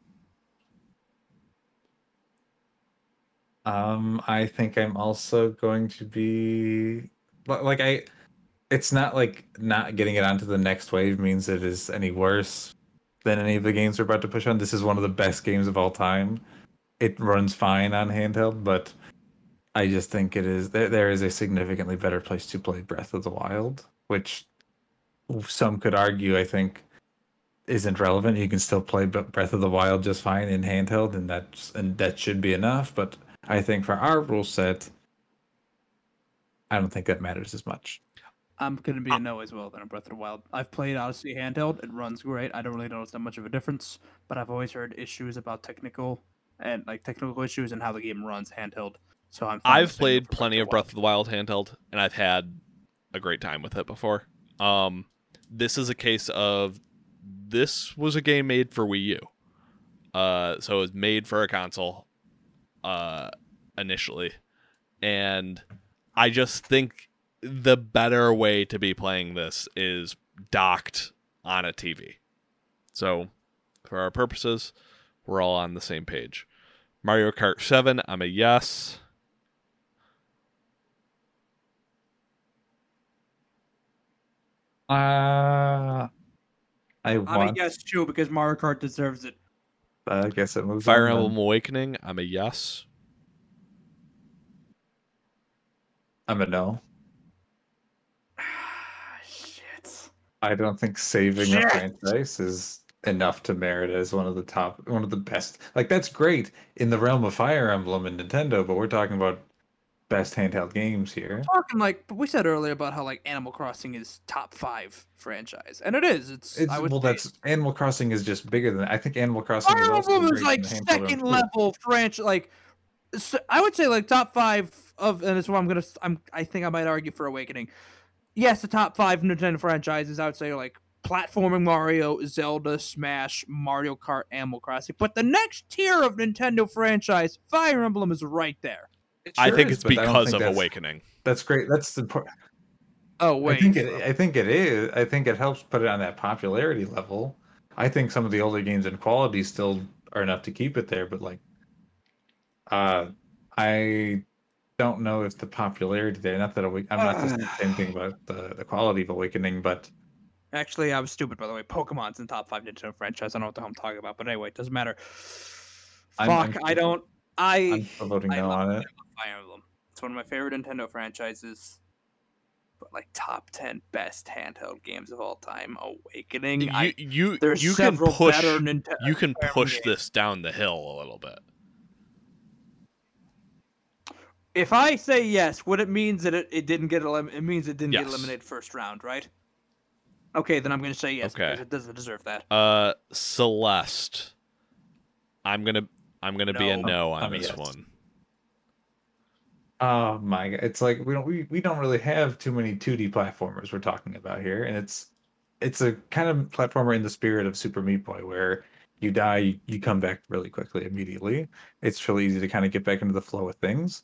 I think I'm also going to be like I. It's not like not getting it onto the next wave means it is any worse than any of the games we're about to push on. This is one of the best games of all time. It runs fine on handheld, but I just think it is there is a significantly better place to play Breath of the Wild, which some could argue I think isn't relevant. You can still play Breath of the Wild just fine in handheld, and that should be enough. But I think for our rule set, I don't think that matters as much. I'm going to be a no as well then on Breath of the Wild. I've played Odyssey handheld. It runs great. I don't really notice that much of a difference, but I've always heard issues about technical issues and how the game runs handheld. So I've played plenty of Breath of the Wild handheld, and I've had a great time with it before. This is a case of this was a game made for Wii U. So it was made for a console initially. And I just think the better way to be playing this is docked on a TV. So, for our purposes, we're all on the same page. Mario Kart 7, I'm a yes. I'm a yes too because Mario Kart deserves it. I guess it moves. Fire Emblem Awakening, I'm a yes. I'm a no. I don't think saving a franchise is enough to merit as one of the best. Like, that's great in the realm of Fire Emblem and Nintendo, but we're talking about best handheld games here. We're talking we said earlier about how like Animal Crossing is top 5 franchise, and it is. Animal Crossing is just bigger than that. I think Animal Crossing Fire Emblem is like second level franchise. Like, so I would say like top 5 of, and it's what I think I might argue for Awakening. Yes, the top 5 Nintendo franchises, I would say, are like platforming Mario, Zelda, Smash, Mario Kart, Animal Crossing. But the next tier of Nintendo franchise, Fire Emblem, is right there. I think it's because of Awakening. That's great. That's the part. Oh, wait. I think it is. I think it helps put it on that popularity level. I think some of the older games in quality still are enough to keep it there. But, like, I don't know if the popularity there, not that I'm not just the same thing about the quality of Awakening, but actually I was stupid, by the way. Pokemon's in top 5 Nintendo franchise. I don't know what the hell I'm talking about, but anyway, it doesn't matter. I'm voting no on it. Fire Emblem. It's one of my favorite Nintendo franchises, but like top 10 best handheld games of all time, Awakening. You can push this down the hill a little bit. If I say yes, what it means that it didn't get eliminated. It means it didn't get eliminated first round, right? Okay, then I'm going to say yes because it doesn't deserve that. Celeste, I'm gonna be a no on this one. Oh my god! It's like we don't really have too many 2D platformers we're talking about here, and it's a kind of platformer in the spirit of Super Meat Boy, where you die, you come back really quickly immediately. It's really easy to kind of get back into the flow of things.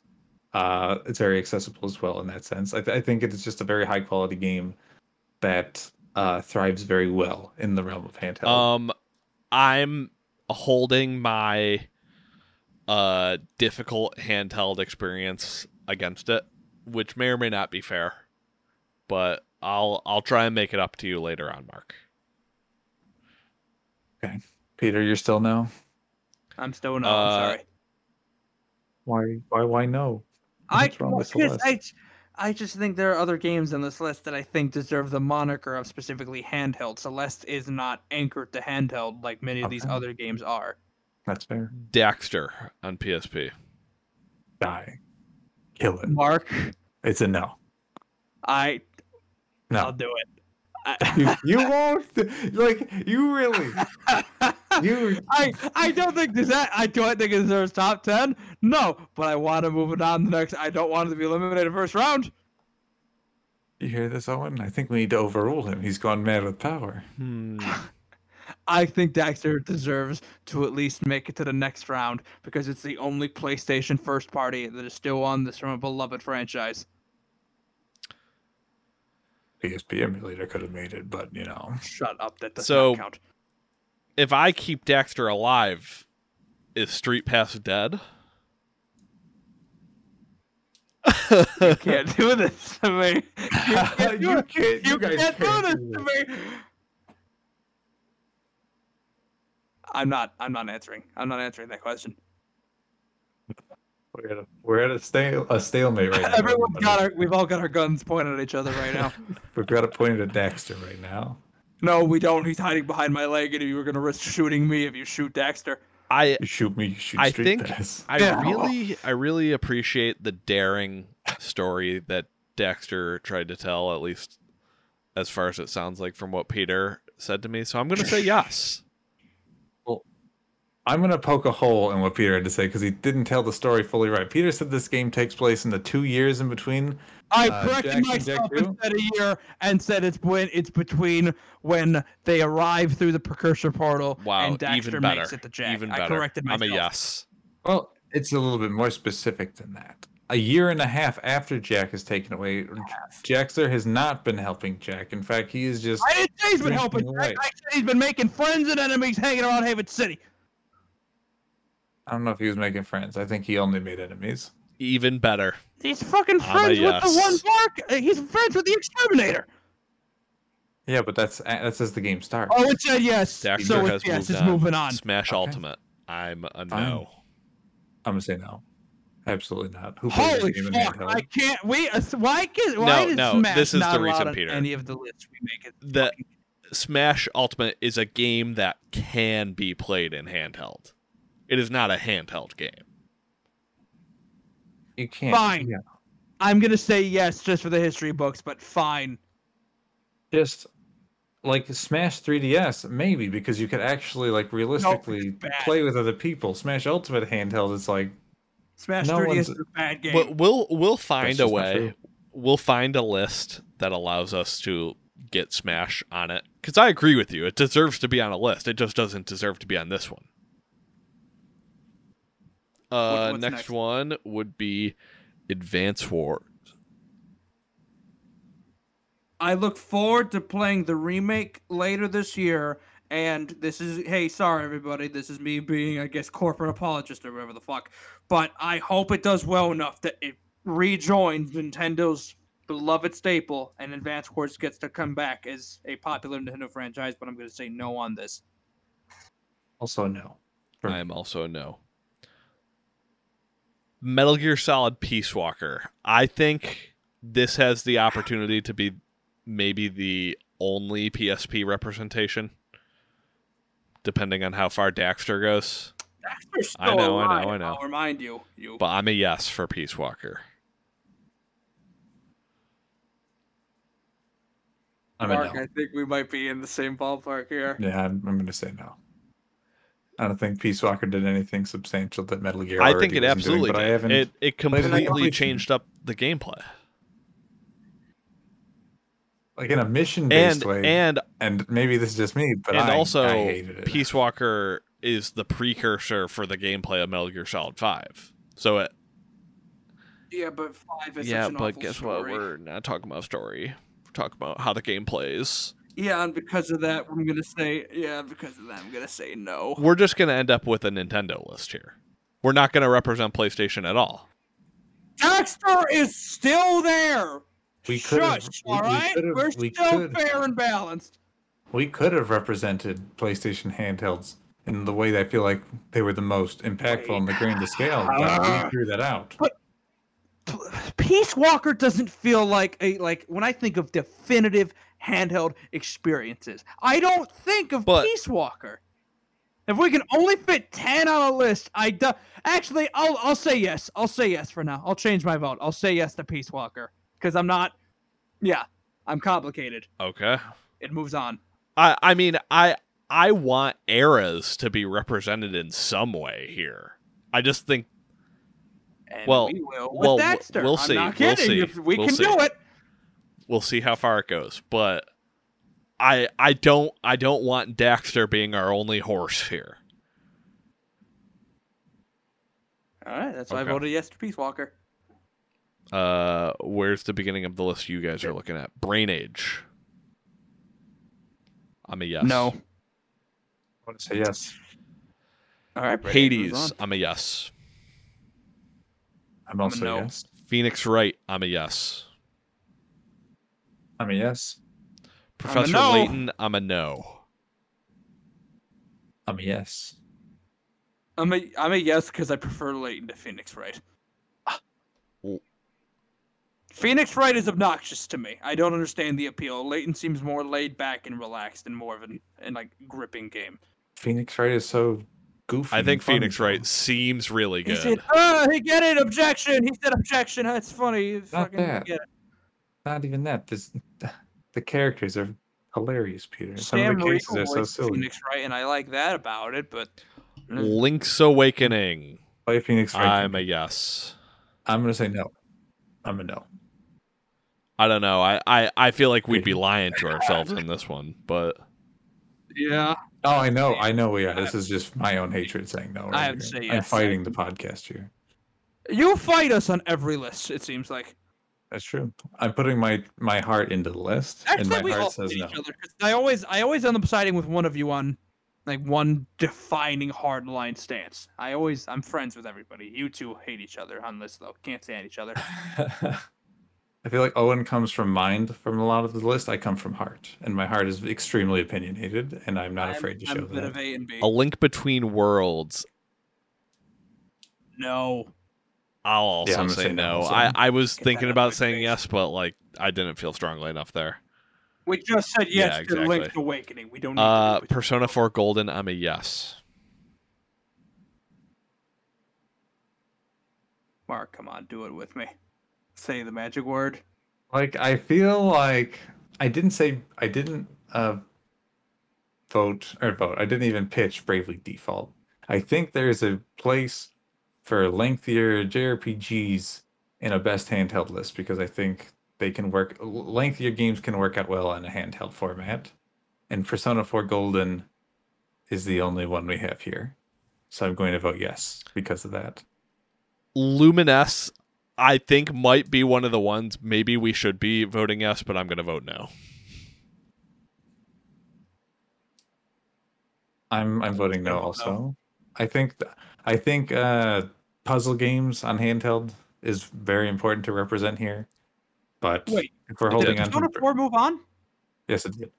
It's very accessible as well in that sense. I think it's just a very high quality game that thrives very well in the realm of handheld. I'm holding my difficult handheld experience against it, which may or may not be fair, but I'll try and make it up to you later on, Mark. Okay. Peter, you're still no? I'm still no, I'm sorry. Why no? I just think there are other games on this list that I think deserve the moniker of specifically handheld. Celeste is not anchored to handheld like many of these other games are. That's fair. Daxter on PSP. Die. Kill it. Mark? It's a no. I'll do it. You won't, like, you really. I don't think it deserves top 10. No, but I want to move it on the next. I don't want it to be eliminated first round. You hear this, Owen? I think we need to overrule him. He's gone mad with power. I think Daxter deserves to at least make it to the next round because it's the only PlayStation first party that is still on this from a beloved franchise. PSP emulator could have made it, but you know. Shut up! That does not count. If I keep Daxter alive, is Street Pass dead? You can't do this to me. You can't do this to me. I'm not answering. I'm not answering that question. We're at a stalemate right now. We've all got our guns pointed at each other right now. We've got it pointed at Daxter right now. No, we don't. He's hiding behind my leg, and you were going to risk shooting me if you shoot Daxter. You shoot me, you shoot Street Pass. I really appreciate the daring story that Daxter tried to tell, at least as far as it sounds like from what Peter said to me. So I'm going to say yes. I'm going to poke a hole in what Peter had to say because he didn't tell the story fully right. Peter said this game takes place in the 2 years in between. I corrected myself and said a year and said it's between when they arrive through the precursor portal and Daxter makes it to Jack. Even better. I corrected myself. I'm a yes. Well, it's a little bit more specific than that. A year and a half after Jack is taken away, Jaxter has not been helping Jack. In fact, he is just... I didn't say he's been helping Jack. I said he's been making friends and enemies hanging around Haven City. I don't know if he was making friends. I think he only made enemies. Even better. He's fucking friends with the one Mark. He's friends with the Exterminator. Yeah, but that's as the game starts. Oh, it said yes. Daxter so has yes, it's moving on. Smash Ultimate. I'm a no. I'm going to say no. Absolutely not. Holy fuck. I can't wait. Why is Smash this is not the reason, Peter. Any of the lists we make? The Smash Ultimate is a game that can be played in handheld. It is not a handheld game. You can't. Fine. Yeah. I'm going to say yes just for the history books, but fine. Just like Smash 3DS, maybe, because you could actually like realistically play with other people. Smash Ultimate handheld, it's like Smash 3DS is a bad game. But we'll find a way. We'll find a list that allows us to get Smash on it. Because I agree with you. It deserves to be on a list. It just doesn't deserve to be on this one. Next one would be Advance Wars. I look forward to playing the remake later this year, and this is, hey, sorry everybody, this is me being, I guess, corporate apologist or whatever the fuck, but I hope it does well enough that it rejoins Nintendo's beloved staple, and Advance Wars gets to come back as a popular Nintendo franchise, but I'm going to say no on this. Also no. I am also no. Metal Gear Solid Peace Walker. I think this has the opportunity to be maybe the only PSP representation, depending on how far Daxter goes. Daxter's still alive. I know. I'll remind you. But I'm a yes for Peace Walker. Mark, I think we might be in the same ballpark here. Yeah, I'm going to say no. I don't think Peace Walker did anything substantial that Metal Gear I think it absolutely doing, but did. I haven't it completely changed up the gameplay. Like in a mission-based way. And maybe this is just me, but I hated it. Peace Walker is the precursor for the gameplay of Metal Gear Solid 5. So it. Yeah, but 5 is such an awful story. Yeah, but guess what? We're not talking about story. We're talking about how the game plays. Yeah, and because of that, I'm going to say... Yeah, because of that, I'm going to say no. We're just going to end up with a Nintendo list here. We're not going to represent PlayStation at all. Dexter is still there! We could have... Alright? We're still fair and balanced. We could have represented PlayStation handhelds in the way that I feel like they were the most impactful on the grand scale. We threw that out. But Peace Walker doesn't feel like a... Like, when I think of definitive... handheld experiences. I don't think of Peace Walker. If we can only fit 10 on a list, actually, I'll say yes. I'll say yes for now. I'll change my vote. I'll say yes to Peace Walker because I'm not. Yeah, I'm complicated. Okay. It moves on. I mean, I want eras to be represented in some way here. I just think. And well, we will with Dexter. We'll see. I'm not kidding. We'll see. If we can do it. We'll see how far it goes, but I don't want Daxter being our only horse here. All right, that's why I voted yes to Peace Walker. Where's the beginning of the list you guys are looking at? Brain Age. I'm a yes. No. I want to say yes. All right. Hades. I'm a yes. I'm also a no. Yes. Phoenix Wright. I'm a yes. I'm a yes. Professor Layton, I'm a no. I'm a yes. I'm a yes because I prefer Layton to Phoenix Wright. Phoenix Wright is obnoxious to me. I don't understand the appeal. Layton seems more laid back and relaxed and more of an like gripping game. Phoenix Wright is so goofy. I think Phoenix Wright seems really good. He said, he get it, objection. He said objection. That's funny. Not fucking bad. Get it. Not even that. The characters are hilarious, Peter. Some of the cases are so silly. Phoenix Wright, and I like that about it, but... Link's Awakening. Play Phoenix Wright. I'm a yes. I'm going to say no. I'm a no. I don't know. I feel like we'd be lying to ourselves in this one, but... Yeah. Oh, I know we are. This is just my own hatred saying no. Right, I have to say yes. I'm fighting the podcast here. You fight us on every list, it seems like. That's true. I'm putting my heart into the list, actually, and my heart says no. I always end up siding with one of you on like one defining hard line stance. I'm friends with everybody. You two hate each other on this though. Can't stand each other. I feel like Owen comes from mind from a lot of the list. I come from heart, and my heart is extremely opinionated, and I'm not afraid to show that. A bit of A and B. A Link Between Worlds. No. I'll also say no. I was thinking about saying yes, but like I didn't feel strongly enough there. We just said yes to Link's Awakening. We don't need to Persona 4 Golden, I'm a yes. Mark, come on, do it with me. Say the magic word. Like I feel like I didn't vote. I didn't even pitch Bravely Default. I think there's a place for lengthier JRPGs in a best handheld list because I think they can work. Lengthier games can work out well in a handheld format, and Persona 4 Golden is the only one we have here, so I'm going to vote yes because of that. Luminous, I think, might be one of the ones. Maybe we should be voting yes, but I'm going to vote no. I'm voting no also. No. I think puzzle games on handheld is very important to represent here. But wait, if we're holding on, did Persona 4 move on? Yes, it did.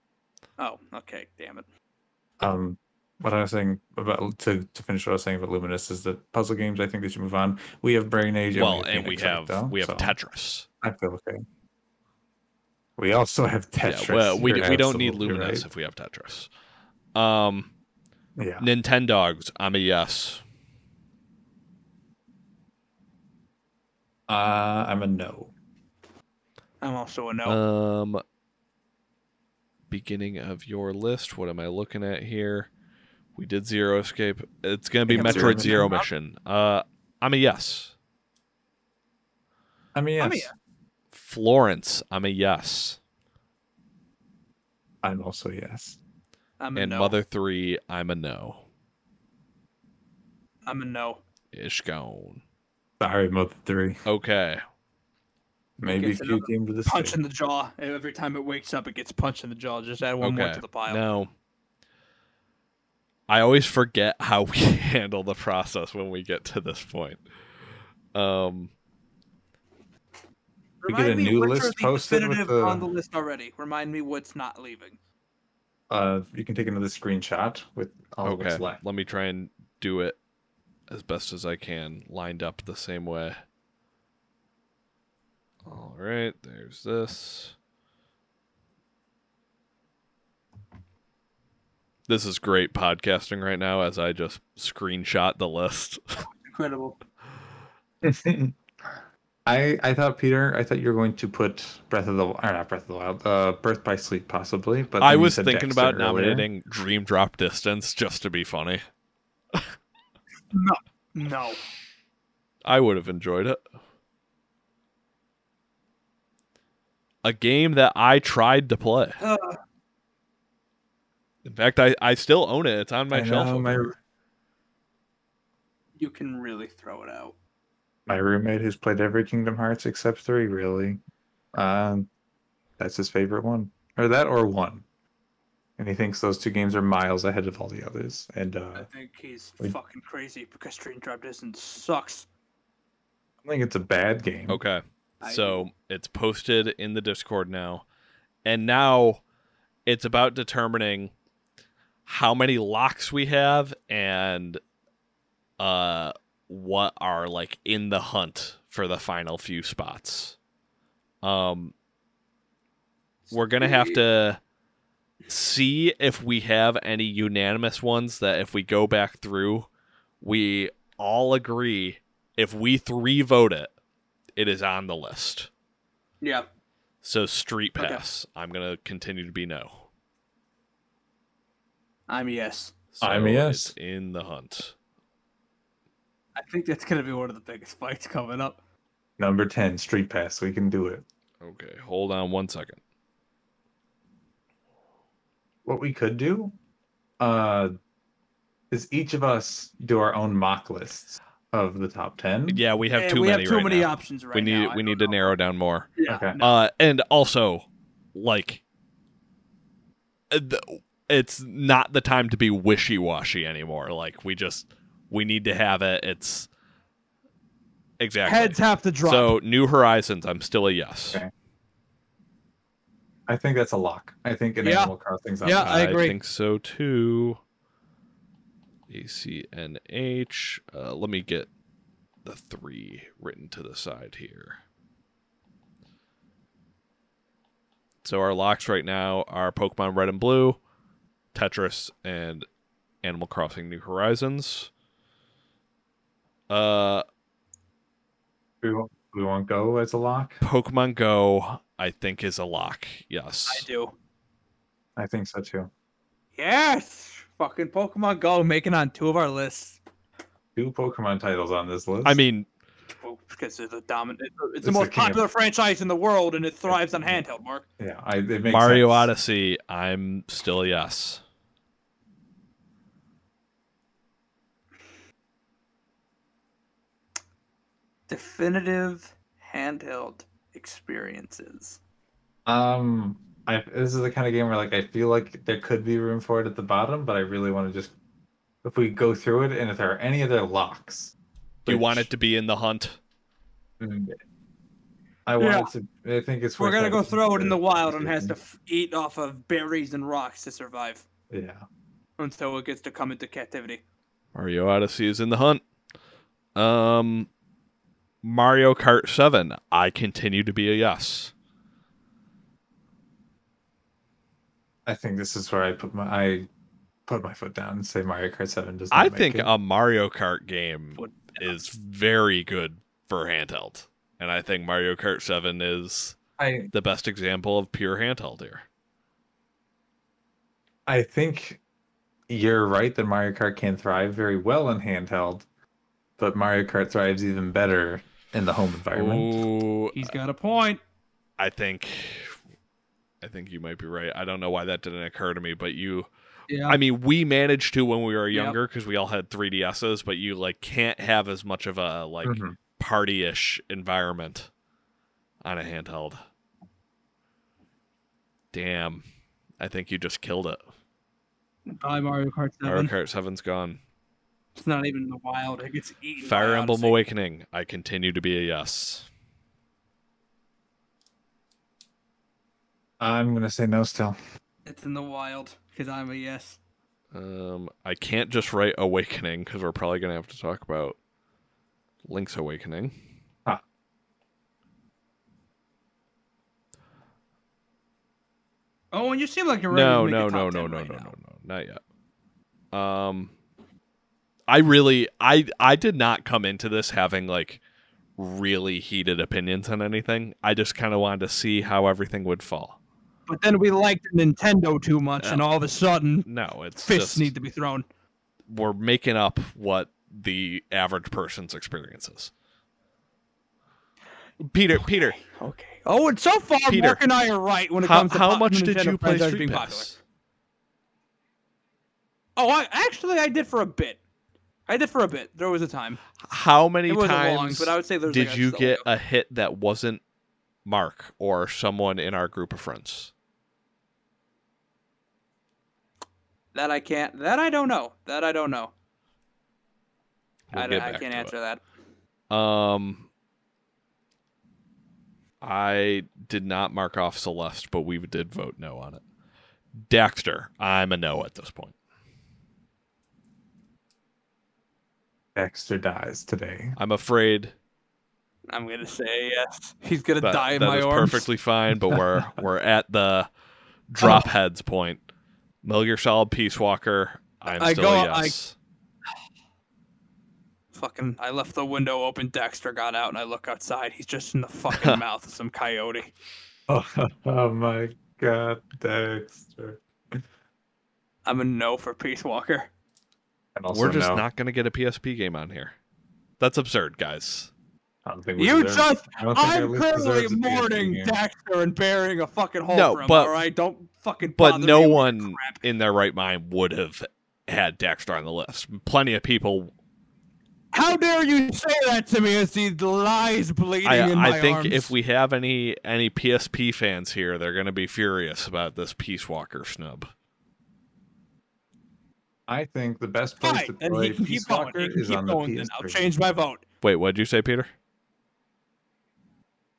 Oh, okay, damn it. What I was saying about to finish what I was saying about Luminous is that puzzle games, I think they should move on. We have Brain Age, and we have Tetris. I feel okay. We also have Tetris. Yeah, well, we don't need Luminous if we have Tetris. Yeah. Nintendogs, I'm a yes. I'm a no. I'm also a no. Beginning of your list. What am I looking at here? We did Zero Escape. It's going to be Metroid Zero Mission. I'm a yes. I'm a yes. Florence, I'm a yes. I'm also a yes. I'm a no. Mother 3, I'm a no. I'm a no. Ish gone. Sorry about the three. Okay. Maybe if you came to this punch in the jaw. Every time it wakes up, it gets punched in the jaw. Just add one more to the pile. No. I always forget how we handle the process when we get to this point. We get a new list posted with the... on the list already. Remind me what's not leaving. You can take another screenshot with all of what's left. Let me try and do it as best as I can, lined up the same way. All right, there's this. This is great podcasting right now as I just screenshot the list. Incredible. I thought, Peter, I thought you were going to put Birth by Sleep possibly, but I was thinking about nominating Dream Drop Distance just to be funny. No. I would have enjoyed it. A game that I tried to play. In fact, I still own it. It's on my shelf. You can really throw it out. My roommate, who's played every Kingdom Hearts except 3, really, that's his favorite one. Or that or 1. And he thinks those two games are miles ahead of all the others. And I think he's fucking crazy because Dream Drop Distance sucks. I think it's a bad game. Okay. So it's posted in the Discord now. And now it's about determining how many locks we have and what are like in the hunt for the final few spots. We're going to have to see if we have any unanimous ones that if we go back through, we all agree if we three vote it, it is on the list. Yeah. So Street Pass. Okay. I'm going to continue to be no. I'm yes. So I'm yes. It's in the hunt. I think that's going to be one of the biggest fights coming up. Number 10, Street Pass. We can do it. Okay, hold on one second. What we could do is each of us do our own mock lists of the top 10. Yeah, we have too many options right now. We need to narrow down more. Yeah, okay. And also, like, it's not the time to be wishy-washy anymore. Like, we need to have it. It's exactly. Heads have to drop. So New Horizons, I'm still a yes. Okay. I think that's a lock. I think an Animal Crossing's on. Yeah, I agree. I think so too. ACNH. Let me get the 3 written to the side here. So our locks right now are Pokemon Red and Blue, Tetris, and Animal Crossing New Horizons. We want Go as a lock. Pokemon Go, I think, is a lock. Yes, I do. I think so too. Yes, fucking Pokemon Go making on 2 of our lists. 2 Pokemon titles on this list. I mean, because it's the most popular franchise in the world, and it thrives on handheld. Mark. Yeah, it makes Mario sense. Odyssey. I'm still a yes. Definitive handheld experiences. This is the kind of game where, like, I feel like there could be room for it at the bottom, but I really want to just, if we go through it and if there are any other locks, you want it to be in the hunt. I want it to. I think it's. We're gonna go throw it in the wild and has to eat off of berries and rocks to survive. Yeah. Until it gets to come into captivity. Mario Odyssey is in the hunt. Mario Kart 7, I continue to be a yes. I think this is where I put my foot down and say Mario Kart 7 does not make it. I think a Mario Kart game is very good for handheld. And I think Mario Kart 7 is the best example of pure handheld here. I think you're right that Mario Kart can thrive very well in handheld, but Mario Kart thrives even better in the home environment. Ooh, he's got a point. I think you might be right. I don't know why that didn't occur to me, but you Yeah. I mean, we managed to when we were younger because we all had 3DSs, but you like can't have as much of a like party-ish environment on a handheld. Damn, I think you just killed it. Probably Mario Kart 7. Mario Kart 7's gone. It's not even in the wild. It gets eaten. Fire Emblem Awakening. I continue to be a yes. I'm going to say no still. It's in the wild because I'm a yes. I can't just write Awakening because we're probably going to have to talk about Link's Awakening. Ah. Oh, and you seem like you're ready to make a top 10 right now. No, not yet. I did not come into this having like really heated opinions on anything. I just kind of wanted to see how everything would fall. But then we liked Nintendo too much, and all of a sudden, fists just, need to be thrown. We're making up what the average person's experience is. Peter. Okay. Oh, and so far, Peter, Mark and I are right when it comes to how much Nintendo did you play Street Pass? Oh, I did for a bit. There was a time. How many times long, but I would say did you get a hit that wasn't Mark or someone in our group of friends? That I don't know. I can't answer that. I did not mark off Celeste, but we did vote no on it. Daxter, I'm a no at this point. Dexter dies today. I'm afraid. I'm gonna say yes. He's gonna die in my arms. That is perfectly fine, but we're at the drop heads point. Metal Gear Solid Peace Walker. I'm still a yes. I left the window open. Dexter got out, and I look outside. He's just in the fucking mouth of some coyote. Oh my god, Dexter! I'm a no for Peace Walker. We're just not going to get a PSP game on here. That's absurd, guys. I'm currently mourning Daxter and burying a fucking hole for him, all right? Don't fucking bother me. But no one in their right mind would have had Daxter on the list. Plenty of people... How dare you say that to me as these lies bleeding in my arms? I think if we have any PSP fans here, they're going to be furious about this Peace Walker snub. I think the best place to play Peace Walker is on the PS3. Then. I'll change my vote. Wait, what did you say, Peter?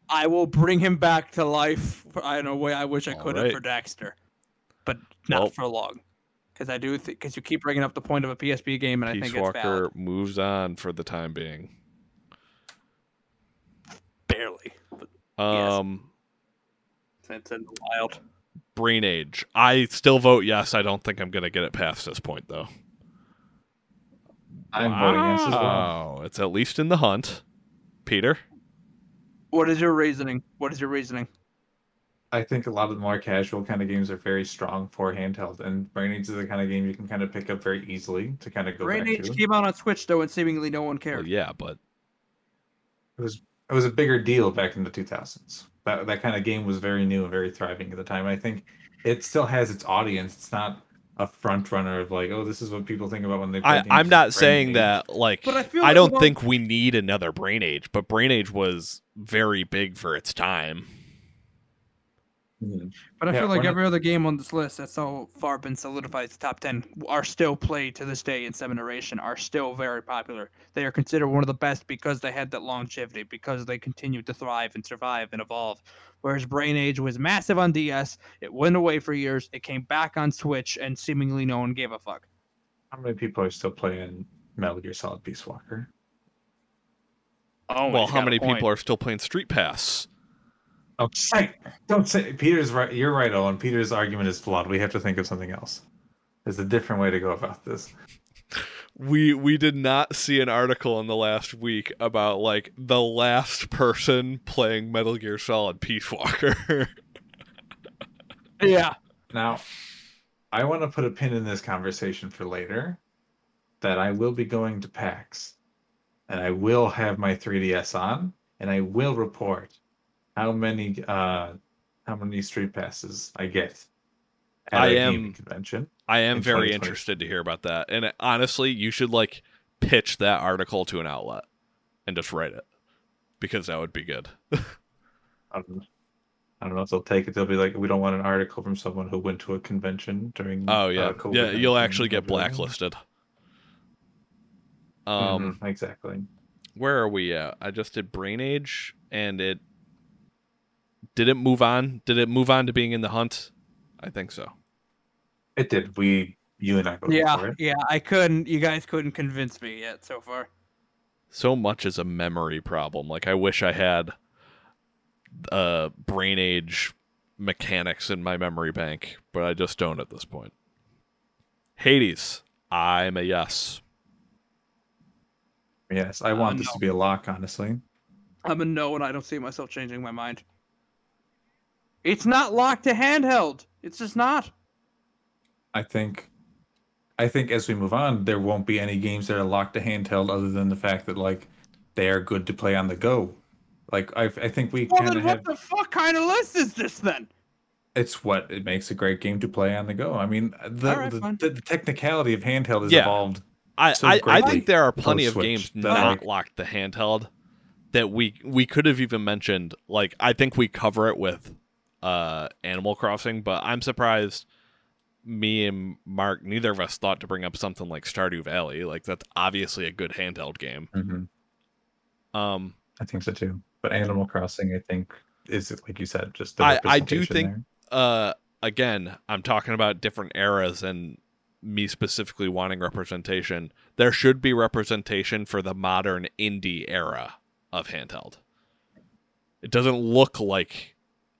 I will bring him back to life in a way I wish I could have for Daxter, but not for long. Because I do, because you keep bringing up the point of a PSP game, and I think it's valid. Peace Walker moves on for the time being. Barely. But yes. It's in the wild. Brain Age. I still vote yes. I don't think I'm going to get it past this point, though. I'm voting yes as well. Oh, it's at least in the hunt. Peter? What is your reasoning? I think a lot of the more casual kind of games are very strong for handheld, and Brain Age is the kind of game you can kind of pick up very easily to kind of go back to. Brain Age came out on Switch, though, and seemingly no one cared. Well, yeah, but... It was a bigger deal back in the 2000s. That kind of game was very new and very thriving at the time. I think it still has its audience. It's not a front runner of like, oh, this is what people think about when they play games. I'm not saying that, like, but I don't think we need another Brain Age, but Brain Age was very big for its time. Mm-hmm. But I feel like every other game on this list that's so far been solidified as the top 10 are still played to this day in 7th iteration, are still very popular. They are considered one of the best because they had that longevity, because they continued to thrive and survive and evolve. Whereas Brain Age was massive on DS, it went away for years, it came back on Switch, and seemingly no one gave a fuck. How many people are still playing Metal Gear Solid Peace Walker? Oh, well, how many people are still playing Street Pass? Oh, don't say Peter's right. You're right, Owen. Peter's argument is flawed. We have to think of something else. There's a different way to go about this. We did not see an article in the last week about like the last person playing Metal Gear Solid Peace Walker. Yeah. Now, I want to put a pin in this conversation for later. That I will be going to PAX, and I will have my 3DS on, and I will report how many Street Passes I get at a gaming convention. I am very interested to hear about that. And honestly, you should like pitch that article to an outlet and just write it, because that would be good. I don't know if they'll take it. They'll be like, we don't want an article from someone who went to a convention during COVID. Yeah, you'll actually get blacklisted. Exactly. Where are we at? I just did Brain Age, and it didn't move on. Did it move on to being in the hunt? I think so. It did. You and I both. Yeah. I couldn't. You guys couldn't convince me yet so far. So much is a memory problem. Like I wish I had Brain Age mechanics in my memory bank, but I just don't at this point. Hades, I'm a yes. Yes, I want this to be a lock, honestly. I'm a no, and I don't see myself changing my mind. It's not locked to handheld. It's just not. I think as we move on, there won't be any games that are locked to handheld, other than the fact that like they are good to play on the go. Like I think we kind of have. What the fuck kind of list is this then? It's what it makes a great game to play on the go. I mean, the technicality of handheld has evolved. I think there are plenty of games not locked to handheld that we could have even mentioned. Like I think we cover it with Animal Crossing, but I'm surprised me and Mark, neither of us thought to bring up something like Stardew Valley. Like that's obviously a good handheld game. Mm-hmm. I think so too. But Animal Crossing, I think, is like you said, just the I do think there. Again, I'm talking about different eras and me specifically wanting representation. There should be representation for the modern indie era of handheld. It doesn't look like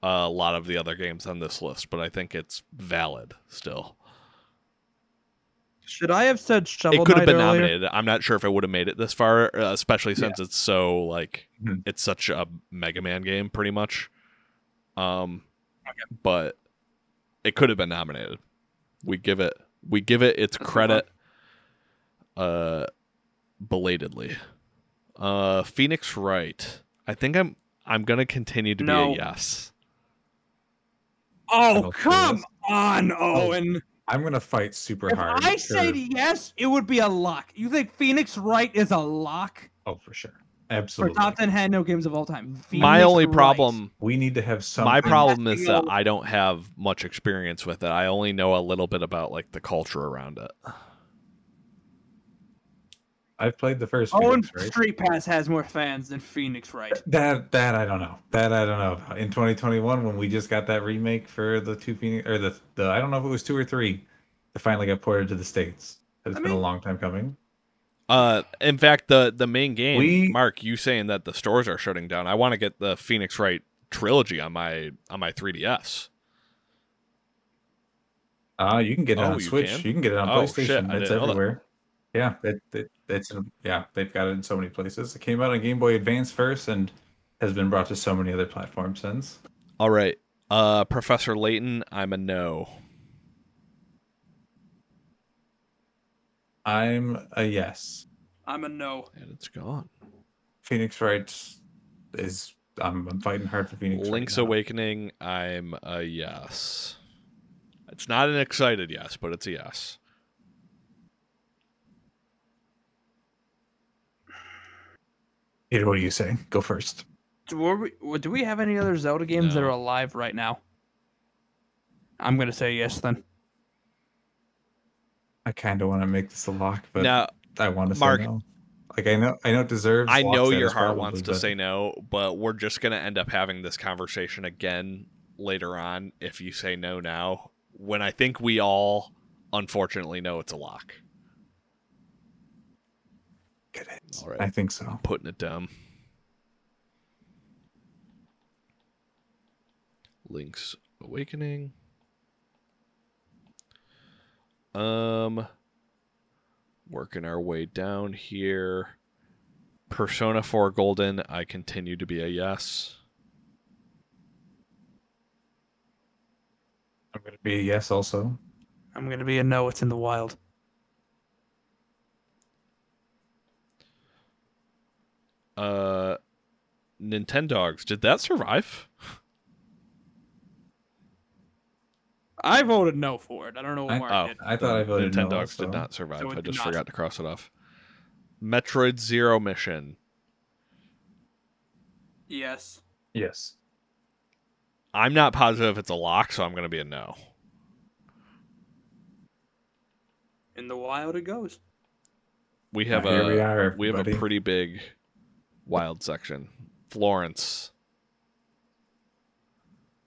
a lot of the other games on this list, but I think it's valid still. Should I have said Shovel Knight? It could have been nominated. I'm not sure if it would have made it this far, especially since it's so like it's such a Mega Man game, pretty much. But it could have been nominated. We give it its credit, belatedly. Phoenix Wright. I think I'm gonna continue to be a yes. Oh, come on, Owen. I'm going to fight super hard. If I said yes, it would be a lock. You think Phoenix Wright is a lock? Oh, for sure. Absolutely. For top 10 handheld games of all time. My problem is that I don't have much experience with it. I only know a little bit about like the culture around it. I've played the first Phoenix Wright. Street Pass has more fans than Phoenix Wright. That I don't know. In 2021, when we just got that remake for the two Phoenix, or the I don't know if it was 2 or 3, that finally got ported to the States. It's been a long time coming. In fact, the main game, Mark, you saying that the stores are shutting down. I want to get the Phoenix Wright trilogy on my 3DS. You can get it on Switch. You can get it on PlayStation. It's everywhere. Yeah, they've got it in so many places. It came out on Game Boy Advance first and has been brought to so many other platforms since. All right. Professor Layton, I'm a no. I'm a yes. I'm a no. And it's gone. Phoenix Wright is... I'm fighting hard for Phoenix Wright. Link's Awakening, I'm a yes. It's not an excited yes, but it's a yes. Peter, what do you say? Go first. Do we have any other Zelda games that are alive right now? I'm going to say yes then. I kind of want to make this a lock, but now, I want to say no. Like I know it deserves. I know your heart wants to say no, but we're just going to end up having this conversation again later on if you say no now, when I think we all unfortunately know it's a lock. It is. All right. I think so. I'm putting it down. Link's Awakening. Working our way down here. Persona 4 Golden, I continue to be a yes. I'm going to be a yes also. I'm going to be a no, it's in the wild. Nintendogs, did that survive? I voted no for it. I don't know what Mark did. I thought I voted no. Nintendogs did not survive. So I just forgot to cross it off. Metroid Zero Mission. Yes. Yes. I'm not positive it's a lock, so I'm going to be a no. In the wild it goes. We have a pretty big wild section. Florence.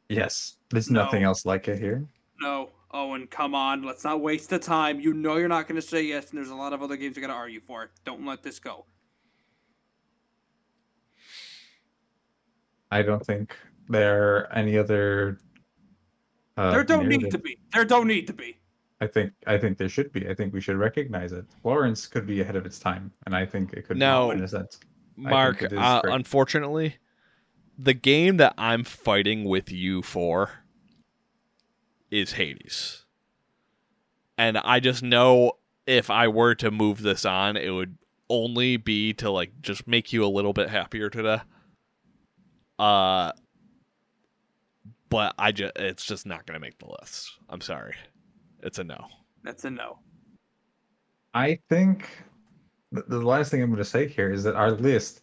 Yes. There's nothing else like it here. No. Owen, come on. Let's not waste the time. You know you're not going to say yes, and there's a lot of other games you're going to argue for. Don't let this go. I don't think there are any other... there don't need to be. There don't need to be. I think there should be. I think we should recognize it. Florence could be ahead of its time, and I think it could be in a sense. Mark, unfortunately, the game that I'm fighting with you for is Hades. And I just know if I were to move this on, it would only be to like just make you a little bit happier today. But it's just not going to make the list. I'm sorry. It's a no. That's a no. I think the last thing I'm going to say here is that our list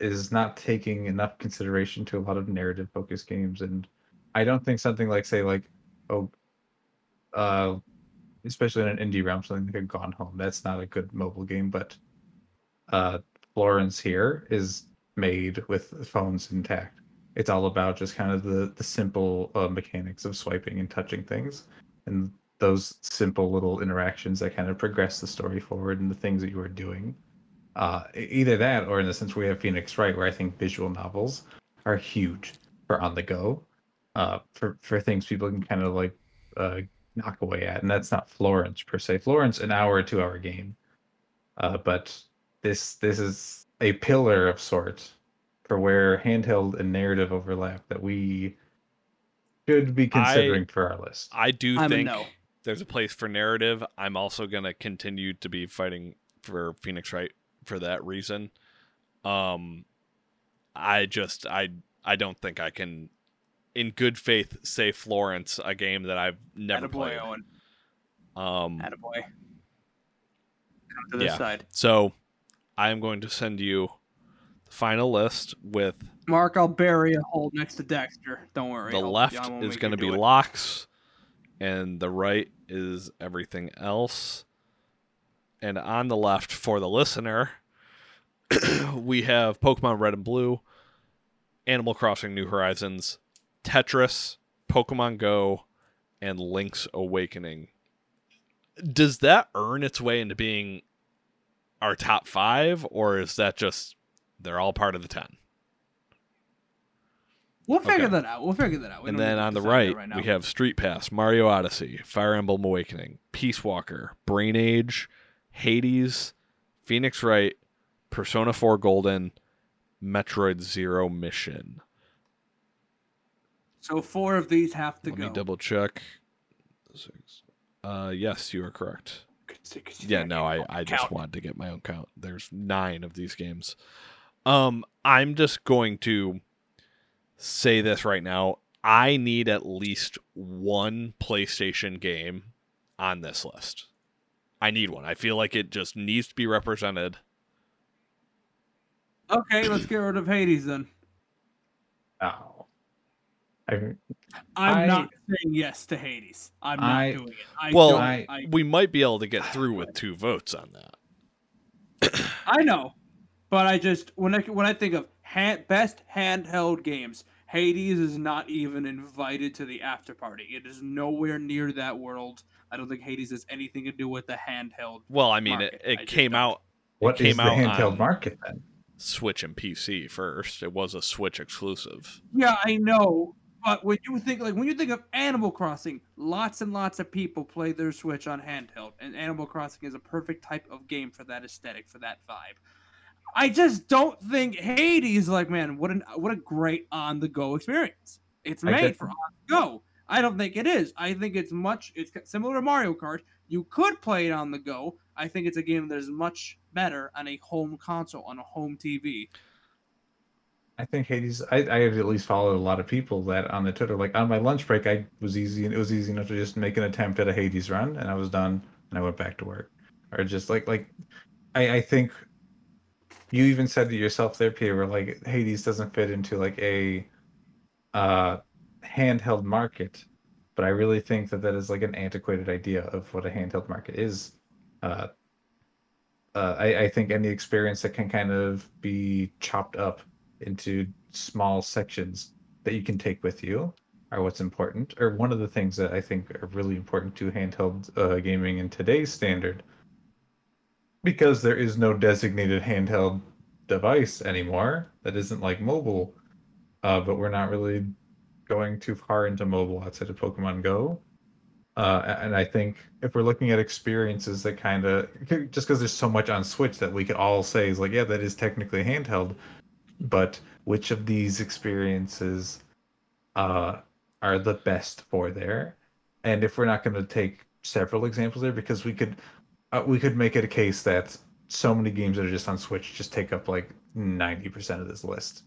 is not taking enough consideration to a lot of narrative-focused games, and I don't think something like, say, like, especially in an indie realm, something like Gone Home, that's not a good mobile game, but Florence here is made with phones intact. It's all about just kind of the simple mechanics of swiping and touching things, and those simple little interactions that kind of progress the story forward and the things that you are doing. Either that, or in the sense we have Phoenix Wright, where I think visual novels are huge for on the go, for things people can kind of like knock away at, and that's not Florence per se. Florence, an hour or 2 hour game, but this is a pillar of sorts for where handheld and narrative overlap that we should be considering for our list. I do think there's a place for narrative. I'm also going to continue to be fighting for Phoenix Wright for that reason. I don't think I can, in good faith, say Florence, a game that I've never played. Attaboy, Owen. Attaboy. Come to this side. So I'm going to send you final list with Mark. I'll bury a hole next to Dexter. Don't worry. The left is going to be locks, and the right is everything else. And on the left, for the listener, we have Pokemon Red and Blue, Animal Crossing New Horizons, Tetris, Pokemon Go, and Link's Awakening. Does that earn its way into being our top five, or is that just... they're all part of the 10. We'll figure that out. And then on the right, we have Street Pass, Mario Odyssey, Fire Emblem Awakening, Peace Walker, Brain Age, Hades, Phoenix Wright, Persona 4 Golden, Metroid Zero Mission. So 4 of these have to go. Let me double check. 6. Yes, you are correct. Yeah, no, I just wanted to get my own count. There's 9 of these games. I'm just going to say this right now. I need at least one PlayStation game on this list. I need one. I feel like it just needs to be represented. Okay, let's get rid of Hades then. Oh. I'm not saying yes to Hades. I'm not doing it. We might be able to get through with 2 votes on that. I know. But I just, when I think of best handheld games, Hades is not even invited to the after party. It is nowhere near that world. I don't think Hades has anything to do with the handheld. Well, I mean, market. It came out. What is the handheld market then? Switch and PC first. It was a Switch exclusive. Yeah, I know. But when you think of Animal Crossing, lots and lots of people play their Switch on handheld, and Animal Crossing is a perfect type of game for that aesthetic, for that vibe. I just don't think Hades, like, man, what a great on-the-go experience. It's made for on-the-go. I don't think it is. I think it's similar to Mario Kart. You could play it on the go. I think it's a game that is much better on a home console, on a home TV. I think Hades, I have at least followed a lot of people that on the Twitter, like on my lunch break, it was easy enough to just make an attempt at a Hades run, and I was done, and I went back to work. Or just like I think you even said to yourself there, Peter, where like Hades doesn't fit into like a handheld market, but I really think that is like an antiquated idea of what a handheld market is. I think any experience that can kind of be chopped up into small sections that you can take with you are what's important, or one of the things that I think are really important to handheld gaming in today's standard, because there is no designated handheld device anymore that isn't like mobile, but we're not really going too far into mobile outside of Pokemon Go. And I think if we're looking at experiences that kind of, just because there's so much on Switch that we could all say is like, yeah, that is technically handheld, but which of these experiences are the best for there? And if we're not going to take several examples there, because we could make it a case that so many games that are just on Switch just take up like 90% of this list.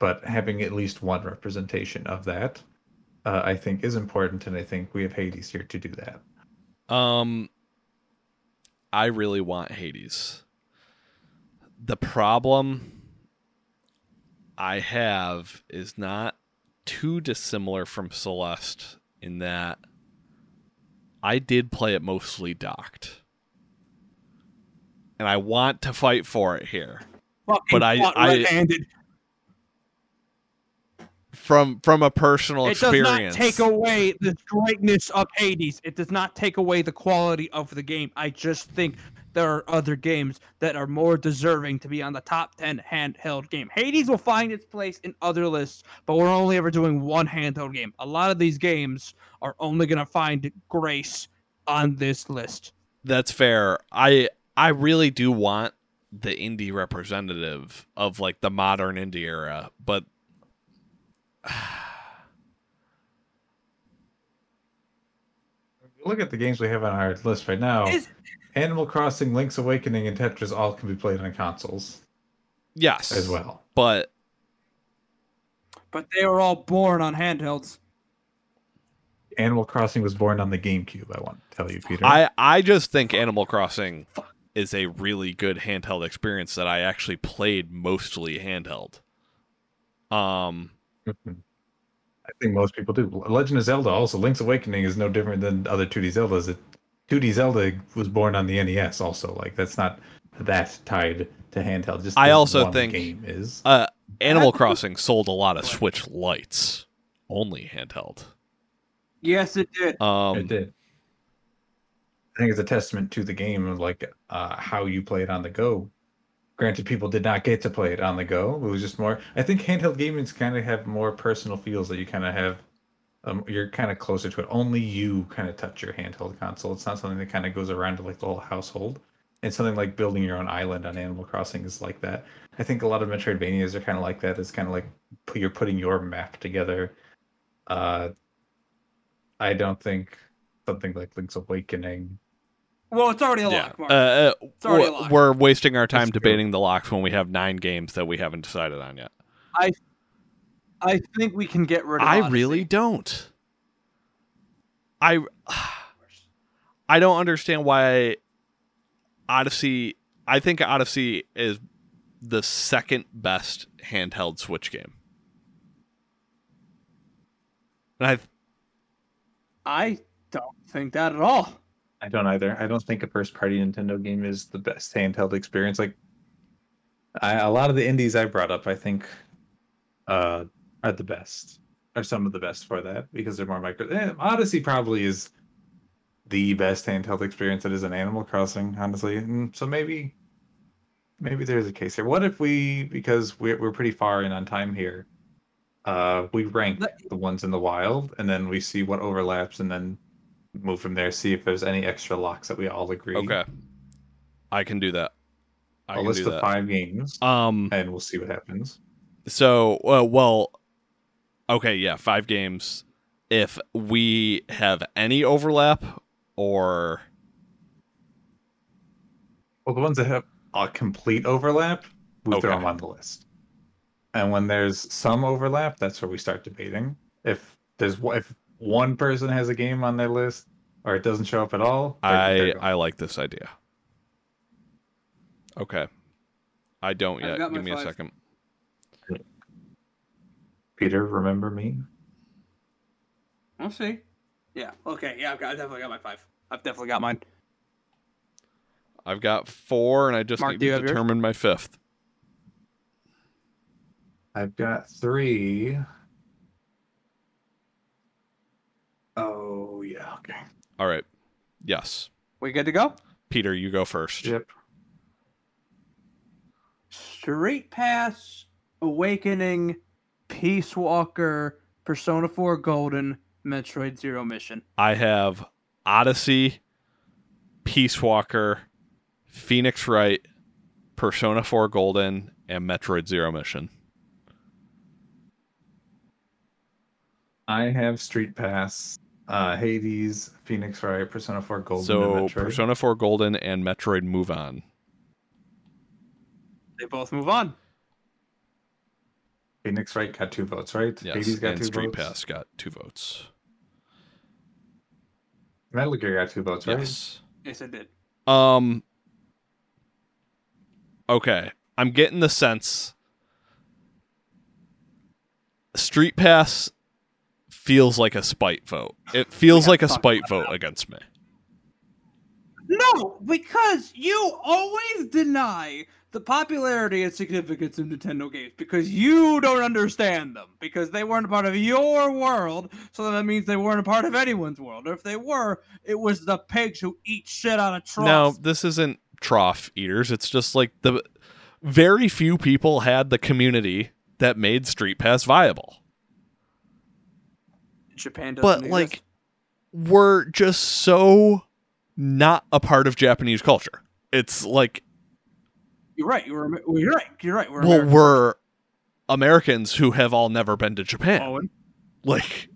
But having at least one representation of that, I think, is important, and I think we have Hades here to do that. I really want Hades. The problem I have is not too dissimilar from Celeste in that I did play it mostly docked, and I want to fight for it here. But from a personal experience, it does not take away the greatness of Hades. It does not take away the quality of the game. I just think there are other games that are more deserving to be on the top 10 handheld game. Hades will find its place in other lists, but we're only ever doing one handheld game. A lot of these games are only going to find grace on this list. That's fair. I really do want the indie representative of like the modern indie era, but look at the games we have on our list right now. Animal Crossing, Link's Awakening, and Tetris all can be played on consoles. Yes. As well. But they were all born on handhelds. Animal Crossing was born on the GameCube, I want to tell you, Peter. I just think Animal Crossing is a really good handheld experience that I actually played mostly handheld. I think most people do. Legend of Zelda, also Link's Awakening, is no different than other 2D Zeldas. 2D Zelda was born on the NES also. Like, that's not that tied to handheld. Just I also think game is. Animal Crossing sold a lot of Switch Lights. Only handheld. Yes, it did. It did. I think it's a testament to the game of like how you play it on the go. Granted, people did not get to play it on the go. It was just more. I think handheld games kind of have more personal feels that you kind of have. You're kind of closer to it. Only you kind of touch your handheld console. It's not something that kind of goes around to like the whole household. And something like building your own island on Animal Crossing is like that. I think a lot of Metroidvanias are kind of like that. It's kind of like you're putting your map together. I don't think something like Link's Awakening. Well, it's already a lock, Mark. It's already a lock. We're wasting our time debating the locks when we have 9 games that we haven't decided on yet. I think we can get rid of Odyssey. I really don't. I don't understand why Odyssey. I think Odyssey is the second best handheld Switch game. And I don't think that at all. I don't either. I don't think a first-party Nintendo game is the best handheld experience. Like, a lot of the indies I brought up, I think, are the best, or some of the best for that, because they're more micro. Odyssey probably is the best handheld experience that is an Animal Crossing, honestly. And so maybe there's a case here. What if because we're pretty far in on time here, we rank the ones in the wild, and then we see what overlaps, and then move from there, see if there's any extra locks that we all agree. Okay. I can do that. I'll list the 5 games, and we'll see what happens. So, okay, yeah, 5 games. If we have any overlap, or... Well, the ones that have a complete overlap, we throw them on the list. And when there's some overlap, that's where we start debating. If one person has a game on their list or it doesn't show up at all, I like this idea. Okay. I don't yet. Give me a second. Peter, remember me? I'll see. Yeah. Okay. Yeah. I definitely got my 5. I've definitely got mine. I've got 4, and I just need to determine my 5th. I've got 3. Oh yeah. Okay. All right. Yes. We good to go? Peter, you go first. Yep. Straight Pass, Awakening, Peace Walker, Persona 4 Golden, Metroid Zero Mission. I have Odyssey, Peace Walker, Phoenix Wright, Persona 4 Golden, and Metroid Zero Mission. I have Street Pass, Hades, Phoenix Wright, Persona 4 Golden, and Metroid. So Persona 4 Golden and Metroid move on. They both move on. Phoenix Wright got 2 votes, right? Yes, Hades got 2 Street votes. Street Pass got 2 votes. Metal Gear got 2 votes, right? Yes. Yes, it did. Okay. I'm getting the sense Street Pass feels like a spite vote. It feels like a spite vote against me. No, because you always deny the popularity and significance of Nintendo games because you don't understand them, because they weren't a part of your world, so that means they weren't a part of anyone's world. Or if they were, it was the pigs who eat shit on a trough. No, this isn't trough eaters. It's just like the very few people had the community that made Street Pass viable. Japan doesn't exist. But, like, we're just so not a part of Japanese culture. It's like... You're right. You're right. We're Americans who have all never been to Japan. Owen. Like,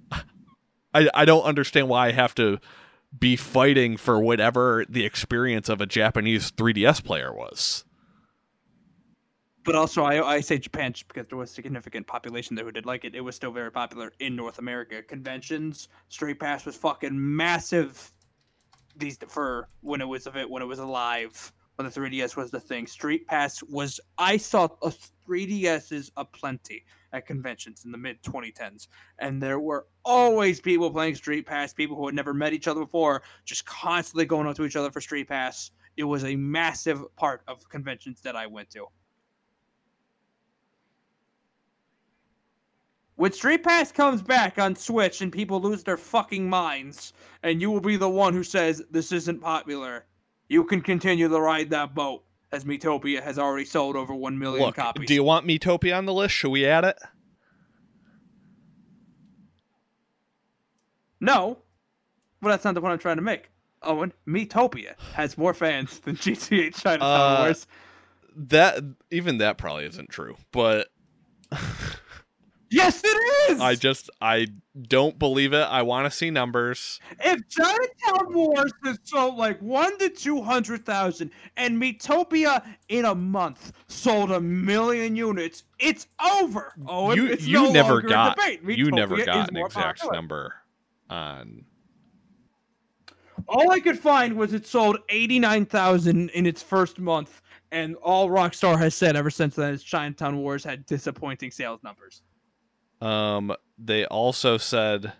I don't understand why I have to be fighting for whatever the experience of a Japanese 3DS player was. But also, I say Japan just because there was a significant population there who did like it. It was still very popular in North America. Conventions, Straight Pass was fucking massive. These defer when it was alive. When the 3DS was the thing, Street Pass was... I saw 3DSs aplenty at conventions in the mid-2010s, and there were always people playing Street Pass, people who had never met each other before, just constantly going up to each other for Street Pass. It was a massive part of conventions that I went to. When Street Pass comes back on Switch and people lose their fucking minds, and you will be the one who says, this isn't popular... You can continue to ride that boat, as Miitopia has already sold over 1 million copies. Do you want Miitopia on the list? Should we add it? No. Well, that's not the point I'm trying to make. Owen, Miitopia has more fans than GTA Chinatown Wars. That probably isn't true, but... Yes, it is! I don't believe it. I want to see numbers. If Chinatown Wars has sold like 1 to 200,000 and Miitopia in a month sold 1 million units, it's over. Oh, you never got an exact number on... All I could find was it sold 89,000 in its first month, and all Rockstar has said ever since then is Chinatown Wars had disappointing sales numbers. They also said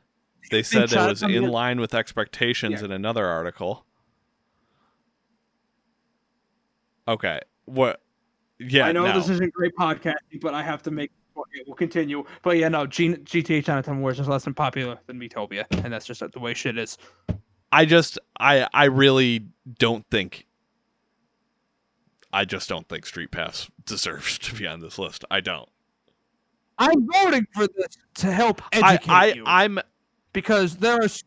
it was in line with expectations in another article. Okay. What? Yeah. I know this isn't great podcasting, but I have to make it. We'll continue. But yeah, no, GTA Chinatown Wars is less than popular than Miitopia, and that's just the way shit is. I really don't think. I just don't think Street Pass deserves to be on this list. I don't. I'm voting for this to help educate you. Because there are so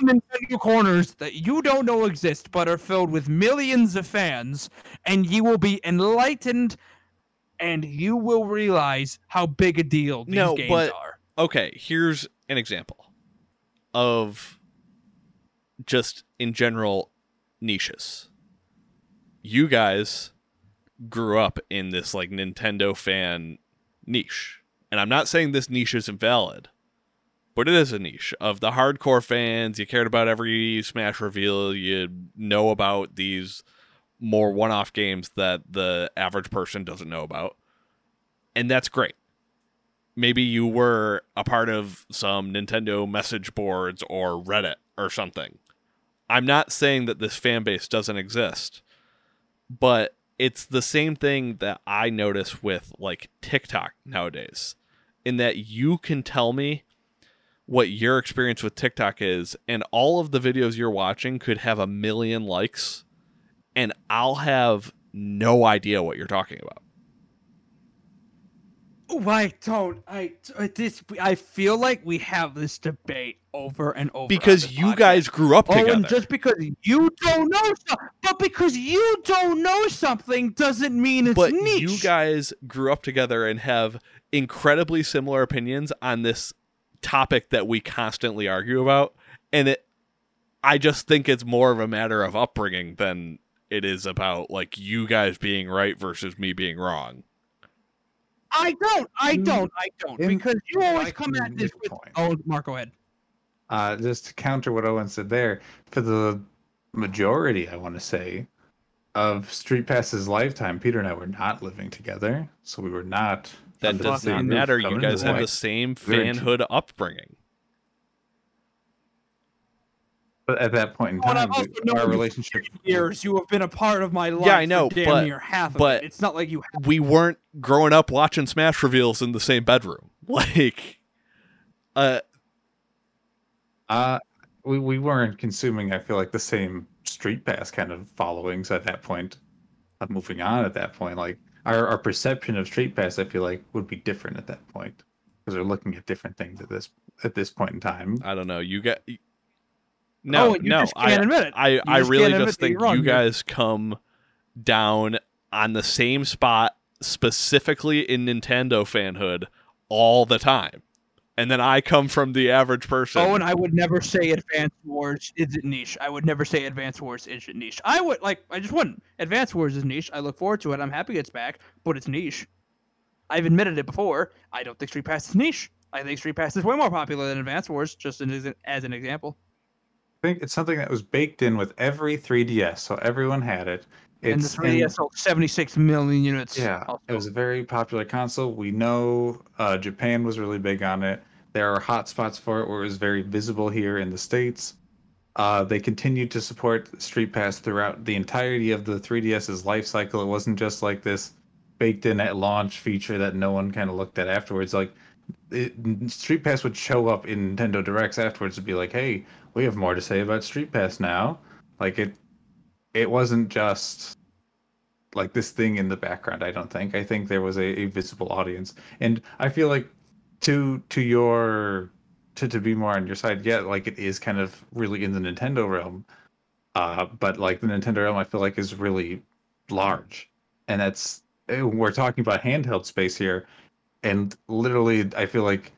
many Nintendo corners that you don't know exist but are filled with millions of fans, and you will be enlightened and you will realize how big a deal these games are. Okay, here's an example of just, in general, niches. You guys grew up in this, like, Nintendo fan niche. And I'm not saying this niche isn't valid, but it is a niche of the hardcore fans. You cared about every Smash reveal. You know about these more one-off games that the average person doesn't know about. And that's great. Maybe you were a part of some Nintendo message boards or Reddit or something. I'm not saying that this fan base doesn't exist, but it's the same thing that I notice with like TikTok nowadays, in that you can tell me what your experience with TikTok is, and all of the videos you're watching could have 1 million likes, and I'll have no idea what you're talking about. I feel like we have this debate over and over. Because you guys grew up together. And just because you don't know something, but because you don't know something doesn't mean it's niche. You guys grew up together and have incredibly similar opinions on this topic that we constantly argue about, and I just think it's more of a matter of upbringing than it is about like you guys being right versus me being wrong. I don't. Because you always come at this with... Oh, Mark, go ahead. Just to counter what Owen said there, for the majority, I want to say, of Street Pass's lifetime, Peter and I were not living together, so we were not... That does not matter. You guys have the same fanhood upbringing. But at that point in time, our relationship... Years, you have been a part of my life. Yeah, I know, but it's not like you... We weren't growing up watching Smash reveals in the same bedroom. Like... We weren't consuming, I feel like, the same Street Pass kind of followings at that point. Moving on at that point. Like, our perception of Street Pass, I feel like, would be different at that point. Because they're looking at different things at this point in time. I don't know. You got... I really just think you guys come down on the same spot, specifically in Nintendo fanhood, all the time. And then I come from the average person. Oh, and I would never say Advance Wars isn't niche. I would never say Advance Wars isn't niche. I just wouldn't. Advance Wars is niche. I look forward to it. I'm happy it's back, but it's niche. I've admitted it before. I don't think Street Pass is niche. I think Street Pass is way more popular than Advance Wars, just as an example. I think it's something that was baked in with every 3DS, so everyone had it. It's, and the 3DS sold 76 million units. Yeah, also. It was a very popular console. We know Japan was really big on it. There are hot spots for it where it was very visible here in the States. They continued to support Street Pass throughout the entirety of the 3DS's life cycle. It wasn't just like this baked in at launch feature that no one kind of looked at afterwards. Like, Street Pass would show up in Nintendo Directs afterwards and be like, hey, we have more to say about Street Pass now. Like, it wasn't just like this thing in the background, I don't think. I think there was a visible audience. And I feel like to be more on your side, yeah, like it is kind of really in the Nintendo realm. But like the Nintendo realm, I feel like is really large. And that's, we're talking about handheld space here. And literally, I feel like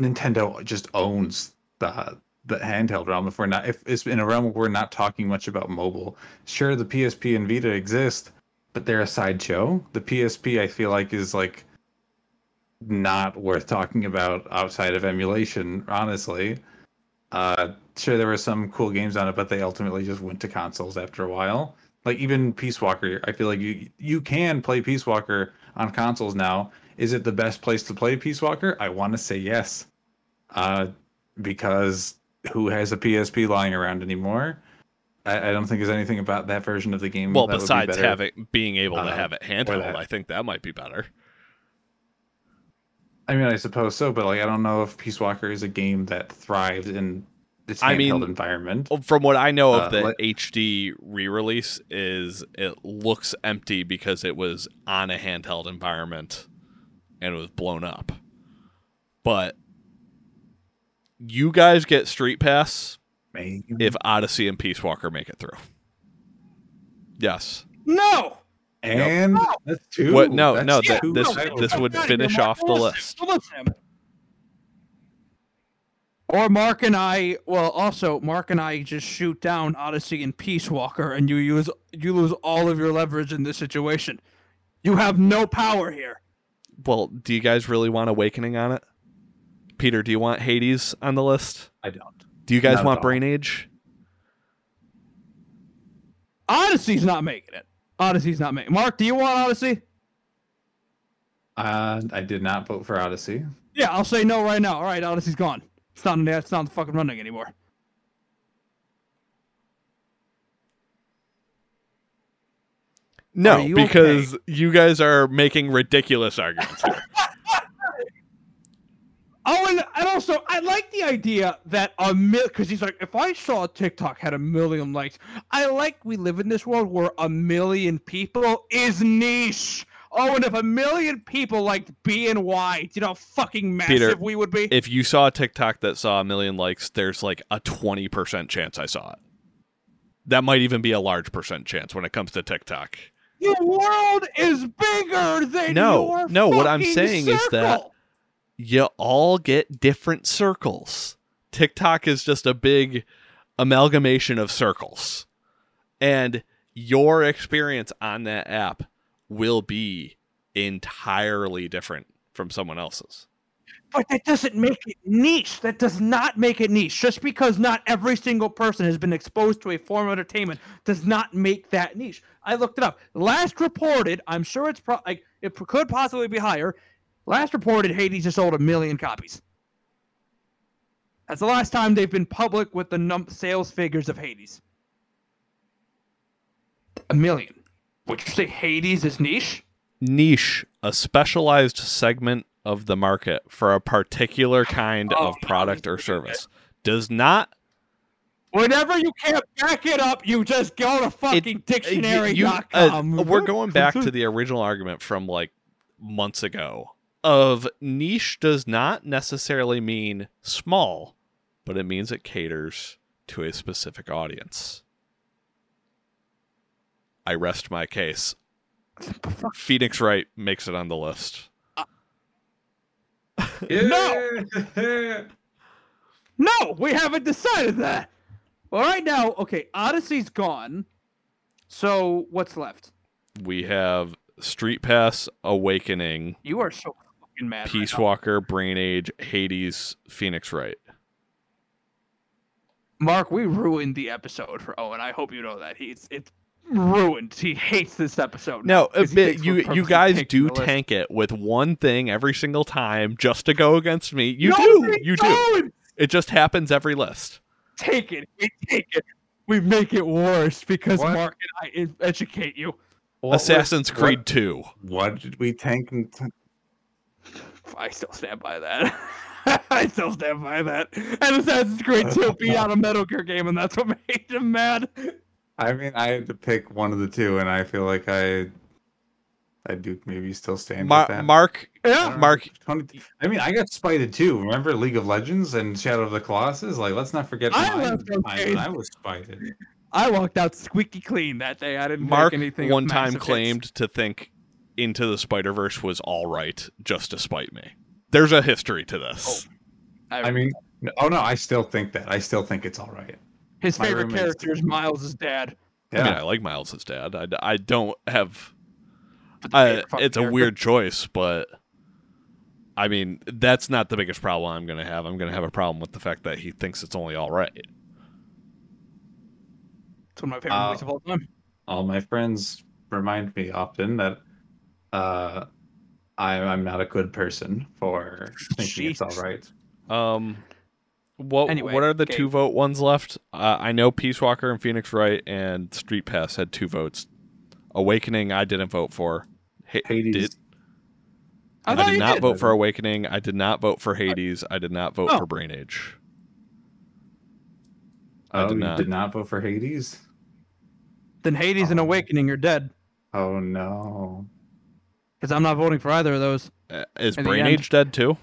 Nintendo just owns the handheld realm. If it's in a realm where we're not talking much about mobile, sure, the PSP and Vita exist, but they're a sideshow. The PSP, I feel like, is like not worth talking about outside of emulation. Honestly, sure, there were some cool games on it, but they ultimately just went to consoles after a while. Like even Peace Walker, I feel like you can play Peace Walker on consoles now. Is it the best place to play Peace Walker? I want to say yes. Because who has a PSP lying around anymore? I don't think there's anything about that version of the game. Well, besides being able to have it handheld, I think that might be better. I mean, I suppose so, but like, I don't know if Peace Walker is a game that thrived in its handheld environment. From what I know of the HD re-release, is it looks empty because it was on a handheld environment and it was blown up. But you guys get Street Pass if Odyssey and Peace Walker make it through. Yes. No. And no. That's two. What? No, that's no. Two. This would finish off the list. Or Mark and I. Well, also Mark and I just shoot down Odyssey and Peace Walker, and you lose all of your leverage in this situation. You have no power here. Well, do you guys really want Awakening on it? Peter, do you want Hades on the list? I don't. Do you guys want Brain Age? Odyssey's not making it. Mark, do you want Odyssey? I did not vote for Odyssey. Yeah, I'll say no right now. All right, Odyssey's gone. It's not the fucking running anymore. No, because you guys are making ridiculous arguments here. Owen, and also, I like the idea that because he's like, if I saw TikTok had 1 million likes, I like we live in this world where 1 million people is niche. Oh, and if 1 million people liked B and Y, do you know how fucking massive Peter, we would be? If you saw a TikTok that saw 1 million likes, there's like a 20% chance I saw it. That might even be a large percent chance when it comes to TikTok. The world is bigger than your fucking what I'm saying circle. Is that you all get different circles. TikTok is just a big amalgamation of circles. And your experience on that app will be entirely different from someone else's. But that doesn't make it niche. That does not make it niche. Just because not every single person has been exposed to a form of entertainment does not make that niche. I looked it up. Last reported, I'm sure it's it could possibly be higher. Last reported, Hades just sold 1 million copies. That's the last time they've been public with the sales figures of Hades. 1 million. Would you say Hades is niche? Niche, a specialized segment of the market for a particular kind of product or service. Does not. Whenever you can't back it up, you just go to fucking dictionary.com. We're going back to the original argument from like months ago of niche does not necessarily mean small, but it means it caters to a specific audience. I rest my case. Phoenix Wright makes it on the list. No! No, we haven't decided that. All right, now, okay, Odyssey's gone. So what's left? We have Street Pass, Awakening. You are so fucking mad. Peace Walker, Brain Age, Hades, Phoenix Wright. Mark, we ruined the episode for Owen. I hope you know that. It's ruined. He hates this episode. No, you guys do tank it with one thing every single time just to go against me. You do. It just happens every list. We take it. We make it worse because Mark and I educate you. Assassin's Creed 2. What did we tank? I still stand by that. And Assassin's Creed 2 beat out a Metal Gear game, and that's what made him mad. I mean, I had to pick one of the two, and I feel like I do maybe still stand with that. Mark. I mean, I got spited too. Remember League of Legends and Shadow of the Colossus? Like, let's not forget I was spited. I walked out squeaky clean that day. I didn't make anything. Mark one time claimed to think Into the Spider-Verse was all right just to spite me. There's a history to this. I still think that. I still think it's all right. His favorite character is Miles' dad. Yeah. I mean, I like Miles' dad. I don't have... it's a weird choice, but... I mean, that's not the biggest problem I'm going to have. I'm going to have a problem with the fact that he thinks it's only all right. It's one of my favorite movies of all time. All my friends remind me often that I'm not a good person for thinking it's all right. What are the two vote ones left? I know Peace Walker and Phoenix Wright and Street Pass had 2 votes. Awakening, I didn't vote for. Hades. I did not vote for Awakening. I did not vote for Hades. I did not vote for Brain Age. You did not vote for Hades? Then Hades and Awakening are dead. Oh, no. Because I'm not voting for either of those. Is Brain Age dead, too?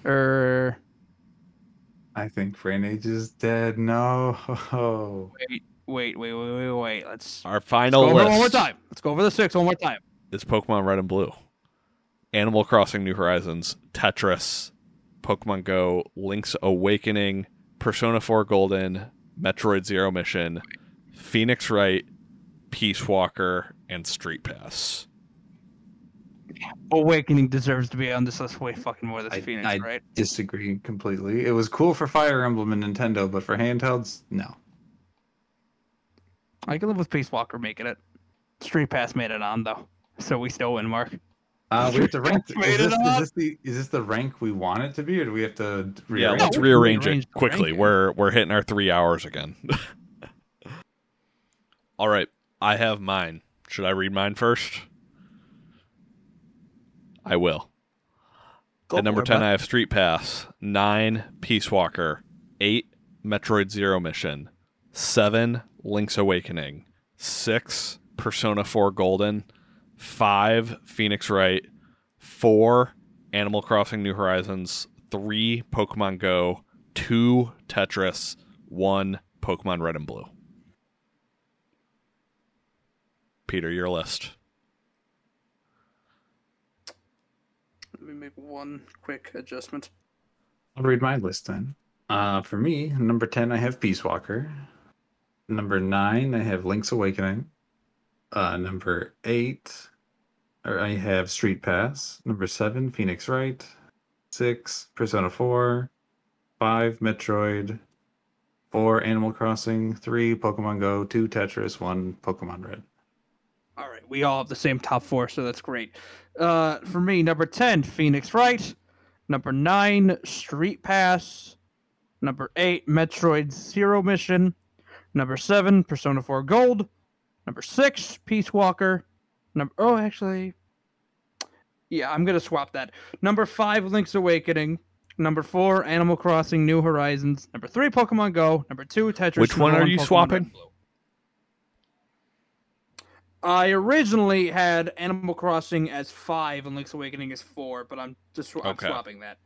I think Brain Age is dead. No. Wait. Let's go over one more time. Let's go over the 6 one more time. It's Pokemon Red and Blue, Animal Crossing New Horizons, Tetris, Pokemon Go, Link's Awakening, Persona 4 Golden, Metroid Zero Mission, Phoenix Wright, Peace Walker, and Street Pass. Awakening deserves to be on this list way fucking more than Phoenix, right? I disagree completely. It was cool for Fire Emblem and Nintendo, but for handhelds, no. I can live with Peace Walker making it. Street Pass made it on, though. So we still win, Mark. We have to rank. Is this the rank we want it to be, or do we have to rearrange? Yeah, let's rearrange it quickly. We're hitting our 3 hours again. All right, I have mine. Should I read mine first? I will. At number 10, I have Street Pass. 9, Peace Walker. 8, Metroid Zero Mission. 7, Link's Awakening. 6, Persona 4 Golden. 5, Phoenix Wright. 4, Animal Crossing New Horizons. 3, Pokemon Go. 2, Tetris. 1, Pokemon Red and Blue. Peter, your list. Let me make one quick adjustment. I'll read my list then. For me, number 10, I have Peace Walker. Number 9, I have Link's Awakening. Number 8, I have Street Pass. Number 7, Phoenix Wright. 6, Persona 4. 5, Metroid. 4, Animal Crossing. 3, Pokemon Go. 2, Tetris. 1, Pokemon Red. All right, we all have the same top 4, so that's great. For me, number 10, Phoenix Wright. Number 9, Street Pass. Number 8, Metroid Zero Mission. Number 7, Persona 4 Gold. Number 6, Peace Walker. I'm going to swap that. Number 5, Link's Awakening. Number 4, Animal Crossing New Horizons. Number 3, Pokemon Go. Number 2, Tetris. Which one are you swapping? I originally had Animal Crossing as 5 and Link's Awakening as 4, but I'm swapping that.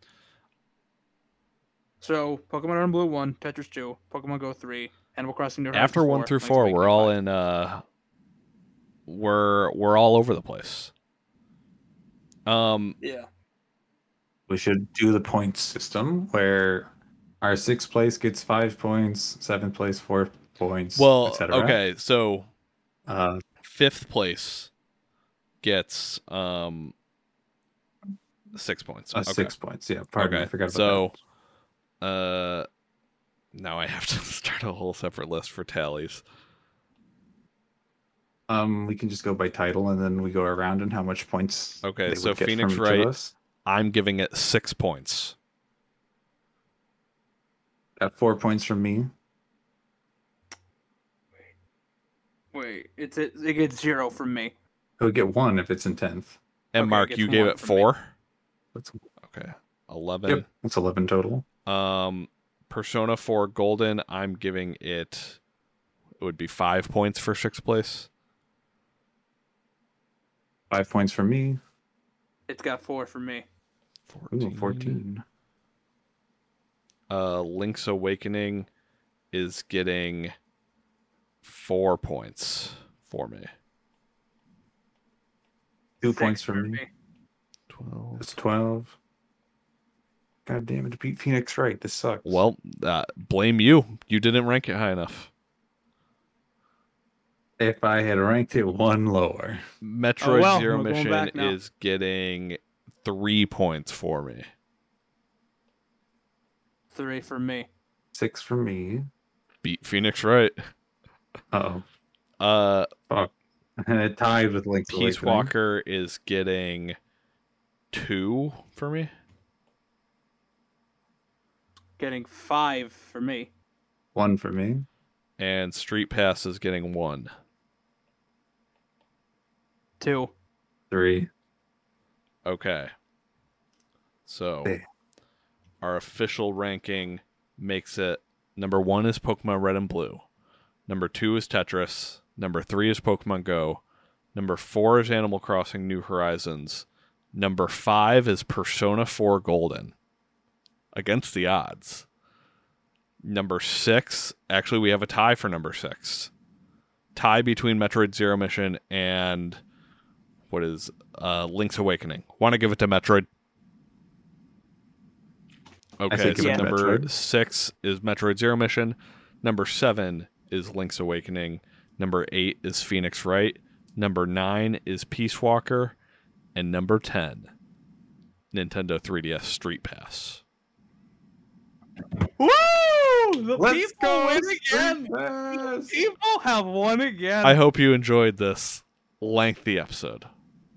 So, Pokemon Red and Blue 1, Tetris 2, Pokemon Go 3, Animal Crossing New Horizons 4. After 1 through 4, we're all in... We're all over the place. Yeah. We should do the points system where our 6th place gets 5 points, 7th place 4 points, etc. Okay, so... 5th place gets 6 points. 6 points, yeah. Pardon me, I forgot about that. So, now I have to start a whole separate list for tallies. We can just go by title, and then we go around and how much points. Okay, so Phoenix Wright, I'm giving it 6 points. Got 4 points from me. Wait, it gets 0 from me. It would get 1 if it's in 10th. And okay, Mark, you gave it 4? That's okay. 11. Yep, that's 11 total. Persona 4 Golden, I'm giving it... It would be 5 points for 6th place. 5 points for me. It's got 4 for me. 14. Ooh, 14. Link's Awakening is getting... 4 points for me. 2 points for me. 12. That's 12. God damn it, beat Phoenix Wright. This sucks. Well, blame you. You didn't rank it high enough. If I had ranked it 1 lower. Metroid Zero Mission is getting 3 points for me. 3 for me. 6 for me. Beat Phoenix Wright. Uh-oh. Fuck. And it tied with Link's Awakening. Peace Walker is getting 2 for me. Getting 5 for me. 1 for me. And Street Pass is getting 1. 2. 3. Okay. So, our official ranking makes it number 1 is Pokemon Red and Blue. Number 2 is Tetris. Number 3 is Pokemon Go. Number 4 is Animal Crossing New Horizons. Number 5 is Persona 4 Golden. Against the odds. Number 6, actually we have a tie for number 6. Tie between Metroid Zero Mission and Link's Awakening. Want to give it to Metroid? Okay, so number 6 is Metroid Zero Mission. Number 7 is Link's Awakening. Number 8 is Phoenix Wright. Number 9 is Peace Walker. And number 10, Nintendo 3DS Street Pass. Woo! Let's go again. People have won again. I hope you enjoyed this lengthy episode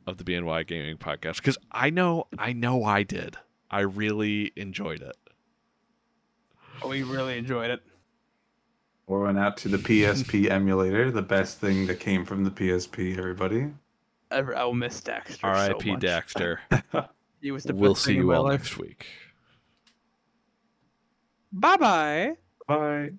of the BNY Gaming Podcast, because I know I did. I really enjoyed it. Oh, we really enjoyed it. We went out to the PSP emulator, the best thing that came from the PSP. Everybody, I will miss Daxter. R.I.P. So Daxter. He was the best. We'll see you all next week. Bye-bye. Bye.